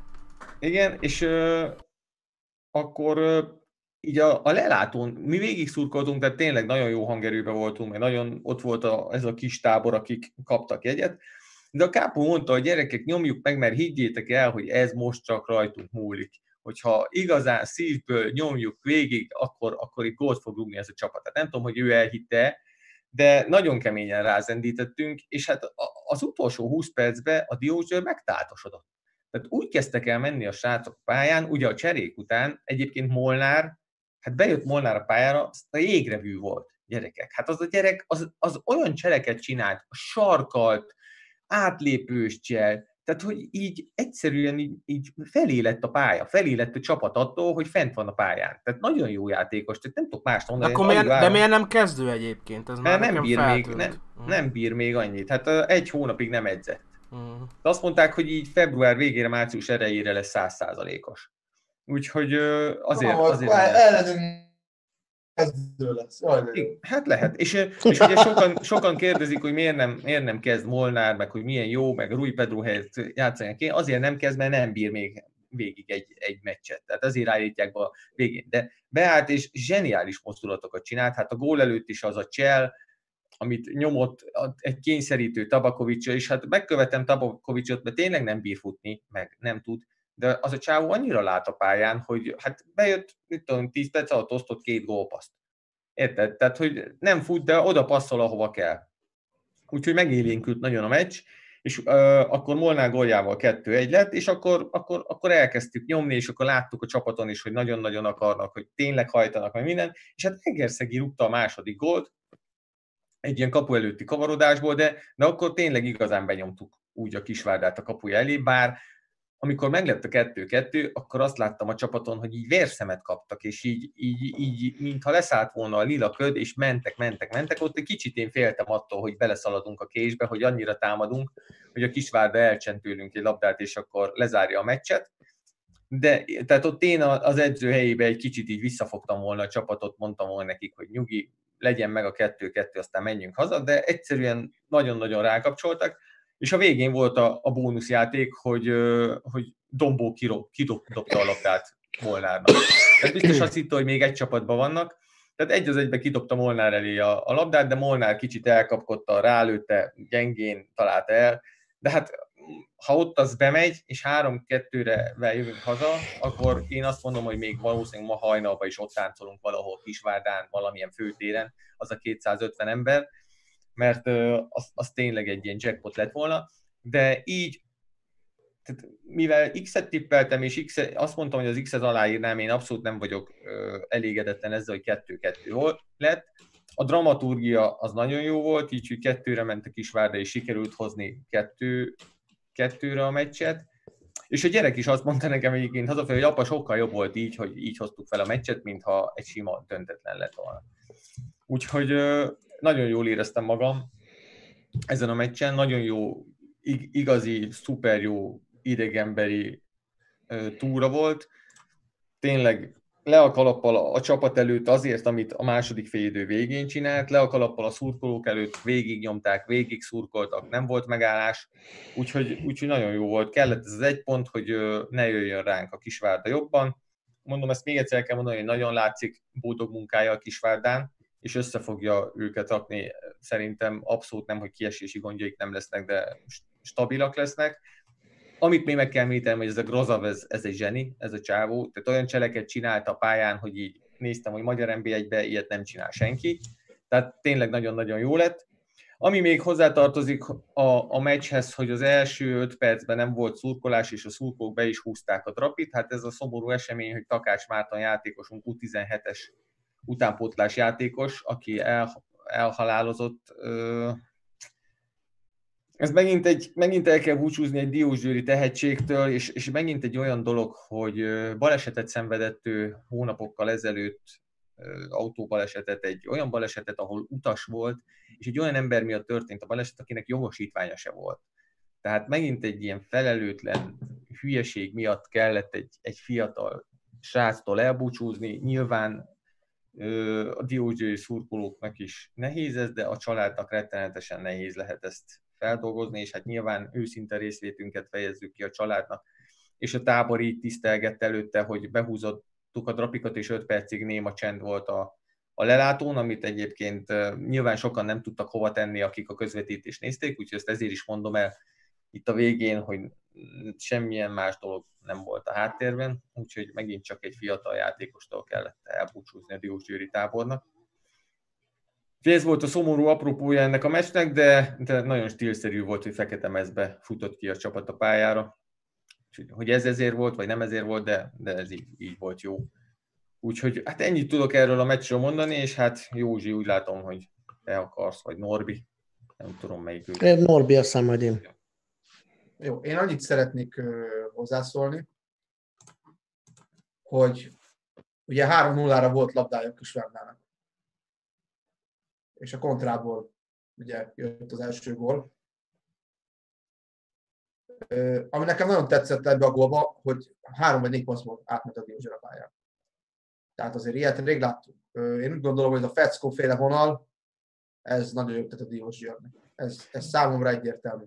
Igen, és ö, akkor ö, így a, a lelátón mi végig szurkoltunk, tehát tényleg nagyon jó hangerőben voltunk, mert nagyon ott volt a, ez a kis tábor, akik kaptak jegyet. De a kápó mondta, hogy gyerekek, nyomjuk meg, mert higgyétek el, hogy ez most csak rajtunk múlik. Hogyha igazán szívből nyomjuk végig, akkor, akkor itt gólt fog rúgni ez a csapat. Tehát nem tudom, hogy ő elhitte, de nagyon keményen rázendítettünk, és hát az utolsó húsz percben a Diósgyőr megtátosodott. Tehát úgy kezdtek el menni a srácok pályán, ugye a cserék után, egyébként Molnár, hát bejött Molnár a pályára, az a jégrevű volt, gyerekek. Hát az a gyerek, az, az olyan csereket csinált, sarkalt, átlépős csel. Tehát, hogy így egyszerűen így, így felé lett a pálya, felé lett a csapat attól, hogy fent van a pályán. Tehát nagyon jó játékos, tehát nem tudok mást mondani. Akkor milyen, de miért nem kezdő egyébként? Ez már nem, bír még, nem, mm. nem bír még annyit. Hát egy hónapig nem edzett. Mm. De azt mondták, hogy így február végére, március elejére lesz száz százalékos. Úgyhogy azért... No, azért ellenünk kezdő lesz. Hát lehet. És, és ugye sokan, sokan kérdezik, hogy miért nem, miért nem kezd Molnár, meg hogy milyen jó, meg Rui Pedro helyett játszanak én. Azért nem kezd, mert nem bír még végig egy, egy meccset. Tehát azért állítják be a végén. De beállt és zseniális mozdulatokat csinált. Hát a gól előtt is az a csel, amit nyomott egy kényszerítő Tabakovics, és hát megkövetem Tabakovicsot, mert tényleg nem bír futni, meg nem tud. De az a csávó annyira lát a pályán, hogy hát bejött, mit tudom, tíz perc alatt osztott két gólpaszt. Érted? Tehát, hogy nem fut, de oda passzol, ahova kell. Úgyhogy megélénkült nagyon a meccs, és ö, akkor Molnár góljával kettő egy lett, és akkor, akkor, akkor elkezdtük nyomni, és akkor láttuk a csapaton is, hogy nagyon-nagyon akarnak, hogy tényleg hajtanak meg minden, és hát Egerszegi rúgta a második gólt, egy ilyen kapu előtti kavarodásból, de, de akkor tényleg igazán benyomtuk úgy a Kisvárdát a kapuja elé, bár amikor meglett a kettő-kettő, akkor azt láttam a csapaton, hogy így vérszemet kaptak, és így, így, így mintha leszállt volna a lila köd, és mentek, mentek, mentek. Ott egy kicsit én féltem attól, hogy beleszaladunk a késbe, hogy annyira támadunk, hogy a Kisvárda elcsent tőlünk egy labdát, és akkor lezárja a meccset. De tehát ott én az edző helyébe egy kicsit így visszafogtam volna a csapatot, mondtam volna nekik, hogy nyugi, legyen meg a kettő-kettő, aztán menjünk haza, de egyszerűen nagyon-nagyon rákapcsoltak. És a végén volt a, a bónuszjáték, hogy, hogy Dombó kirob, kidobta a labdát Molnárnak. Tehát biztos azt hitte, hogy még egy csapatban vannak. Tehát egy az egybe kidobta Molnár elé a, a labdát, de Molnár kicsit elkapkodta, rálőtte, gyengén találta el. De hát ha ott az bemegy, és három-kettőre jövünk haza, akkor én azt mondom, hogy még valószínűleg ma hajnalban is ott táncolunk valahol Kisvárdán, valamilyen főtéren, az a kétszázötven ember, mert az, az tényleg egy ilyen jackpot lett volna, de így, tehát mivel X-et tippeltem, és X-et, azt mondtam, hogy az X-et aláírnám, én abszolút nem vagyok elégedetlen ezzel, hogy kettő-kettő lett. A dramaturgia az nagyon jó volt, így, hogy kettőre ment a Kisvárda, és sikerült hozni kettő, kettőre a meccset, és a gyerek is azt mondta nekem egyébként hazafelé, hogy apa, sokkal jobb volt így, hogy így hoztuk fel a meccset, mintha egy sima döntetlen lett volna. Úgyhogy nagyon jól éreztem magam ezen a meccsen, nagyon jó, igazi, szuper jó idegemberi túra volt. Tényleg le a kalappal a csapat előtt azért, amit a második félidő végén csinált, le a kalappal a szurkolók előtt, végignyomták, végig szurkoltak, nem volt megállás, úgyhogy, úgyhogy nagyon jó volt. Kellett ez az egy pont, hogy ne jöjjön ránk a Kisvárda jobban. Mondom, ezt még egyszer kell mondani, hogy nagyon látszik Bódog munkája a Kisvárdán, és össze fogja őket rakni, szerintem abszolút nem, hogy kiesési gondjaik nem lesznek, de stabilak lesznek. Amit még meg kell említenem, hogy ez a Grozav, ez, ez egy zseni, ez a csávó, tehát olyan cseleket csinált a pályán, hogy így néztem, hogy magyar en bé egyben ilyet nem csinál senki, tehát tényleg nagyon-nagyon jó lett. Ami még hozzátartozik a, a meccshez, hogy az első öt percben nem volt szurkolás, és a szurkolók be is húzták a trapit, hát ez a szomorú esemény, hogy Takács Márton játékosunk, U tizenhetes utánpótlás játékos, aki el, elhalálozott, ö, Ez megint, egy, megint el kell búcsúzni egy diósgyőri tehetségtől, és, és megint egy olyan dolog, hogy balesetet szenvedett ő hónapokkal ezelőtt, autóbalesetet, egy olyan balesetet, ahol utas volt, és egy olyan ember miatt történt a baleset, akinek jogosítványa se volt. Tehát megint egy ilyen felelőtlen hülyeség miatt kellett egy, egy fiatal sráctól elbúcsúzni. Nyilván ö, a diósgyőri szurkolóknak is nehéz ez, de a családnak rettenetesen nehéz lehet ezt feldolgozni, és hát nyilván őszinte részvétünket fejezzük ki a családnak, és a tábor így tisztelgett előtte, hogy behúzottuk a drapikat, és öt percig néma csend volt a, a lelátón, amit egyébként nyilván sokan nem tudtak hova tenni, akik a közvetítést nézték, úgyhogy ezt ezért is mondom el itt a végén, hogy semmilyen más dolog nem volt a háttérben, úgyhogy megint csak egy fiatal játékostól kellett elbúcsúzni a diósgyőri tábornak. Ez volt a szomorú apropója ennek a meccsnek, de, de nagyon stílszerű volt, hogy fekete mezbe futott ki a csapat a pályára. Hogy ez ezért volt, vagy nem ezért volt, de, de ez így, így volt jó. Úgyhogy hát ennyit tudok erről a meccsről mondani, és hát Józsi, úgy látom, hogy te akarsz, vagy Norbi. Nem tudom, melyik ő. Norbi, azt hiszem, hogy én. Jó, én annyit szeretnék hozzászólni, hogy ugye három nullára volt labdája Kisvárdának, és a kontrából ugye jött az első gól. Ami nekem nagyon tetszett ebbe a gólba, hogy három vagy négy passzból átment a Diósgyőr pályán. Tehát azért ilyet rég láttuk. Én úgy gondolom, hogy ez a Feckó féle vonal, ez nagyon jó tett a Diósgyőrnek. Ez, ez számomra egyértelmű.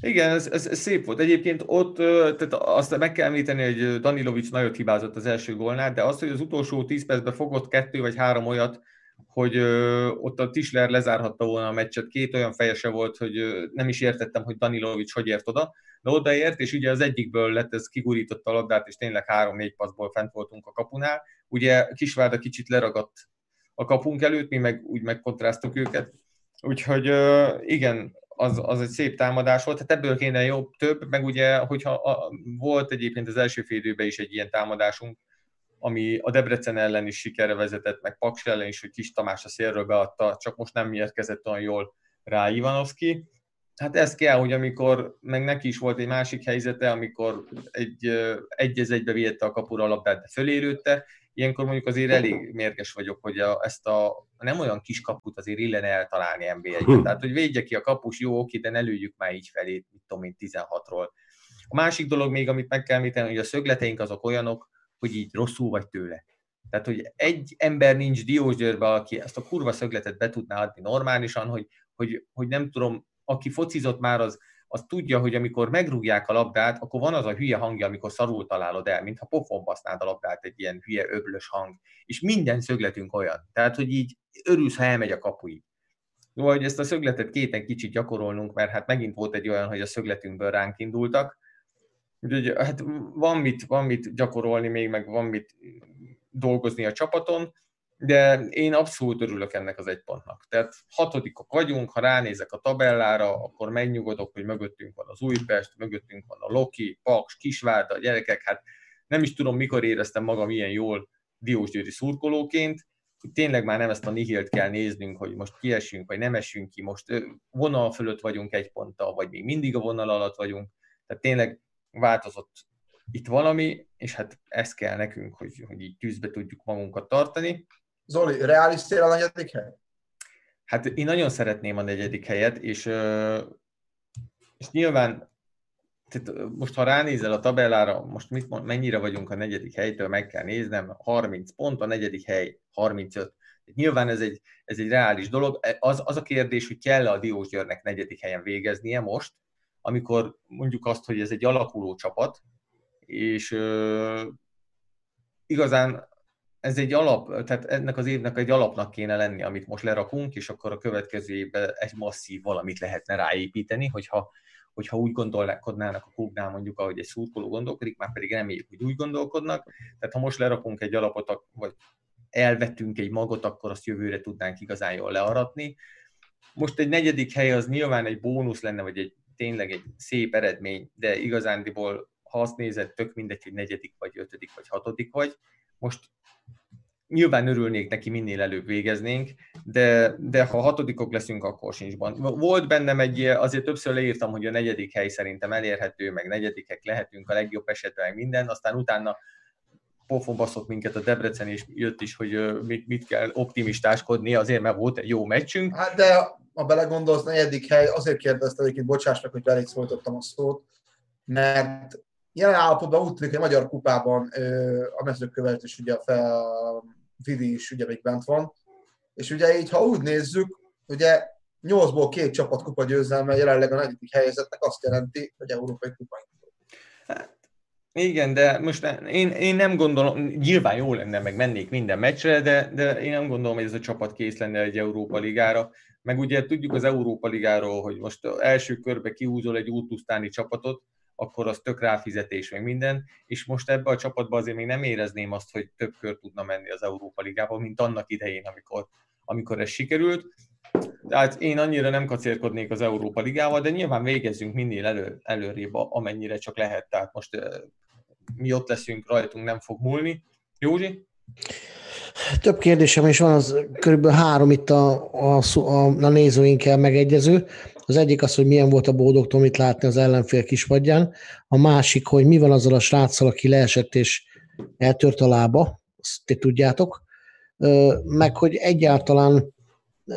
Igen, ez, ez, ez szép volt. Egyébként ott, tehát azt meg kell említeni, hogy Danilovics nagyot hibázott az első gólnál, de az, hogy az utolsó tíz percben fogott kettő vagy három olyat, hogy ö, ott a Tisler lezárhatta volna a meccset, két olyan fejese volt, hogy ö, nem is értettem, hogy Danilovics hogy ért oda, de odaért, és ugye az egyikből lett, ez kigurította a labdát, és tényleg három-négy passzból fent voltunk a kapunál. Ugye Kisvárda kicsit leragadt a kapunk előtt, mi meg úgy megkontráztuk őket. Úgyhogy ö, igen, az, az egy szép támadás volt, hát ebből kéne jobb, több, meg ugye, hogyha a, volt egyébként az első fél időben is egy ilyen támadásunk, ami a Debrecen ellen is sikerre vezetett, meg Paks ellen is, hogy Kis Tamás a szélről beadta, csak most nem érkezett olyan jól rá Ivanovszki. Hát ez kell, hogy amikor, meg neki is volt egy másik helyzete, amikor egy egy-egybe viette a kapura a labdát, de fölérődte, ilyenkor mondjuk azért elég mérges vagyok, hogy a, ezt a nem olyan kis kaput azért illene eltalálni en bé egyben. Tehát, hogy védje ki a kapus, jó, oké, de ne lőjük már így felét, mit tudom én, tizenhatról. A másik dolog még, amit meg kell említeni, hogy a szögleteink azok olyanok, hogy így rosszul vagy tőle. Tehát, hogy egy ember nincs Diósgyőrben, aki ezt a kurva szögletet be tudná adni normálisan, hogy, hogy, hogy nem tudom, aki focizott már, az, az tudja, hogy amikor megrúgják a labdát, akkor van az a hülye hangja, amikor szarul találod el, mintha pofon basznád a labdát, egy ilyen hülye öblös hang. És minden szögletünk olyan. Tehát, hogy így örülsz, ha elmegy a kapuig. Jó, hogy ezt a szögletet kéten kicsit gyakorolnunk, mert hát megint volt egy olyan, hogy a szögletünkből ránk indultak. Úgyhogy hát van mit, van mit gyakorolni még, meg van mit dolgozni a csapaton, de én abszolút örülök ennek az egy pontnak. Tehát hatodikok vagyunk, ha ránézek a tabellára, akkor megnyugodok, hogy mögöttünk van az Újpest, mögöttünk van a Loki, Paks, Kisvárda, gyerekek, hát nem is tudom, mikor éreztem magam ilyen jól diósgyőri szurkolóként, hogy tényleg már nem ezt a nihilt kell néznünk, hogy most kiesünk, vagy nem esünk ki, most vonal fölött vagyunk egy ponttal, vagy még mindig a vonal alatt vagyunk, tehát tényleg változott itt valami, és hát ez kell nekünk, hogy, hogy így tűzbe tudjuk magunkat tartani. Zoli, reális cél a negyedik hely? Hát én nagyon szeretném a negyedik helyet, és, és nyilván tehát most, ha ránézel a tabellára, most mit, mennyire vagyunk a negyedik helytől, meg kell néznem, harminc pont, a negyedik hely harmincöt. Nyilván ez egy, ez egy reális dolog. Az, az a kérdés, hogy kell-e a Diósgyőrnek negyedik helyen végeznie most, amikor mondjuk azt, hogy ez egy alakuló csapat, és euh, igazán ez egy alap, tehát ennek az évnek egy alapnak kéne lenni, amit most lerakunk, és akkor a következő évben egy masszív valamit lehetne ráépíteni, hogyha, hogyha úgy gondolkodnának a klubnál, mondjuk, ahogy egy szurkoló gondolkodik, már pedig reméljük, hogy úgy gondolkodnak. Tehát ha most lerakunk egy alapot, vagy elvettünk egy magot, akkor azt jövőre tudnánk igazán jól learatni. Most egy negyedik hely az nyilván egy bónusz lenne, vagy egy tényleg egy szép eredmény, de igazándiból, ha azt nézed, tök mindegy, hogy negyedik vagy, ötödik vagy, hatodik vagy. Most nyilván örülnék neki, minél előbb végeznénk, de, de ha hatodikok leszünk, akkor sincs baj. Volt bennem egy, azért többször leírtam, hogy a negyedik hely szerintem elérhető, meg negyedikek lehetünk a legjobb esetben, meg minden, aztán utána pofon baszott minket a Debrecen, és jött is, hogy mit, mit kell optimistáskodni, azért, mert volt egy jó meccsünk. Hát de ha belegondolsz, negyedik hely, azért kérdezted, hogy itt bocsáss meg, hogy beléd szólítottam a szót, mert jelen állapotban úgy tűnik, hogy a Magyar Kupában a mezőkövet is ugye fel, a Vidi is ugye még bent van, és ugye így, ha úgy nézzük, ugye nyolcból két csapat kupa győzelme jelenleg a negyedik helyzetnek azt jelenti, hogy európai kupa. Igen, de most én, én nem gondolom, nyilván jó lenne, meg mennék minden meccsre, de, de én nem gondolom, hogy ez a csapat kész lenne egy Európa Ligára. Meg ugye tudjuk az Európa Ligáról, hogy most első körbe kihúzol egy útpusztáni csapatot, akkor az tök ráfizetés, meg minden, és most ebbe a csapatba azért még nem érezném azt, hogy több kör tudna menni az Európa Ligába, mint annak idején, amikor, amikor ez sikerült. Tehát én annyira nem kacérkodnék az Európa Ligával, de nyilván végezzünk minél elő, előrébb, amennyire csak lehet. Tehát most mi ott leszünk, rajtunk nem fog múlni. Józsi? Több kérdésem is van, az körülbelül három itt a, a, a, a nézőinkkel megegyező. Az egyik az, hogy milyen volt a Boldogtól mit látni az ellenfél kispadján. A másik, hogy mi van azzal a sráccal, aki leesett és eltört a lába, azt ti tudjátok. Meg, hogy egyáltalán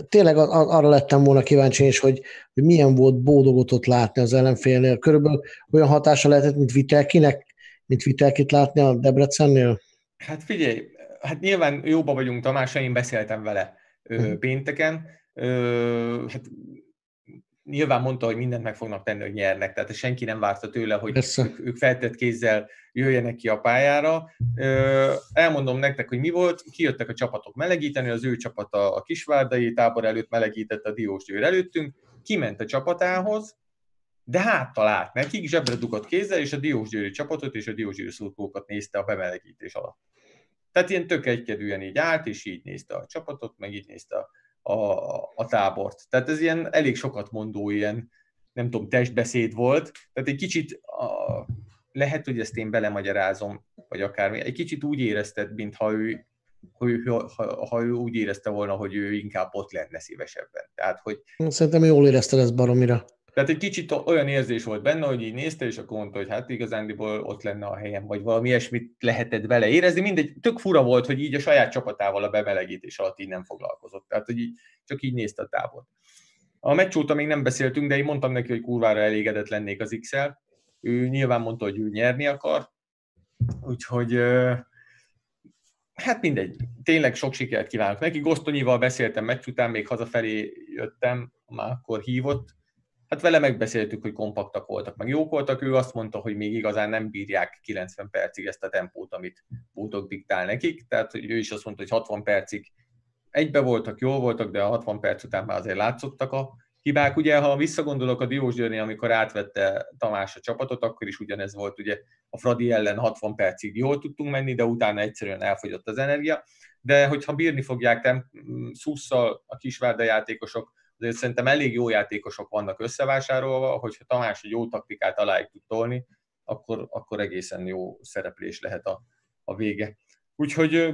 tényleg arra lettem volna kíváncsi is, hogy, hogy milyen volt Boldogot ott látni az ellenfélnél. Körülbelül olyan hatása lehetett, mint Vitelkinek, mint Vitelkit látni a Debrecennél? Hát figyelj, hát nyilván jóba vagyunk Tamással, én beszéltem vele hmm. pénteken. Hát nyilván mondta, hogy mindent meg fognak tenni, hogy nyernek, tehát senki nem várta tőle, hogy ők, ők feltett kézzel jöjjenek ki a pályára. Elmondom nektek, hogy mi volt, kijöttek a csapatok melegíteni, az ő csapata a Kisvárdai tábor előtt melegített, a Diósgyőr előttünk, kiment a csapatához, de háttal állt nekik, zsebre dugott kézzel, és a Diósgyőri csapatot és a Diósgyőri szurkolókat nézte a bemelegítés alatt. Tehát ilyen tök egykedűen így állt, és így nézte a csapatot, meg így nézte a A, a tábort. Tehát ez ilyen elég sokat mondó, ilyen, nem tudom, testbeszéd volt. Tehát egy kicsit, a, lehet, hogy ezt én belemagyarázom, vagy akármi, egy kicsit úgy érezted, mintha ő, hogy, ha, ha ő úgy érezte volna, hogy ő inkább ott lenne szívesebben. Tehát, hogy... Szerintem jól érezted ezt baromira. Tehát egy kicsit olyan érzés volt benne, hogy így nézte, és akkor mondta, hogy hát igazándiból ott lenne a helyen, vagy valami ilyesmit lehetett vele érezni. Mindegy, tök fura volt, hogy így a saját csapatával a bemelegítés alatt így nem foglalkozott. Tehát, hogy így, csak így nézte a távol. A meccs óta még nem beszéltünk, de én mondtam neki, hogy kurvára elégedett lennék az iksz el. Ő nyilván mondta, hogy ő nyerni akar. Úgyhogy... Hát mindegy, tényleg sok sikert kívánok neki. Gosztonyival beszéltem meccs után, még hazafelé jöttem, már akkor hívott. Hát vele megbeszéltük, hogy kompaktak voltak, meg jók voltak, ő azt mondta, hogy még igazán nem bírják kilencven percig ezt a tempót, amit Boldog diktál nekik, tehát hogy ő is azt mondta, hogy hatvan percig egybe voltak, jól voltak, de a hatvan perc után már azért látszottak a hibák. Ugye, ha visszagondolok a Diósgyőrnél, amikor átvette Tamás a csapatot, akkor is ugyanez volt, ugye a Fradi ellen hatvan percig jól tudtunk menni, de utána egyszerűen elfogyott az energia, de hogyha bírni fogják nem szusszal a Kisvárda játékosok, azért szerintem elég jó játékosok vannak összevásárolva, hogyha Tamás egy jó taktikát aláig tud tolni, akkor, akkor egészen jó szereplés lehet a, a vége. Úgyhogy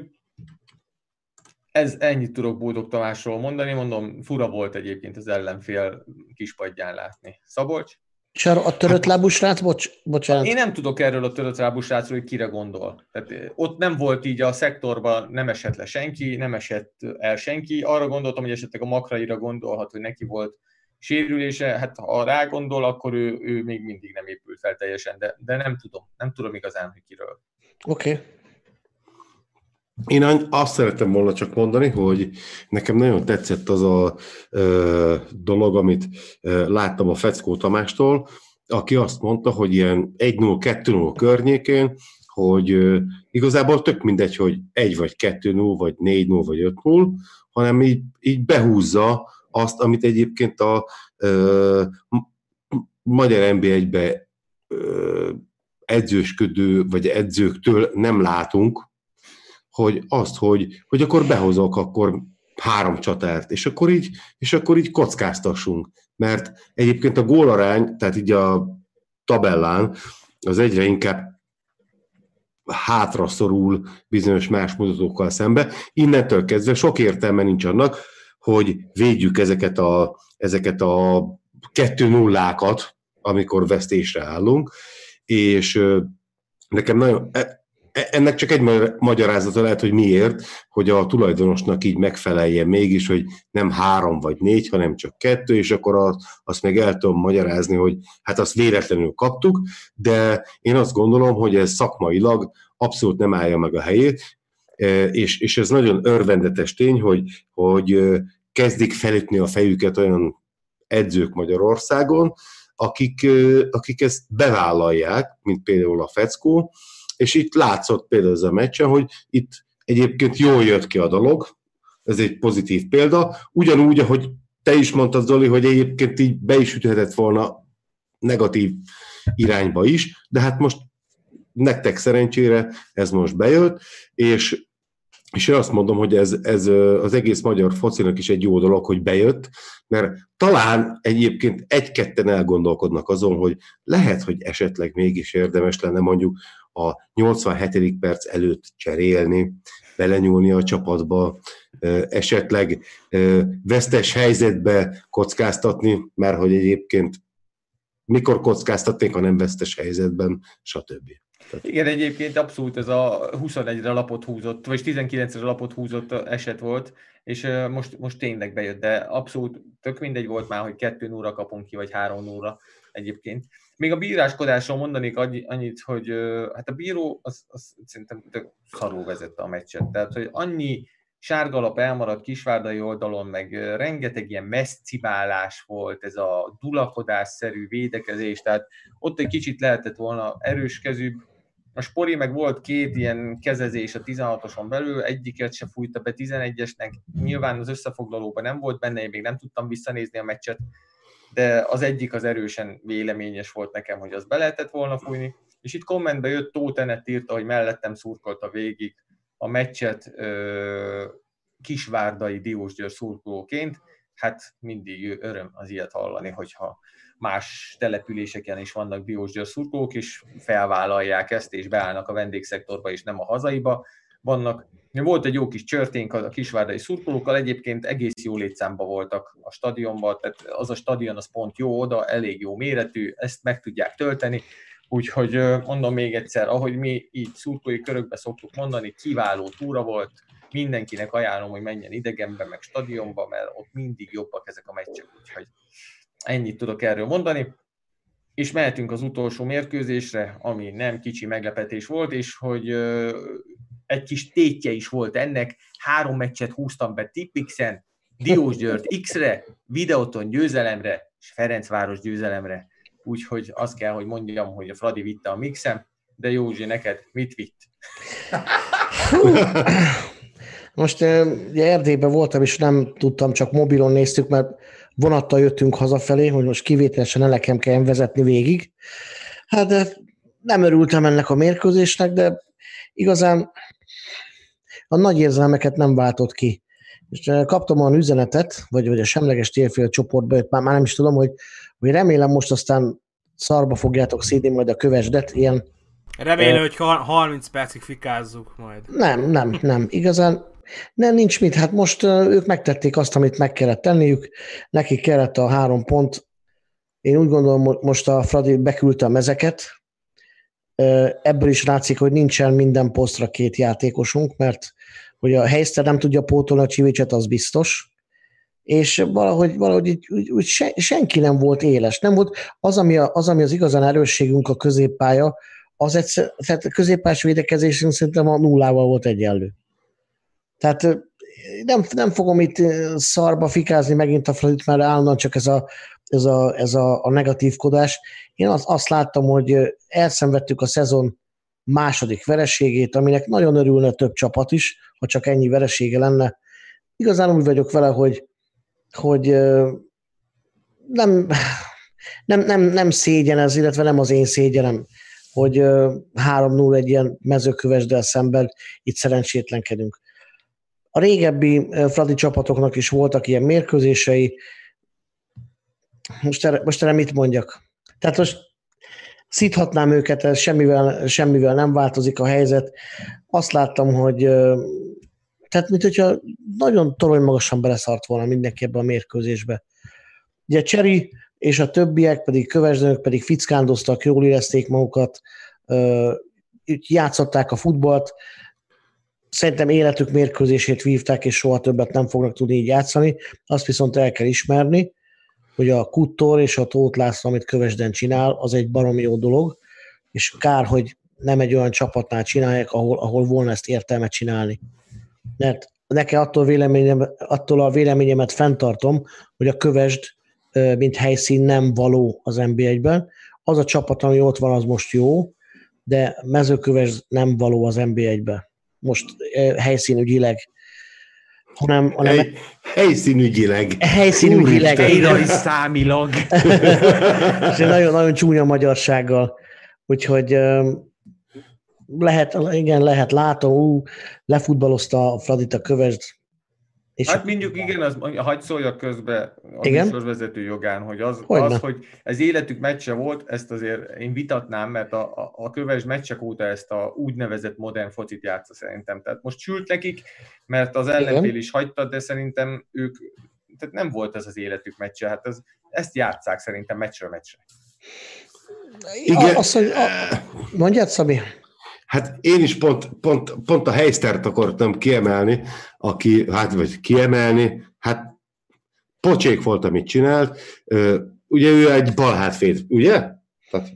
ez, ennyit tudok Boldog Tamásról mondani, mondom, fura volt egyébként az ellenfél kispadján látni. Szabolcs? És a törött lábú srác, bocs, bocsánat. Én nem tudok erről a törött lábú srácról, hogy kire gondol. Tehát ott nem volt így a szektorban, nem esett le senki, nem esett el senki. Arra gondoltam, hogy esetleg a Makraira gondolhat, hogy neki volt sérülése. Hát ha rá gondol, akkor ő, ő még mindig nem épült fel teljesen, de, de nem tudom. Nem tudom igazán, hogy kiről. Oké. Okay. Én azt szerettem volna csak mondani, hogy nekem nagyon tetszett az a ö, dolog, amit ö, láttam a Feckó Tamástól, aki azt mondta, hogy ilyen egy nulla kettő nulla környékén, hogy ö, igazából tök mindegy, hogy egy vagy kettő null, vagy négy null, vagy öt null, hanem így, így behúzza azt, amit egyébként a ö, magyar en bé egyben ö, edzősködő, vagy edzőktől nem látunk, hogy azt, hogy, hogy akkor behozok akkor három csatárt, és akkor így, és akkor így kockáztassunk. Mert egyébként a gólarány, tehát így a tabellán, az egyre inkább hátra szorul bizonyos más mutatókkal szembe. Innentől kezdve sok értelme nincs annak, hogy védjük ezeket a, ezeket a kettő nullákat, amikor vesztésre állunk, és nekem nagyon... Ennek csak egy magyarázata lehet, hogy miért, hogy a tulajdonosnak így megfeleljen mégis, hogy nem három vagy négy, hanem csak kettő, és akkor azt még el tudom magyarázni, hogy hát azt véletlenül kaptuk, de én azt gondolom, hogy ez szakmailag abszolút nem állja meg a helyét, és, és ez nagyon örvendetes tény, hogy, hogy kezdik felütni a fejüket olyan edzők Magyarországon, akik, akik ezt bevállalják, mint például a Feckó, és itt látszott például ez a meccsen, hogy itt egyébként jól jött ki a dolog, ez egy pozitív példa, ugyanúgy, ahogy te is mondtad, Zoli, hogy egyébként így be is üthetett volna negatív irányba is, de hát most nektek szerencsére ez most bejött, és, és én azt mondom, hogy ez, ez az egész magyar focinak is egy jó dolog, hogy bejött, mert talán egyébként egy-ketten elgondolkodnak azon, hogy lehet, hogy esetleg mégis érdemes lenne mondjuk a nyolcvanhetedik perc előtt cserélni, belenyúlni a csapatba, esetleg vesztes helyzetbe kockáztatni, mert hogy egyébként mikor kockáztatnék, ha nem vesztes helyzetben, stb. Tehát... Igen, egyébként abszolút ez a huszonegyre lapot húzott, vagy tizenkilencre lapot húzott eset volt, és most, most tényleg bejött, de abszolút tök mindegy volt már, hogy kettő nulla kapunk ki, vagy három nulla egyébként. Még a bíráskodásról mondanék annyit, hogy hát a bíró az, az szerintem szarul vezette a meccset. Tehát, hogy annyi sárgalap elmaradt Kisvárdai oldalon, meg rengeteg ilyen messzcibálás volt, ez a dulakodásszerű védekezés, tehát ott egy kicsit lehetett volna erőskezűbb. A Spori meg volt két ilyen kezezés a tizenhatoson belül, egyiket se fújta be tizenegyesnek, nyilván az összefoglalóban nem volt benne, én még nem tudtam visszanézni a meccset, de az egyik az erősen véleményes volt nekem, hogy az be lehetett volna fújni, és itt kommentbe jött Tóth Enet írta, hogy mellettem szurkolta végig a meccset ö, kisvárdai Diósgyőr szurkolóként, hát mindig öröm az ilyet hallani, hogyha más településeken is vannak Diósgyőr szurkolók, és felvállalják ezt, és beállnak a vendégszektorba, és nem a hazaiba vannak. Volt egy jó kis csörténk a kisvárdai szurkolókkal, egyébként egész jó létszámban voltak a stadionban, tehát az a stadion az pont jó oda, elég jó méretű, ezt meg tudják tölteni, úgyhogy mondom még egyszer, ahogy mi így szurkolói körökbe szoktuk mondani, kiváló túra volt, mindenkinek ajánlom, hogy menjen idegenbe, meg stadionba, mert ott mindig jobbak ezek a meccsek, úgyhogy ennyit tudok erről mondani. És mehetünk az utolsó mérkőzésre, ami nem kicsi meglepetés volt, és hogy egy kis tétje is volt ennek, három meccset húztam be Tippixen, Diósgyőrt X-re, Videóton győzelemre, és Ferencváros győzelemre. Úgyhogy azt kell, hogy mondjam, hogy a Fradi vitte a mixem, de Józsi, neked mit vitt? Most ugye Erdélyben voltam, és nem tudtam, csak mobilon néztük, mert vonattal jöttünk hazafelé, hogy most kivételesen ne nekem kelljen vezetni végig. Hát nem örültem ennek a mérkőzésnek, de igazán a nagy érzelmeket nem váltott ki. És kaptam olyan üzenetet, vagy, vagy a semleges térfél csoportba jött, már, már nem is tudom, hogy, hogy remélem most aztán szarba fogjátok szídni majd a kövesdet, ilyen... Remélem, eh, hogy harminc percig fikázzuk majd. Nem, nem, nem. Igazán nem, nincs mit. Hát most ők megtették azt, amit meg kellett tenniük. Nekik kellett a három pont. Én úgy gondolom, most a Fradi beküldte a mezeket. Ebből is látszik, hogy nincsen minden posztra két játékosunk, mert hogy a Heiszter nem tudja pótolni a Csivicset, az biztos, és valahogy, valahogy így, úgy, úgy se, senki nem volt éles. Nem volt az, ami, a, az, ami az igazán erősségünk, a középpálya, az egyszer, tehát a középpályás védekezésünk szerintem a nullával volt egyenlő. Tehát nem, nem fogom itt szarba fikázni megint a Fradit, mert állandóan csak ez a, ez a, ez a, a negatívkodás. Én az, azt láttam, hogy elszenvedtük a szezon második vereségét, aminek nagyon örülne több csapat is, ha csak ennyi veresége lenne. Igazán úgy vagyok vele, hogy, hogy nem, nem, nem, nem szégyen ez, illetve nem az én szégyenem, hogy három null egy ilyen mezőkövesddel szemben itt szerencsétlenkedünk. A régebbi Fradi csapatoknak is voltak ilyen mérkőzései. Most erre, most erre mit mondjak? Tehát most szíthatnám őket, ez semmivel, semmivel nem változik a helyzet. Azt láttam, hogy tehát, mint hogyha nagyon toronymagasan beleszart volna mindenki ebbe a mérkőzésbe. Ugye Cseri és a többiek, pedig Kövesdők, pedig fickándoztak, jól érezték magukat, játszották a futballt, szerintem életük mérkőzését vívták, és soha többet nem fognak tudni így játszani. Azt viszont el kell ismerni, hogy a Kuttor és a Tóth László, amit Kövesden csinál, az egy baromi jó dolog, és kár, hogy nem egy olyan csapatnál csinálják, ahol, ahol volna ezt értelmet csinálni. Mert nekem attól, véleményem, attól a véleményemet fenntartom, hogy a Kövesd, mint helyszín nem való az en bé egyben. Az a csapat, ami ott van, az most jó, de Mezőkövesd nem való az en bé egyben. Most helyszínügyileg, hanem... hanem Hely, helyszínügyileg. Helyszínügyileg. Rajszámilag. És nagyon-nagyon csúnya magyarsággal. Úgyhogy lehet, igen, lehet, látom, ú, lefutballozta a Fradit a Kövesd. És hát mindjuk igen, az, hadd szóljak közbe a műsorvezető jogán, hogy az, az, hogy ez életük meccse volt, ezt azért én vitatnám, mert a, a, a Kövesd meccsek óta ezt a úgynevezett modern focit játsza szerintem. Tehát most sült nekik, mert az ellenfél is hagyta, de szerintem ők, tehát nem volt ez az életük meccse, hát ez, ezt játsszák szerintem meccsről meccsre. Igen. A, azt, hogy a... Mondjad, Szabi? Hát én is pont, pont, pont a Heisztert akartam kiemelni, aki, hát vagy kiemelni, hát pocsék volt, amit csinált. Ugye ő egy balhátfét, ugye? Tehát,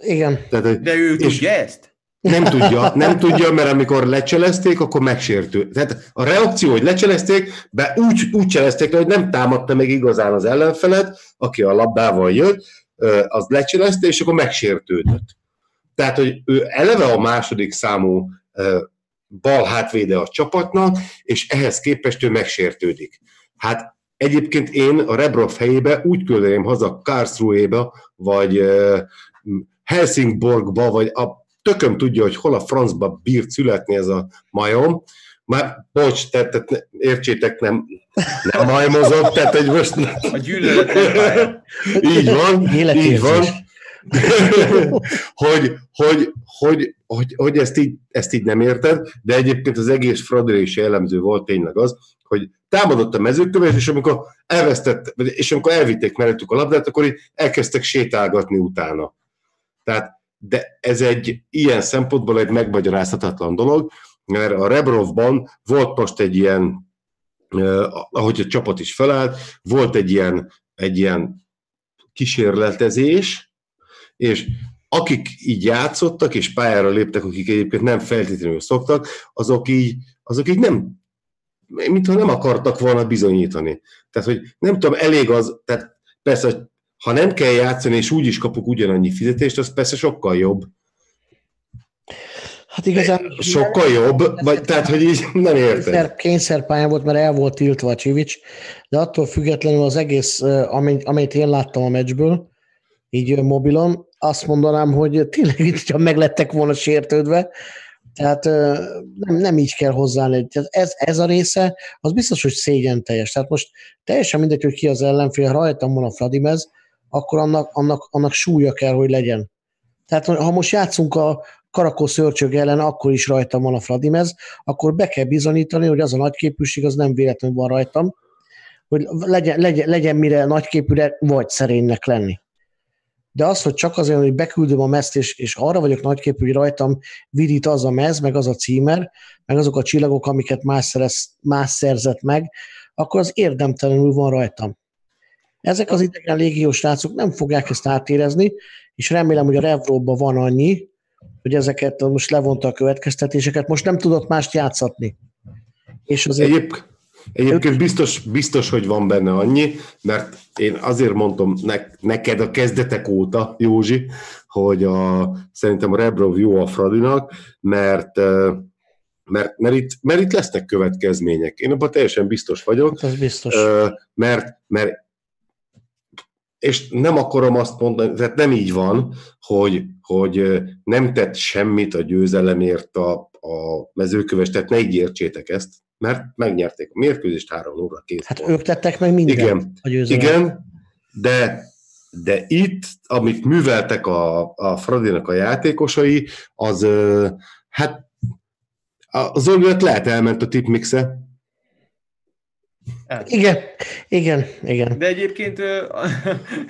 igen. Tehát, de ő tudja ezt? Nem tudja, nem tudja, mert amikor lecselezték, akkor megsértő. Tehát a reakció, hogy lecselezték, be úgy, úgy cselezték le, hogy nem támadta meg igazán az ellenfelet, aki a labdával jött, az lecselezte, és akkor megsértődött. Tehát, hogy ő eleve a második számú bal hátvéde a csapatnak, és ehhez képest ő megsértődik. Hát egyébként én a Rebrov helyébe úgy küldeném haza Karlsruhéba, vagy Helsingborgba, vagy a tököm tudja, hogy hol a francba bírt születni ez a majom. Már, bocs, tehát, tehát értsétek, nem, nem majmozott, tehát hogy most... A gyűlölet nem Így van, így van. hogy, hogy, hogy, hogy, hogy ezt, így, ezt így nem érted, de egyébként az egész Fradira is jellemző volt tényleg az, hogy támadott a Mezőkövesd, és amikor elvesztett, és amikor elvitték mellettük a labdát, akkor így elkezdtek sétálgatni utána. Tehát, de ez egy ilyen szempontból egy megmagyarázhatatlan dolog, mert a Rebrovban volt most egy ilyen, ahogy a csapat is felállt, volt egy ilyen, egy ilyen kísérletezés, és akik így játszottak, és pályára léptek, akik egyébként nem feltétlenül szoktak, azok így, azok így nem, mintha nem akartak volna bizonyítani. Tehát, hogy nem tudom, elég az, tehát persze, ha nem kell játszani, és úgy is kapok ugyanannyi fizetést, az persze sokkal jobb. Hát igazán... Sokkal jobb, vagy, tehát, hogy így nem érted. Kényszerpályán volt, mert el volt tiltva a Csivics, de attól függetlenül az egész, amit én láttam a meccsből, így mobilon, azt mondanám, hogy tényleg, hogyha meglettek volna sértődve, tehát nem, nem így kell hozzáállni. Ez, ez a része, az biztos, hogy szégyen teljes. Tehát most teljesen mindegy, hogy ki az ellenfél, ha rajtam van a Fradimez, akkor annak, annak, annak súlya kell, hogy legyen. Tehát ha most játszunk a Karakó Szörcsög ellen, akkor is rajtam van a Fradimez, akkor be kell bizonyítani, hogy az a nagyképűség, az nem véletlenül van rajtam, hogy legyen, legyen, legyen mire nagyképűre vagy szerénynek lenni. De az, hogy csak azért, hogy beküldöm a mezt, és, és arra vagyok nagyképű, hogy rajtam virít az a mez, meg az a címer, meg azok a csillagok, amiket más, szerez, más szerzett meg, akkor az érdemtelenül van rajtam. Ezek az idegen légiós rácok nem fogják ezt átérezni, és remélem, hogy a Revróban van annyi, hogy ezeket most levonta a következtetéseket, most nem tudott mást játszatni. És azért... Egyéb, egyébként biztos, biztos, hogy van benne annyi, mert én azért mondtam ne, neked a kezdetek óta, Józsi, hogy a, szerintem a Rebrov jó a Fradinak, mert, mert, mert, itt, mert itt lesznek következmények. Én abban teljesen biztos vagyok. Ez biztos. Mert, mert, és nem akarom azt mondani, tehát nem így van, hogy, hogy nem tett semmit a győzelemért a, a Mezőkövesd, tehát ne így értsétek ezt. Mert megnyerték a mérkőzést három óra két. Hát pont. Ők tettek meg mindent. Igen, igen, de, de itt, amit műveltek a, a Fradinak a játékosai, az hát az örület lehet elment a tipmixe. El. Igen, igen, igen. De egyébként,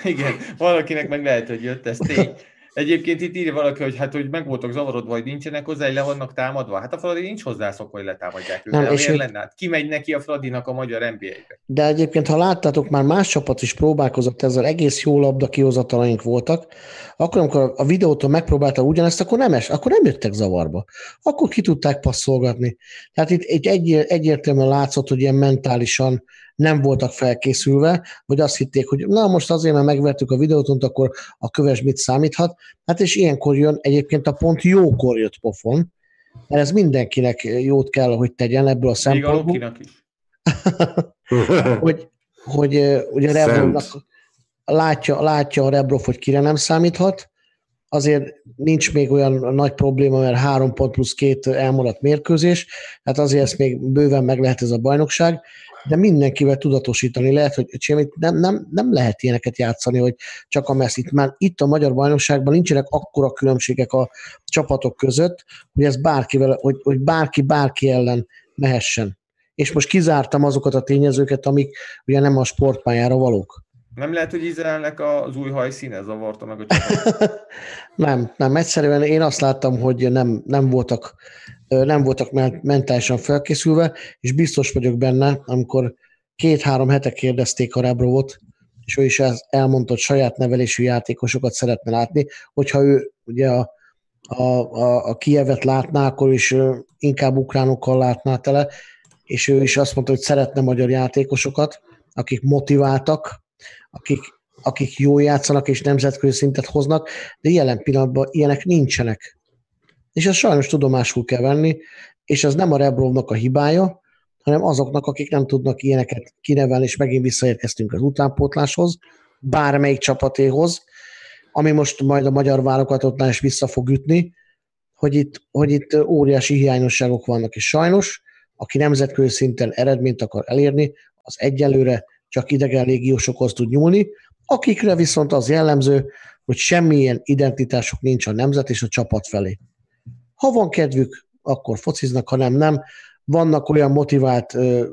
igen, valakinek meg lehet, hogy jött, ez tény. Egyébként itt írja valaki, hogy hát, hogy meg voltak zavarodva, hogy nincsenek hozzá, hogy le vannak támadva. Hát a Fradi nincs hozzászokva, hogy letámadják őket. Miért hogy... lenne? Hát kimegy neki a Fradinak a magyar en bé á-be. De egyébként, ha láttátok, már más csapat is próbálkozott ezzel, egész jó labda kihozatalaink voltak. Akkor, amikor a videótól megpróbálta ugyanezt, akkor nem es, akkor nem jöttek zavarba. Akkor ki tudták passzolgatni. Tehát itt, itt egy, egyértelműen látszott, hogy ilyen mentálisan nem voltak felkészülve, hogy azt hitték, hogy na most azért, mert megvertük a videótont, akkor a köves mit számíthat. Hát és ilyenkor jön egyébként a pont jókor jött pofon, mert ez mindenkinek jót kell, hogy tegyen ebből a szempontból. Még a Lokinak is. hogy, hogy, hogy a Rebrovnak látja, látja a Rebrov, hogy kire nem számíthat, azért nincs még olyan nagy probléma, mert három pont plusz két elmaradt mérkőzés, hát azért ezt még bőven meg lehet ez a bajnokság, de mindenkivel tudatosítani lehet, hogy nem, nem, nem lehet ilyeneket játszani, hogy csak a Messi. Itt már itt a magyar bajnokságban nincsenek akkora különbségek a csapatok között, hogy ez bárkivel, hogy, hogy bárki bárki ellen mehessen. És most kizártam azokat a tényezőket, amik ugye nem a sportpályára valók. Nem lehet, hogy Izraelnek az új hajszíne zavarta meg a csapatot? nem, nem, egyszerűen én azt láttam, hogy nem, nem voltak nem voltak mentálisan felkészülve, és biztos vagyok benne, amikor két-három hete kérdezték a Rebrovot, és ő is elmondta, hogy saját nevelésű játékosokat szeretne látni, hogyha ő ugye a, a, a, a Kijevet látná, akkor is inkább ukránokkal látná tele, és ő is azt mondta, hogy szeretne magyar játékosokat, akik motiváltak, akik, akik jól játszanak és nemzetközi szintet hoznak, de jelen pillanatban ilyenek nincsenek. És ezt sajnos tudomásul kell venni, és ez nem a Rebrovnak a hibája, hanem azoknak, akik nem tudnak ilyeneket kinevelni, és megint visszaérkeztünk az utánpótláshoz, bármelyik csapatéhoz, ami most majd a magyar válogatottnál is vissza fog ütni, hogy itt, hogy itt óriási hiányosságok vannak, és sajnos, aki nemzetközi szinten eredményt akar elérni, az egyelőre csak idegen légiósokhoz tud nyúlni, akikre viszont az jellemző, hogy semmilyen identitásuk nincs a nemzet és a csapat felé. Ha van kedvük, akkor fociznak, ha nem, nem. Vannak olyan motivált ö,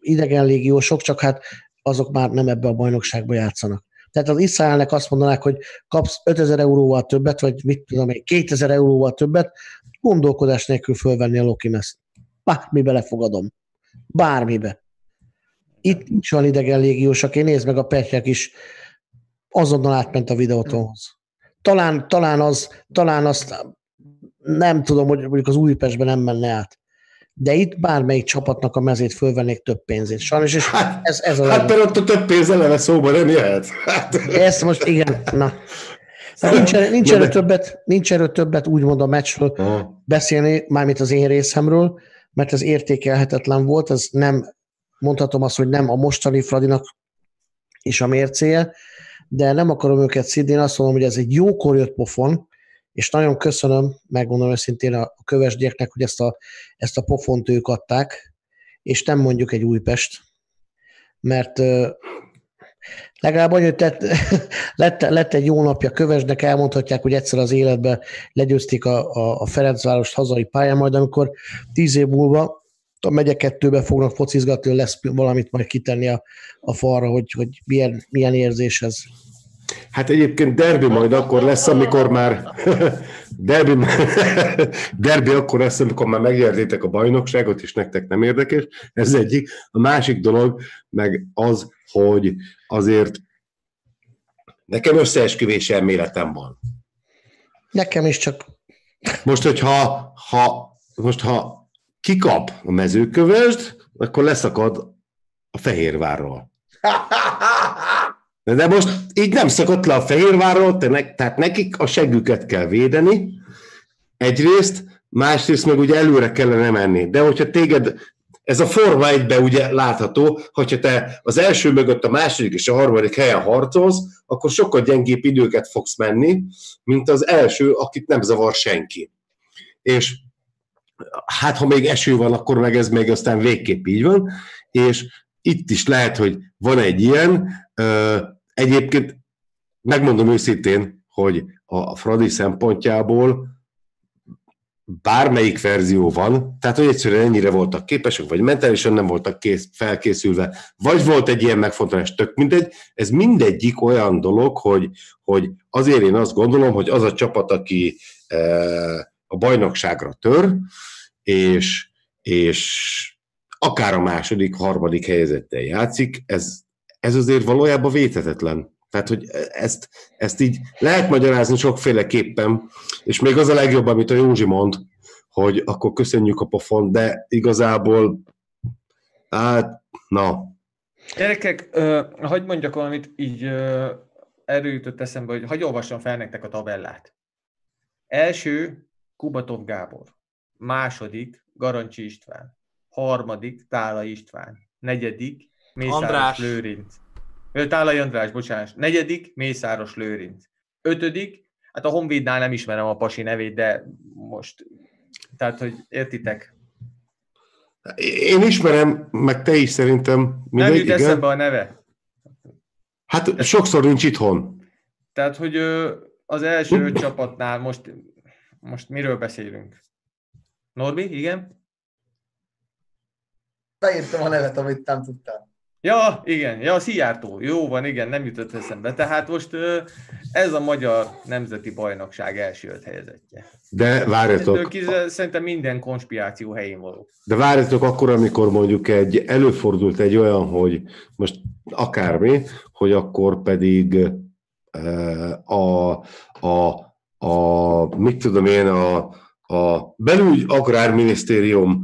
idegenlégiósok, csak hát azok már nem ebbe a bajnokságba játszanak. Tehát az Izraelnek azt mondanák, hogy kapsz ötezer euróval többet, vagy mit tudom én, kétezer euróval többet, gondolkodás nélkül fölvenni a Lokimeszt. Bármibe lefogadom. Bármibe. Itt nincs olyan idegenlégiós, aki nézd meg a Petjek is, azonnal átment a videótonhoz. Talán, talán az, talán azt nem tudom, hogy mondjuk az Újpestben nem menne át. De itt bármelyik csapatnak a mezét fölvennék több pénzét. Sajnos, és hát, ez, ez a hát mert ott a több pénz eleve szóba nem jöhet. Hát. Ezt most igen, na. Szóval nincs erő, nincs erő többet, nincs erő többet úgymond a meccsről ha. beszélni, mármint az én részemről, mert ez értékelhetetlen volt, ez nem, mondhatom azt, hogy nem a mostani Fradinak is a mércéje, de nem akarom őket szidni, én azt mondom, hogy ez egy jókor jött pofon, és nagyon köszönöm, megmondom őszintén a kövesdieknek, hogy ezt a, ezt a pofont ők adták, és nem mondjuk egy Újpest, mert euh, legalább annyi, tett, lett, lett egy jó napja Kövesdnek, elmondhatják, hogy egyszer az életben legyőzték a, a, a Ferencvárost hazai pályán, majd amikor tíz év múlva a megye kettőbe fognak focizgatni, lesz valamit majd kitenni a, a falra, hogy, hogy milyen, milyen érzés ez. Hát egyébként derbi majd akkor lesz, amikor már derbi, derbi akkor lesz, amikor már megnyertétek a bajnokságot, és nektek nem érdekes. Ez egyik. A másik dolog meg az, hogy azért nekem összeesküvés elméletem van. Nekem is csak. Most, hogyha ha, most, ha kikap a Mezőkövesd, akkor leszakad a Fehérvárról. De most így nem szakadt le a Fehérvárról, tehát nekik a següket kell védeni egyrészt, másrészt meg ugye előre kellene menni. De hogyha téged, ez a forma egyben ugye látható, hogyha te az első mögött a második és a harmadik helyen harcolsz, akkor sokkal gyengébb időket fogsz menni, mint az első, akit nem zavar senki. És hát ha még eső van, akkor meg ez még aztán végképp így van, és itt is lehet, hogy van egy ilyen, egyébként megmondom őszintén, hogy a Fradi szempontjából bármelyik verzió van, tehát hogy egyszerűen ennyire voltak képesek, vagy mentálisan nem voltak kész, felkészülve, vagy volt egy ilyen megfontolás, tök mindegy. Ez mindegyik olyan dolog, hogy, hogy azért én azt gondolom, hogy az a csapat, aki eh, a bajnokságra tör, és, és akár a második, harmadik helyezettel játszik, ez, ez azért valójában védhetetlen. Tehát, hogy ezt, ezt így lehet magyarázni sokféleképpen, és még az a legjobb, amit a Józsi mond, hogy akkor köszönjük a pofont, de igazából, hát, na. Gyerekek, uh, hadd mondjak valamit, így uh, erőtött eszembe, hogy hadd olvassam fel nektek a tabellát. Első, Kubatov Gábor. Második, Garancsi István. Harmadik, Tálai István. Negyedik, Mészáros Lőrinc. Tálai András, bocsánat. Negyedik, Mészáros Lőrinc. Ötödik, hát a Honvédnál nem ismerem a pasi nevét, de most, tehát, hogy értitek. Én ismerem, meg te is szerintem. Mindegy, nem jut igen. Eszembe a neve. Hát ez sokszor nincs itthon. Tehát, hogy az első öt csapatnál most, most miről beszélünk? Norbi, igen? Beírtam a nevet, amit nem tudtam. Ja, igen, ja, Szijjártó, jó van, igen, nem jutott eszembe. Tehát most ez a Magyar Nemzeti Bajnokság első öt helyezettje. De várjatok. Szerintem minden konspiráció helyén való. De várjatok akkor, amikor mondjuk egy, előfordult egy olyan, hogy most akármi, hogy akkor pedig a, a, a mit tudom én, a, a belügy agrárminisztérium,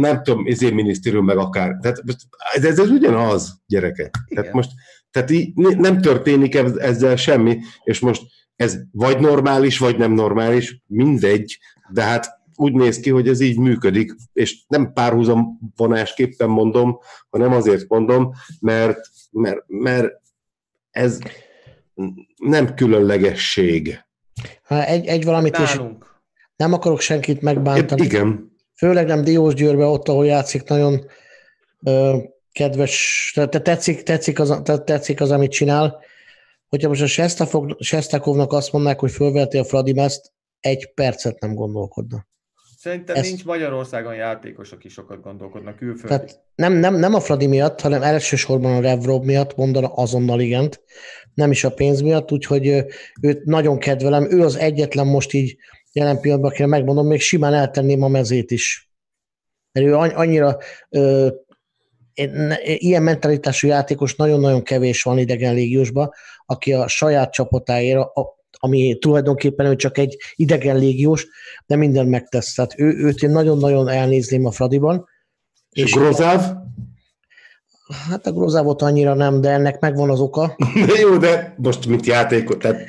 nem tudom, ezért minisztérium meg akár. Tehát most, ez, ez ugyanaz, gyerekek. Tehát most tehát így nem történik ezzel semmi, és most ez vagy normális, vagy nem normális, mindegy, de hát úgy néz ki, hogy ez így működik, és nem párhuzamvonásképpen mondom, hanem azért mondom, mert, mert, mert ez nem különlegesség. Ha egy, egy valamit is, nem akarok senkit megbántani. Igen. Főleg nem Diós Győrben, ott, ahol játszik, nagyon ö, kedves, tehát tetszik, tetszik, az, tehát tetszik az, amit csinál. Hogyha most a Sestakovnak azt mondnák, hogy fölverti a Fradi mezt, egy percet nem gondolkodna. Szerintem ezt, nincs Magyarországon játékos, aki sokat gondolkodnak külföldön. Tehát nem, nem, nem a Fradi miatt, hanem elsősorban a Revrov miatt mondana azonnal igent, nem is a pénz miatt, úgyhogy őt nagyon kedvelem. Ő az egyetlen most így, jelen pillanatban, akire megmondom, még simán eltenném a mezét is. Mert ő annyira ö, ilyen mentalitású játékos nagyon-nagyon kevés van idegen légiósban, aki a saját csapatáért, a, ami tulajdonképpen ő csak egy idegen légiós, de mindent megtesz. Tehát ő, őt én nagyon-nagyon elnézném a Fradiban. És, és Grozáv? Hát a Grozávot annyira nem, de ennek megvan az oka. Jó, de most mint játékot, tehát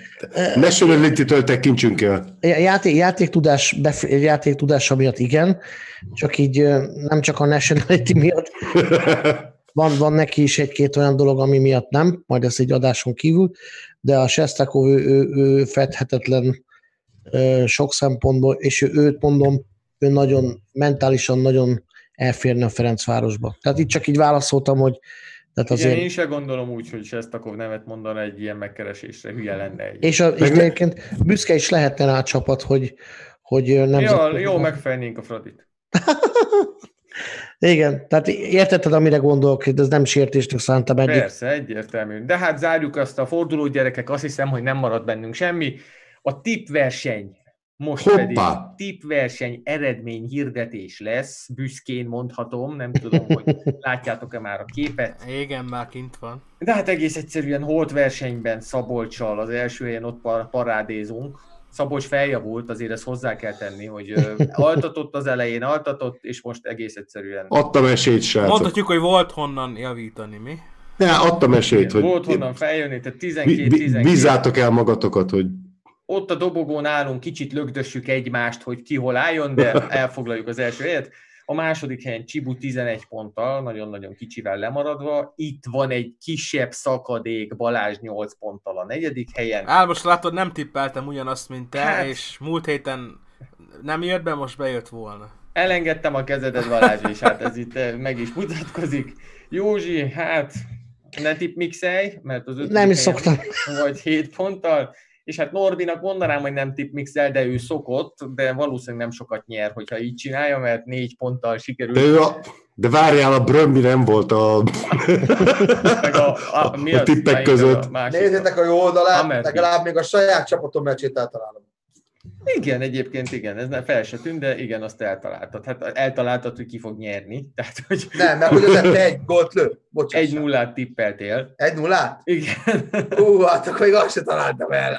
National League-től tekintsünk el. Játék, játéktudás, bef- játéktudása miatt igen, csak így nem csak a National League miatt. Van, van neki is egy-két olyan dolog, ami miatt nem, majd ez egy adáson kívül, de a Sestakov ő, ő, ő fedhetetlen sok szempontból, és ő, őt mondom, ő nagyon mentálisan nagyon elférni a Ferencvárosba. Tehát itt csak így válaszoltam, hogy... Tehát azért... Én se gondolom úgy, hogy Sestakov nevet mondana egy ilyen megkeresésre, hülye lenne egy. És, a, és egyébként büszke is lehetne rá a csapat, hogy, hogy nem... Ja, jó, megfejnénk a Fradit. Igen, tehát értetted, amire gondolok, de ez nem sértésnek szántam egyik. Persze, egyértelmű. De hát zárjuk azt a fordulót, gyerekek, azt hiszem, hogy nem marad bennünk semmi. A tippverseny. Most Hoppá. Pedig tippverseny eredmény hirdetés lesz, büszkén mondhatom, nem tudom, hogy látjátok-e már a képet. Igen, már kint van. De hát egész egyszerűen holt versenyben Szabolcssal az első helyen ott par- parádézunk. Szabolcs feljavult, azért ezt hozzá kell tenni, hogy altatott az elején, altatott, és most egész egyszerűen... Adtam esélyt, srácok. Mondhatjuk, hogy volt honnan javítani, mi? Ne, adtam esélyt, hogy... Volt honnan feljönni, tehát tizenkét tizenkét... Bízzátok el magatokat, hogy... Ott a dobogón állunk, kicsit lögdössük egymást, hogy ki hol álljon, de elfoglaljuk az első helyet. A második helyen Csibu tizenegy ponttal, nagyon-nagyon kicsivel lemaradva. Itt van egy kisebb szakadék, Balázs nyolc ponttal a negyedik helyen. Á, most látod, nem tippeltem ugyanazt, mint te, hát... és múlt héten nem jött be, most bejött volna. Elengedtem a kezedet, Balázs, és hát ez itt meg is mutatkozik. Józsi, hát ne tippmixelj, mert az öt nem is szoktam. Vagy hét ponttal, és hát Nordinak mondanám, hogy nem tippmixel, de ő szokott, de valószínűleg nem sokat nyer, hogyha így csinálja, mert négy ponttal sikerül. De, a, de várjál, a Brömbi nem volt a, meg a, a, a, mi a tippek között. A nézzétek a jó oldalát, legalább még a saját csapatom meccsét eltalálom. Igen, egyébként igen, ez nem fel se tűnt, de igen, azt eltaláltad. Hát eltaláltad, hogy ki fog nyerni. Tehát, hogy... Nem, mert hogy az ember egy gólt lő. Bocsánat. Egy nullát tippeltél. Egy nullát? Igen. Hú, hát akkor még azt se találtam el.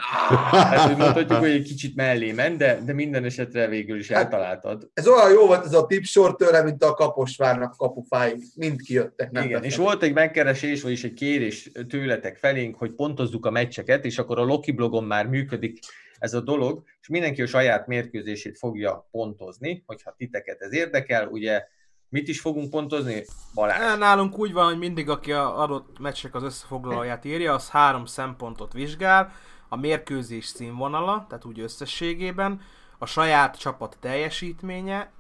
Hát úgy mondhatjuk, hogy egy kicsit mellé ment, de, de minden esetre végül is eltaláltad. Hát, ez olyan jó volt ez a tippsor tőle, mint a Kaposvárnak kapufái. Mind kijöttek. Nem igen, és volt egy megkeresés, vagyis egy kérés tőletek felénk, hogy pontozzuk a meccseket, és akkor a Loki blogon már működik ez a dolog, és mindenki a saját mérkőzését fogja pontozni, hogyha titeket ez érdekel, ugye mit is fogunk pontozni? Balázs. Nálunk úgy van, hogy mindig aki a adott meccsek az összefoglalóját írja, az három szempontot vizsgál, a mérkőzés színvonala, tehát úgy összességében, a saját csapat teljesítménye,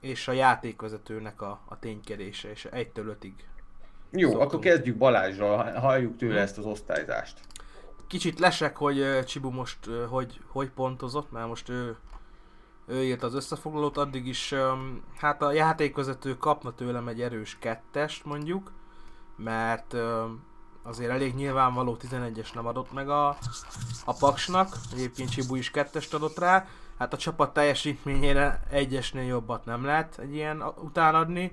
és a játékvezetőnek a, a ténykedése, és egytől ötig. Jó, szoktunk. Akkor kezdjük Balázsra, halljuk tőle ezt az osztályzást. Kicsit lesek, hogy Csibu most hogy, hogy pontozott, mert most ő, ő írt az összefoglalót, addig is hát a játékvezető kapna tőlem egy erős kettest mondjuk, mert azért elég nyilvánvaló tizenegyes nem adott meg a, a Paksnak, egyébként Csibu is kettest adott rá, hát a csapat teljesítményére egyesnél jobbat nem lehet egy ilyen utánadni.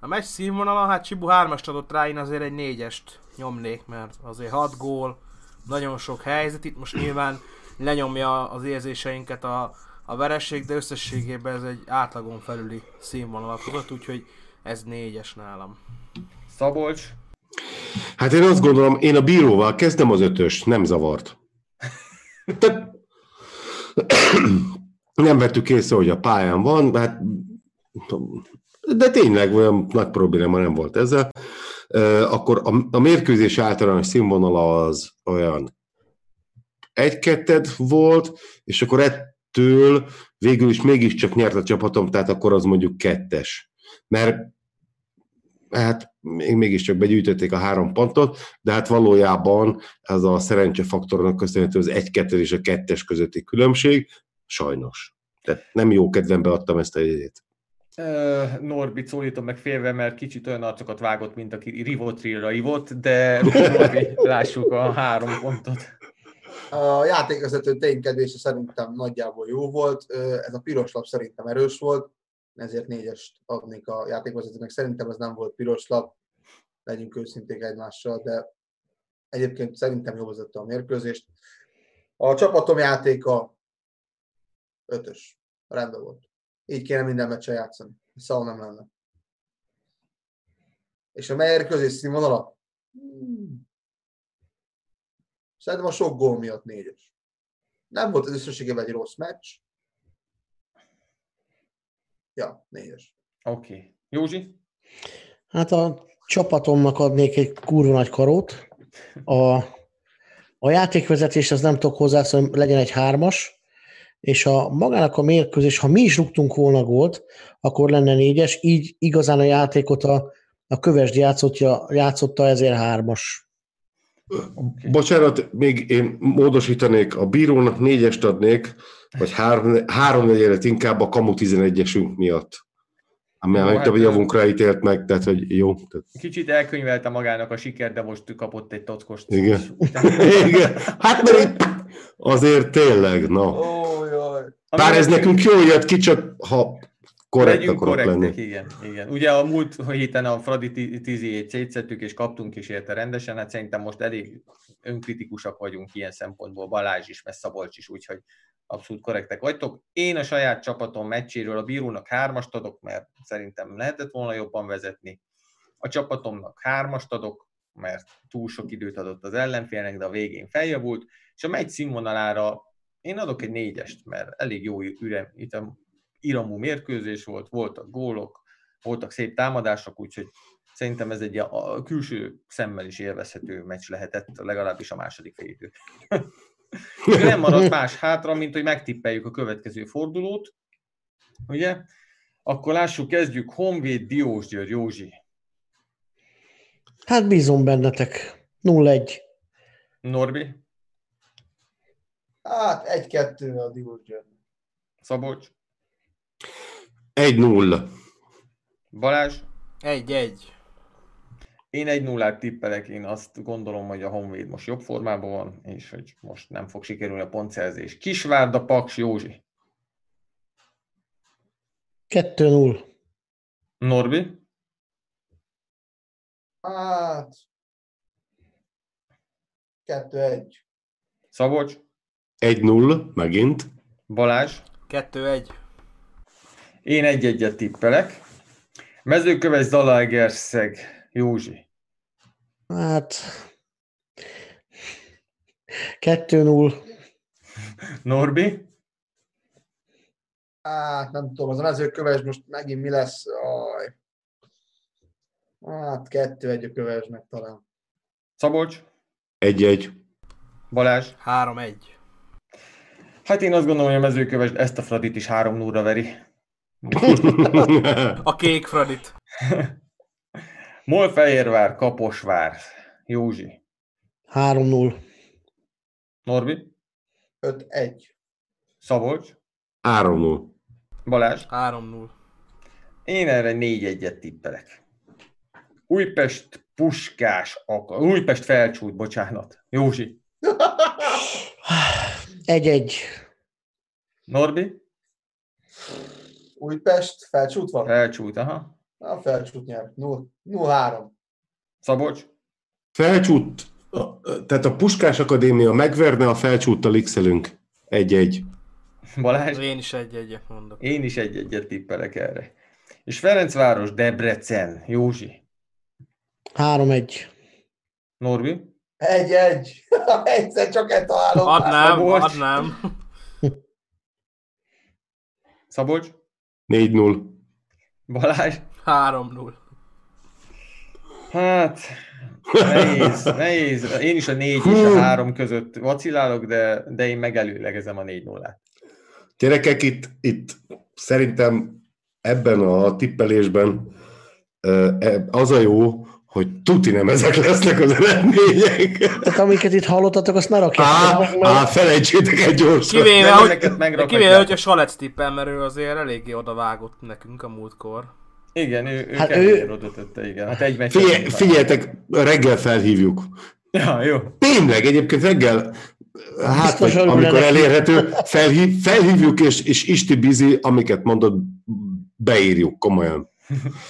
A meccs színvonala, hát Csibu hármast adott rá, én azért egy négyest nyomnék, mert azért hat gól, nagyon sok helyzet, itt most nyilván lenyomja az érzéseinket a, a vereség, de összességében ez egy átlagon felüli színvonalat hozott, úgyhogy ez négyes nálam. Szabolcs? Hát én azt gondolom, én a bíróval kezdem az ötös, nem zavart. Te... nem vettük észre, hogy a pályán van, hát... de tényleg olyan nagy probléma nem volt ezzel. Akkor a, a mérkőzés általános színvonala az olyan egy-ketted volt, és akkor ettől végül is mégiscsak nyert a csapatom, tehát akkor az mondjuk kettes. Mert hát mégiscsak begyűjtötték a három pontot, de hát valójában ez a szerencsefaktornak köszönhető az egy-ketted és a kettes közötti különbség, sajnos. Tehát nem jó kedvembe adtam ezt a jegyét. Uh, Norbit szólítom meg félve, mert kicsit olyan arcokat vágott, mint aki Rivotrillra ivott, de Norbi, lássuk a három pontot. A játékvezető ténykedése szerintem nagyjából jó volt, ez a piros lap szerintem erős volt, ezért négyest adnék a játékvezetőnek, szerintem ez nem volt piros lap, legyünk őszinték egymással, de egyébként szerintem jól vezette a mérkőzést. A csapatom játéka ötös, rendben volt. Így kéne minden meccsen játszani. Szóval nem lenne. És a mérkőzés színvonala? Hmm. Szerintem a sok gól miatt négyes. Nem volt az összességében egy rossz meccs. Ja, négyes. Oké. Okay. Józsi? Hát a csapatomnak adnék egy kurva nagy karót. A, a játékvezetés, az nem tudok hozzászólni, legyen egy hármas. És a magának a mérkőzés, ha mi is rúgtunk volna gólt, akkor lenne négyes, így igazán a játékot a, a Kövesd játszotta, játszotta ezért hármas. Bocsánat, még én módosítanék, a bírónak négyest adnék, vagy három, háromnegyedet inkább a Kamu tizenegyesünk miatt. Ami a hát javunkra ítélt meg, tehát hogy jó. Kicsit elkönyvelte magának a siker, de most kapott egy tockost. Igen. Igen. Hát mert itt azért tényleg, na. Oh, jaj. Bár ez nekünk jól jött ki, csak ha korrekt akarok lenni. Igen, igen. Ugye a múlt héten a Fradi tíziét szétszettük, és kaptunk is érte rendesen, hát szerintem most elég önkritikusak vagyunk ilyen szempontból, Balázs is, meg Szabolcs is, úgyhogy abszolút korrektek vagytok. Én a saját csapatom meccséről a bírónak hármast adok, mert szerintem lehetett volna jobban vezetni. A csapatomnak hármast adok, mert túl sok időt adott az ellenfélnek, de a végén feljavult, és a meccs színvonalára én adok egy négyest, mert elég jó ürem, itt a iramú mérkőzés volt, voltak gólok, voltak szép támadások, úgyhogy szerintem ez egy a külső szemmel is élvezhető meccs lehetett, legalábbis a második fél idő. Nem maradt más hátra, mint hogy megtippeljük a következő fordulót, ugye? Akkor lássuk, kezdjük Honvéd Diósgyőr, Józsi. Hát bízom bennetek. nulla egy. Norbi? Hát egy kettő a Diógyőr. Szabolcs? egy nulla. Balázs? egy egy. Én egy nullát tippelek, én azt gondolom, hogy a Honvéd most jobb formában van, és hogy most nem fog sikerülni a pontszerzés. Kisvárda, Paks, Józsi? kettő null. Norbi? Hát... kettő egy. Szabolcs? egy null, megint. Balázs? kettő egy. Én egy egyet tippelek. Mezőköves, Zalaegerszeg, Józsi? Hát... kettő null. Norbi? Hát nem tudom, az a Mezőköves most megint mi lesz? Aj. Hát kettő egy a Kövesnek talán. Szabolcs? egy egy. Balázs? három egy. Hát én azt gondolom, hogy a Mezőköves ezt a Fradit is három nullra veri. A kék Fradit. Molfehérvár, Kaposvár, Józsi? három null. Norbi? öt egy. Szabolcs? három null. Balázs? három null. Én erre négy egyet tippelek. Újpest, Puskás, akar... Újpest, Felcsút, bocsánat. Józsi? egy egy. Norbi? Újpest, Felcsút van? Felcsút, aha. Na, Felcsút nyer. nulla három. Szabolcs? Felcsút. Tehát a Puskás Akadémia megverne, a Felcsúttal x-elünk. egy egy. Balázs? Én is egy egyet mondok. Én is egy egyet tippelek erre. És Ferencváros, Debrecen, Józsi? három egy. Norbi? egy egy. Egyszer csak eltalálom. Adnám, Szabolcs. adnám. Szabolcs? négy null. Balázs? három null. Hát, nehéz, nehéz. Én is a négy és a három között vacilálok, de, de én megelőlegezem a négy nullát. Gyerekek, itt, itt szerintem ebben a tippelésben az a jó, hogy tuti nem ezek lesznek az eredmények. Tehát amiket itt hallottatok, azt ne rakjátok. Á, á, felejtsétek el gyorsan. Kivéve, hogy, kivéve hogy a Salec tippel, mert ő azért eléggé odavágott nekünk a múltkor. Igen, ő, ő hát kemény ő... odatötte, igen. Hát egy Figyel, figyeljetek, reggel felhívjuk. Ja, jó. Tényleg, egyébként reggel, hát vagy, amikor elérhető, felhív, felhívjuk, és, és Isti Bizi, amiket mondod, beírjuk komolyan.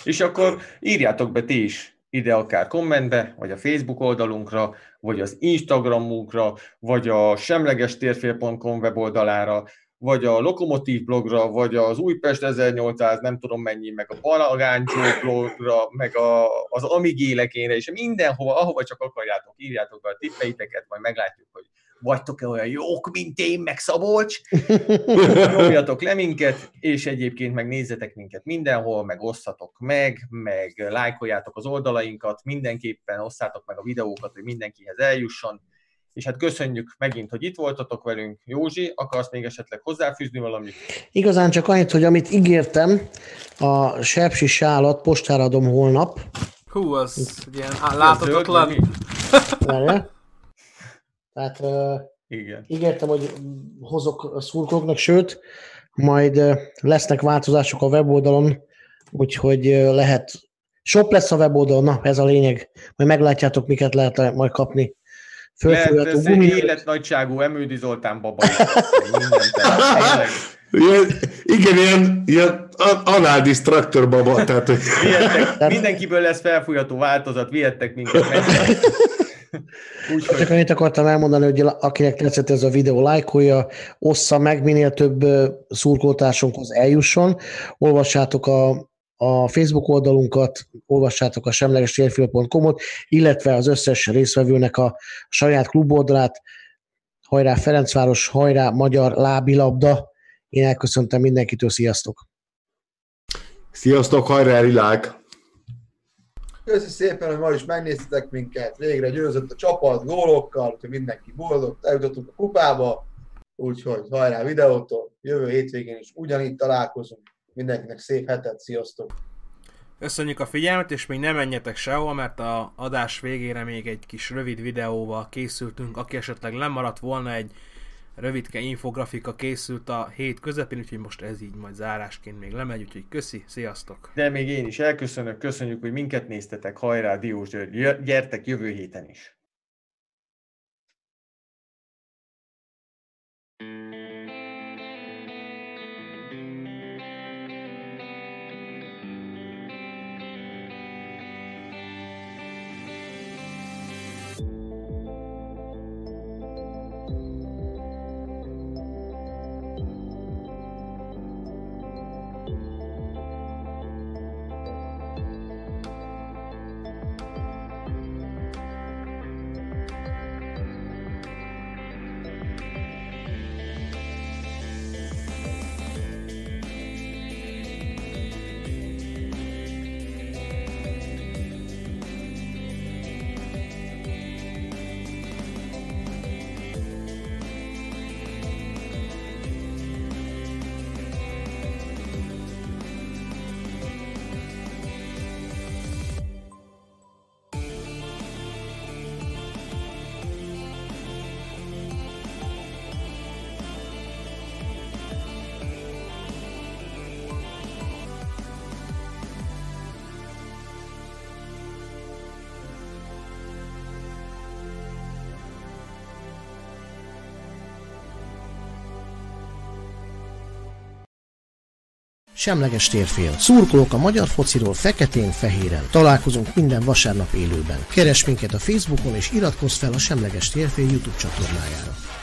És akkor írjátok be ti is ide akár kommentbe, vagy a Facebook oldalunkra, vagy az Instagramunkra, vagy a semlegestérfél pont com weboldalára, vagy a Lokomotív blogra, vagy az Újpest ezernyolcszáz, nem tudom mennyi, meg a Balagáncsó blogra, meg a, az Amigélekére, és mindenhova, ahova csak akarjátok, írjátok be a tippeiteket, majd meglátjuk, hogy vagytok-e olyan jók, mint én, meg Szabolcs? Nyomjatok le minket, és egyébként meg nézzetek minket mindenhol, meg osszatok meg, meg lájkoljátok az oldalainkat, mindenképpen osszátok meg a videókat, hogy mindenkihez eljusson. És hát köszönjük megint, hogy itt voltatok velünk. Józsi, akarsz még esetleg hozzáfűzni valamit? Igazán csak annyit, hogy amit ígértem, a sepsi sálat postára adom holnap. Hú, az ilyen láthatatlan. Tehát uh, igen. Ígértem, hogy hozok szurkolóknak, sőt, majd uh, lesznek változások a weboldalon, úgyhogy uh, lehet, shop lesz a weboldalon, na, ez a lényeg. Majd meglátjátok, miket lehet majd kapni. Fölfújható ez egy életnagyságú Emődi Zoltán baba. Ilyen, igen, ilyen, ilyen análdisz traktor baba. Tehát, hogy... vihettek, tehát... Mindenkiből lesz felfújható változat, vihettek minket. Úgy, csak annyit akartam elmondani, hogy akinek tetszett ez a videó, lájkolja, ossza meg, minél több szurkoltársunkhoz eljusson. Olvassátok a, a Facebook oldalunkat, olvassátok a semlegestérfél pont com-ot, illetve az összes résztvevőnek a saját kluboldalát. Hajrá Ferencváros, hajrá magyar lábilabda. Én elköszöntem mindenkitől, sziasztok! Sziasztok, hajrá világ! Köszi szépen, hogy ma is megnéztetek minket, végre győzött a csapat gólokkal, hogy mindenki boldog, eljutottunk a kupába, úgyhogy hajrá videótól, jövő hétvégén is ugyanígy találkozunk, mindenkinek szép hetet, sziasztok! Köszönjük a figyelmet, és még nem menjetek sehol, mert a adás végére még egy kis rövid videóval készültünk. Aki esetleg lemaradt volna, egy rövidke infografika készült a hét közepén, úgyhogy most ez így majd zárásként még lemegy, úgyhogy köszi, sziasztok! De még én is elköszönök, köszönjük, hogy minket néztetek, hajrá Diós György, gyertek jövő héten is! Semleges térfél. Szurkolok a magyar fociról feketén-fehéren. Találkozunk minden vasárnap élőben. Keresd minket a Facebookon és iratkozz fel a Semleges térfél YouTube csatornájára.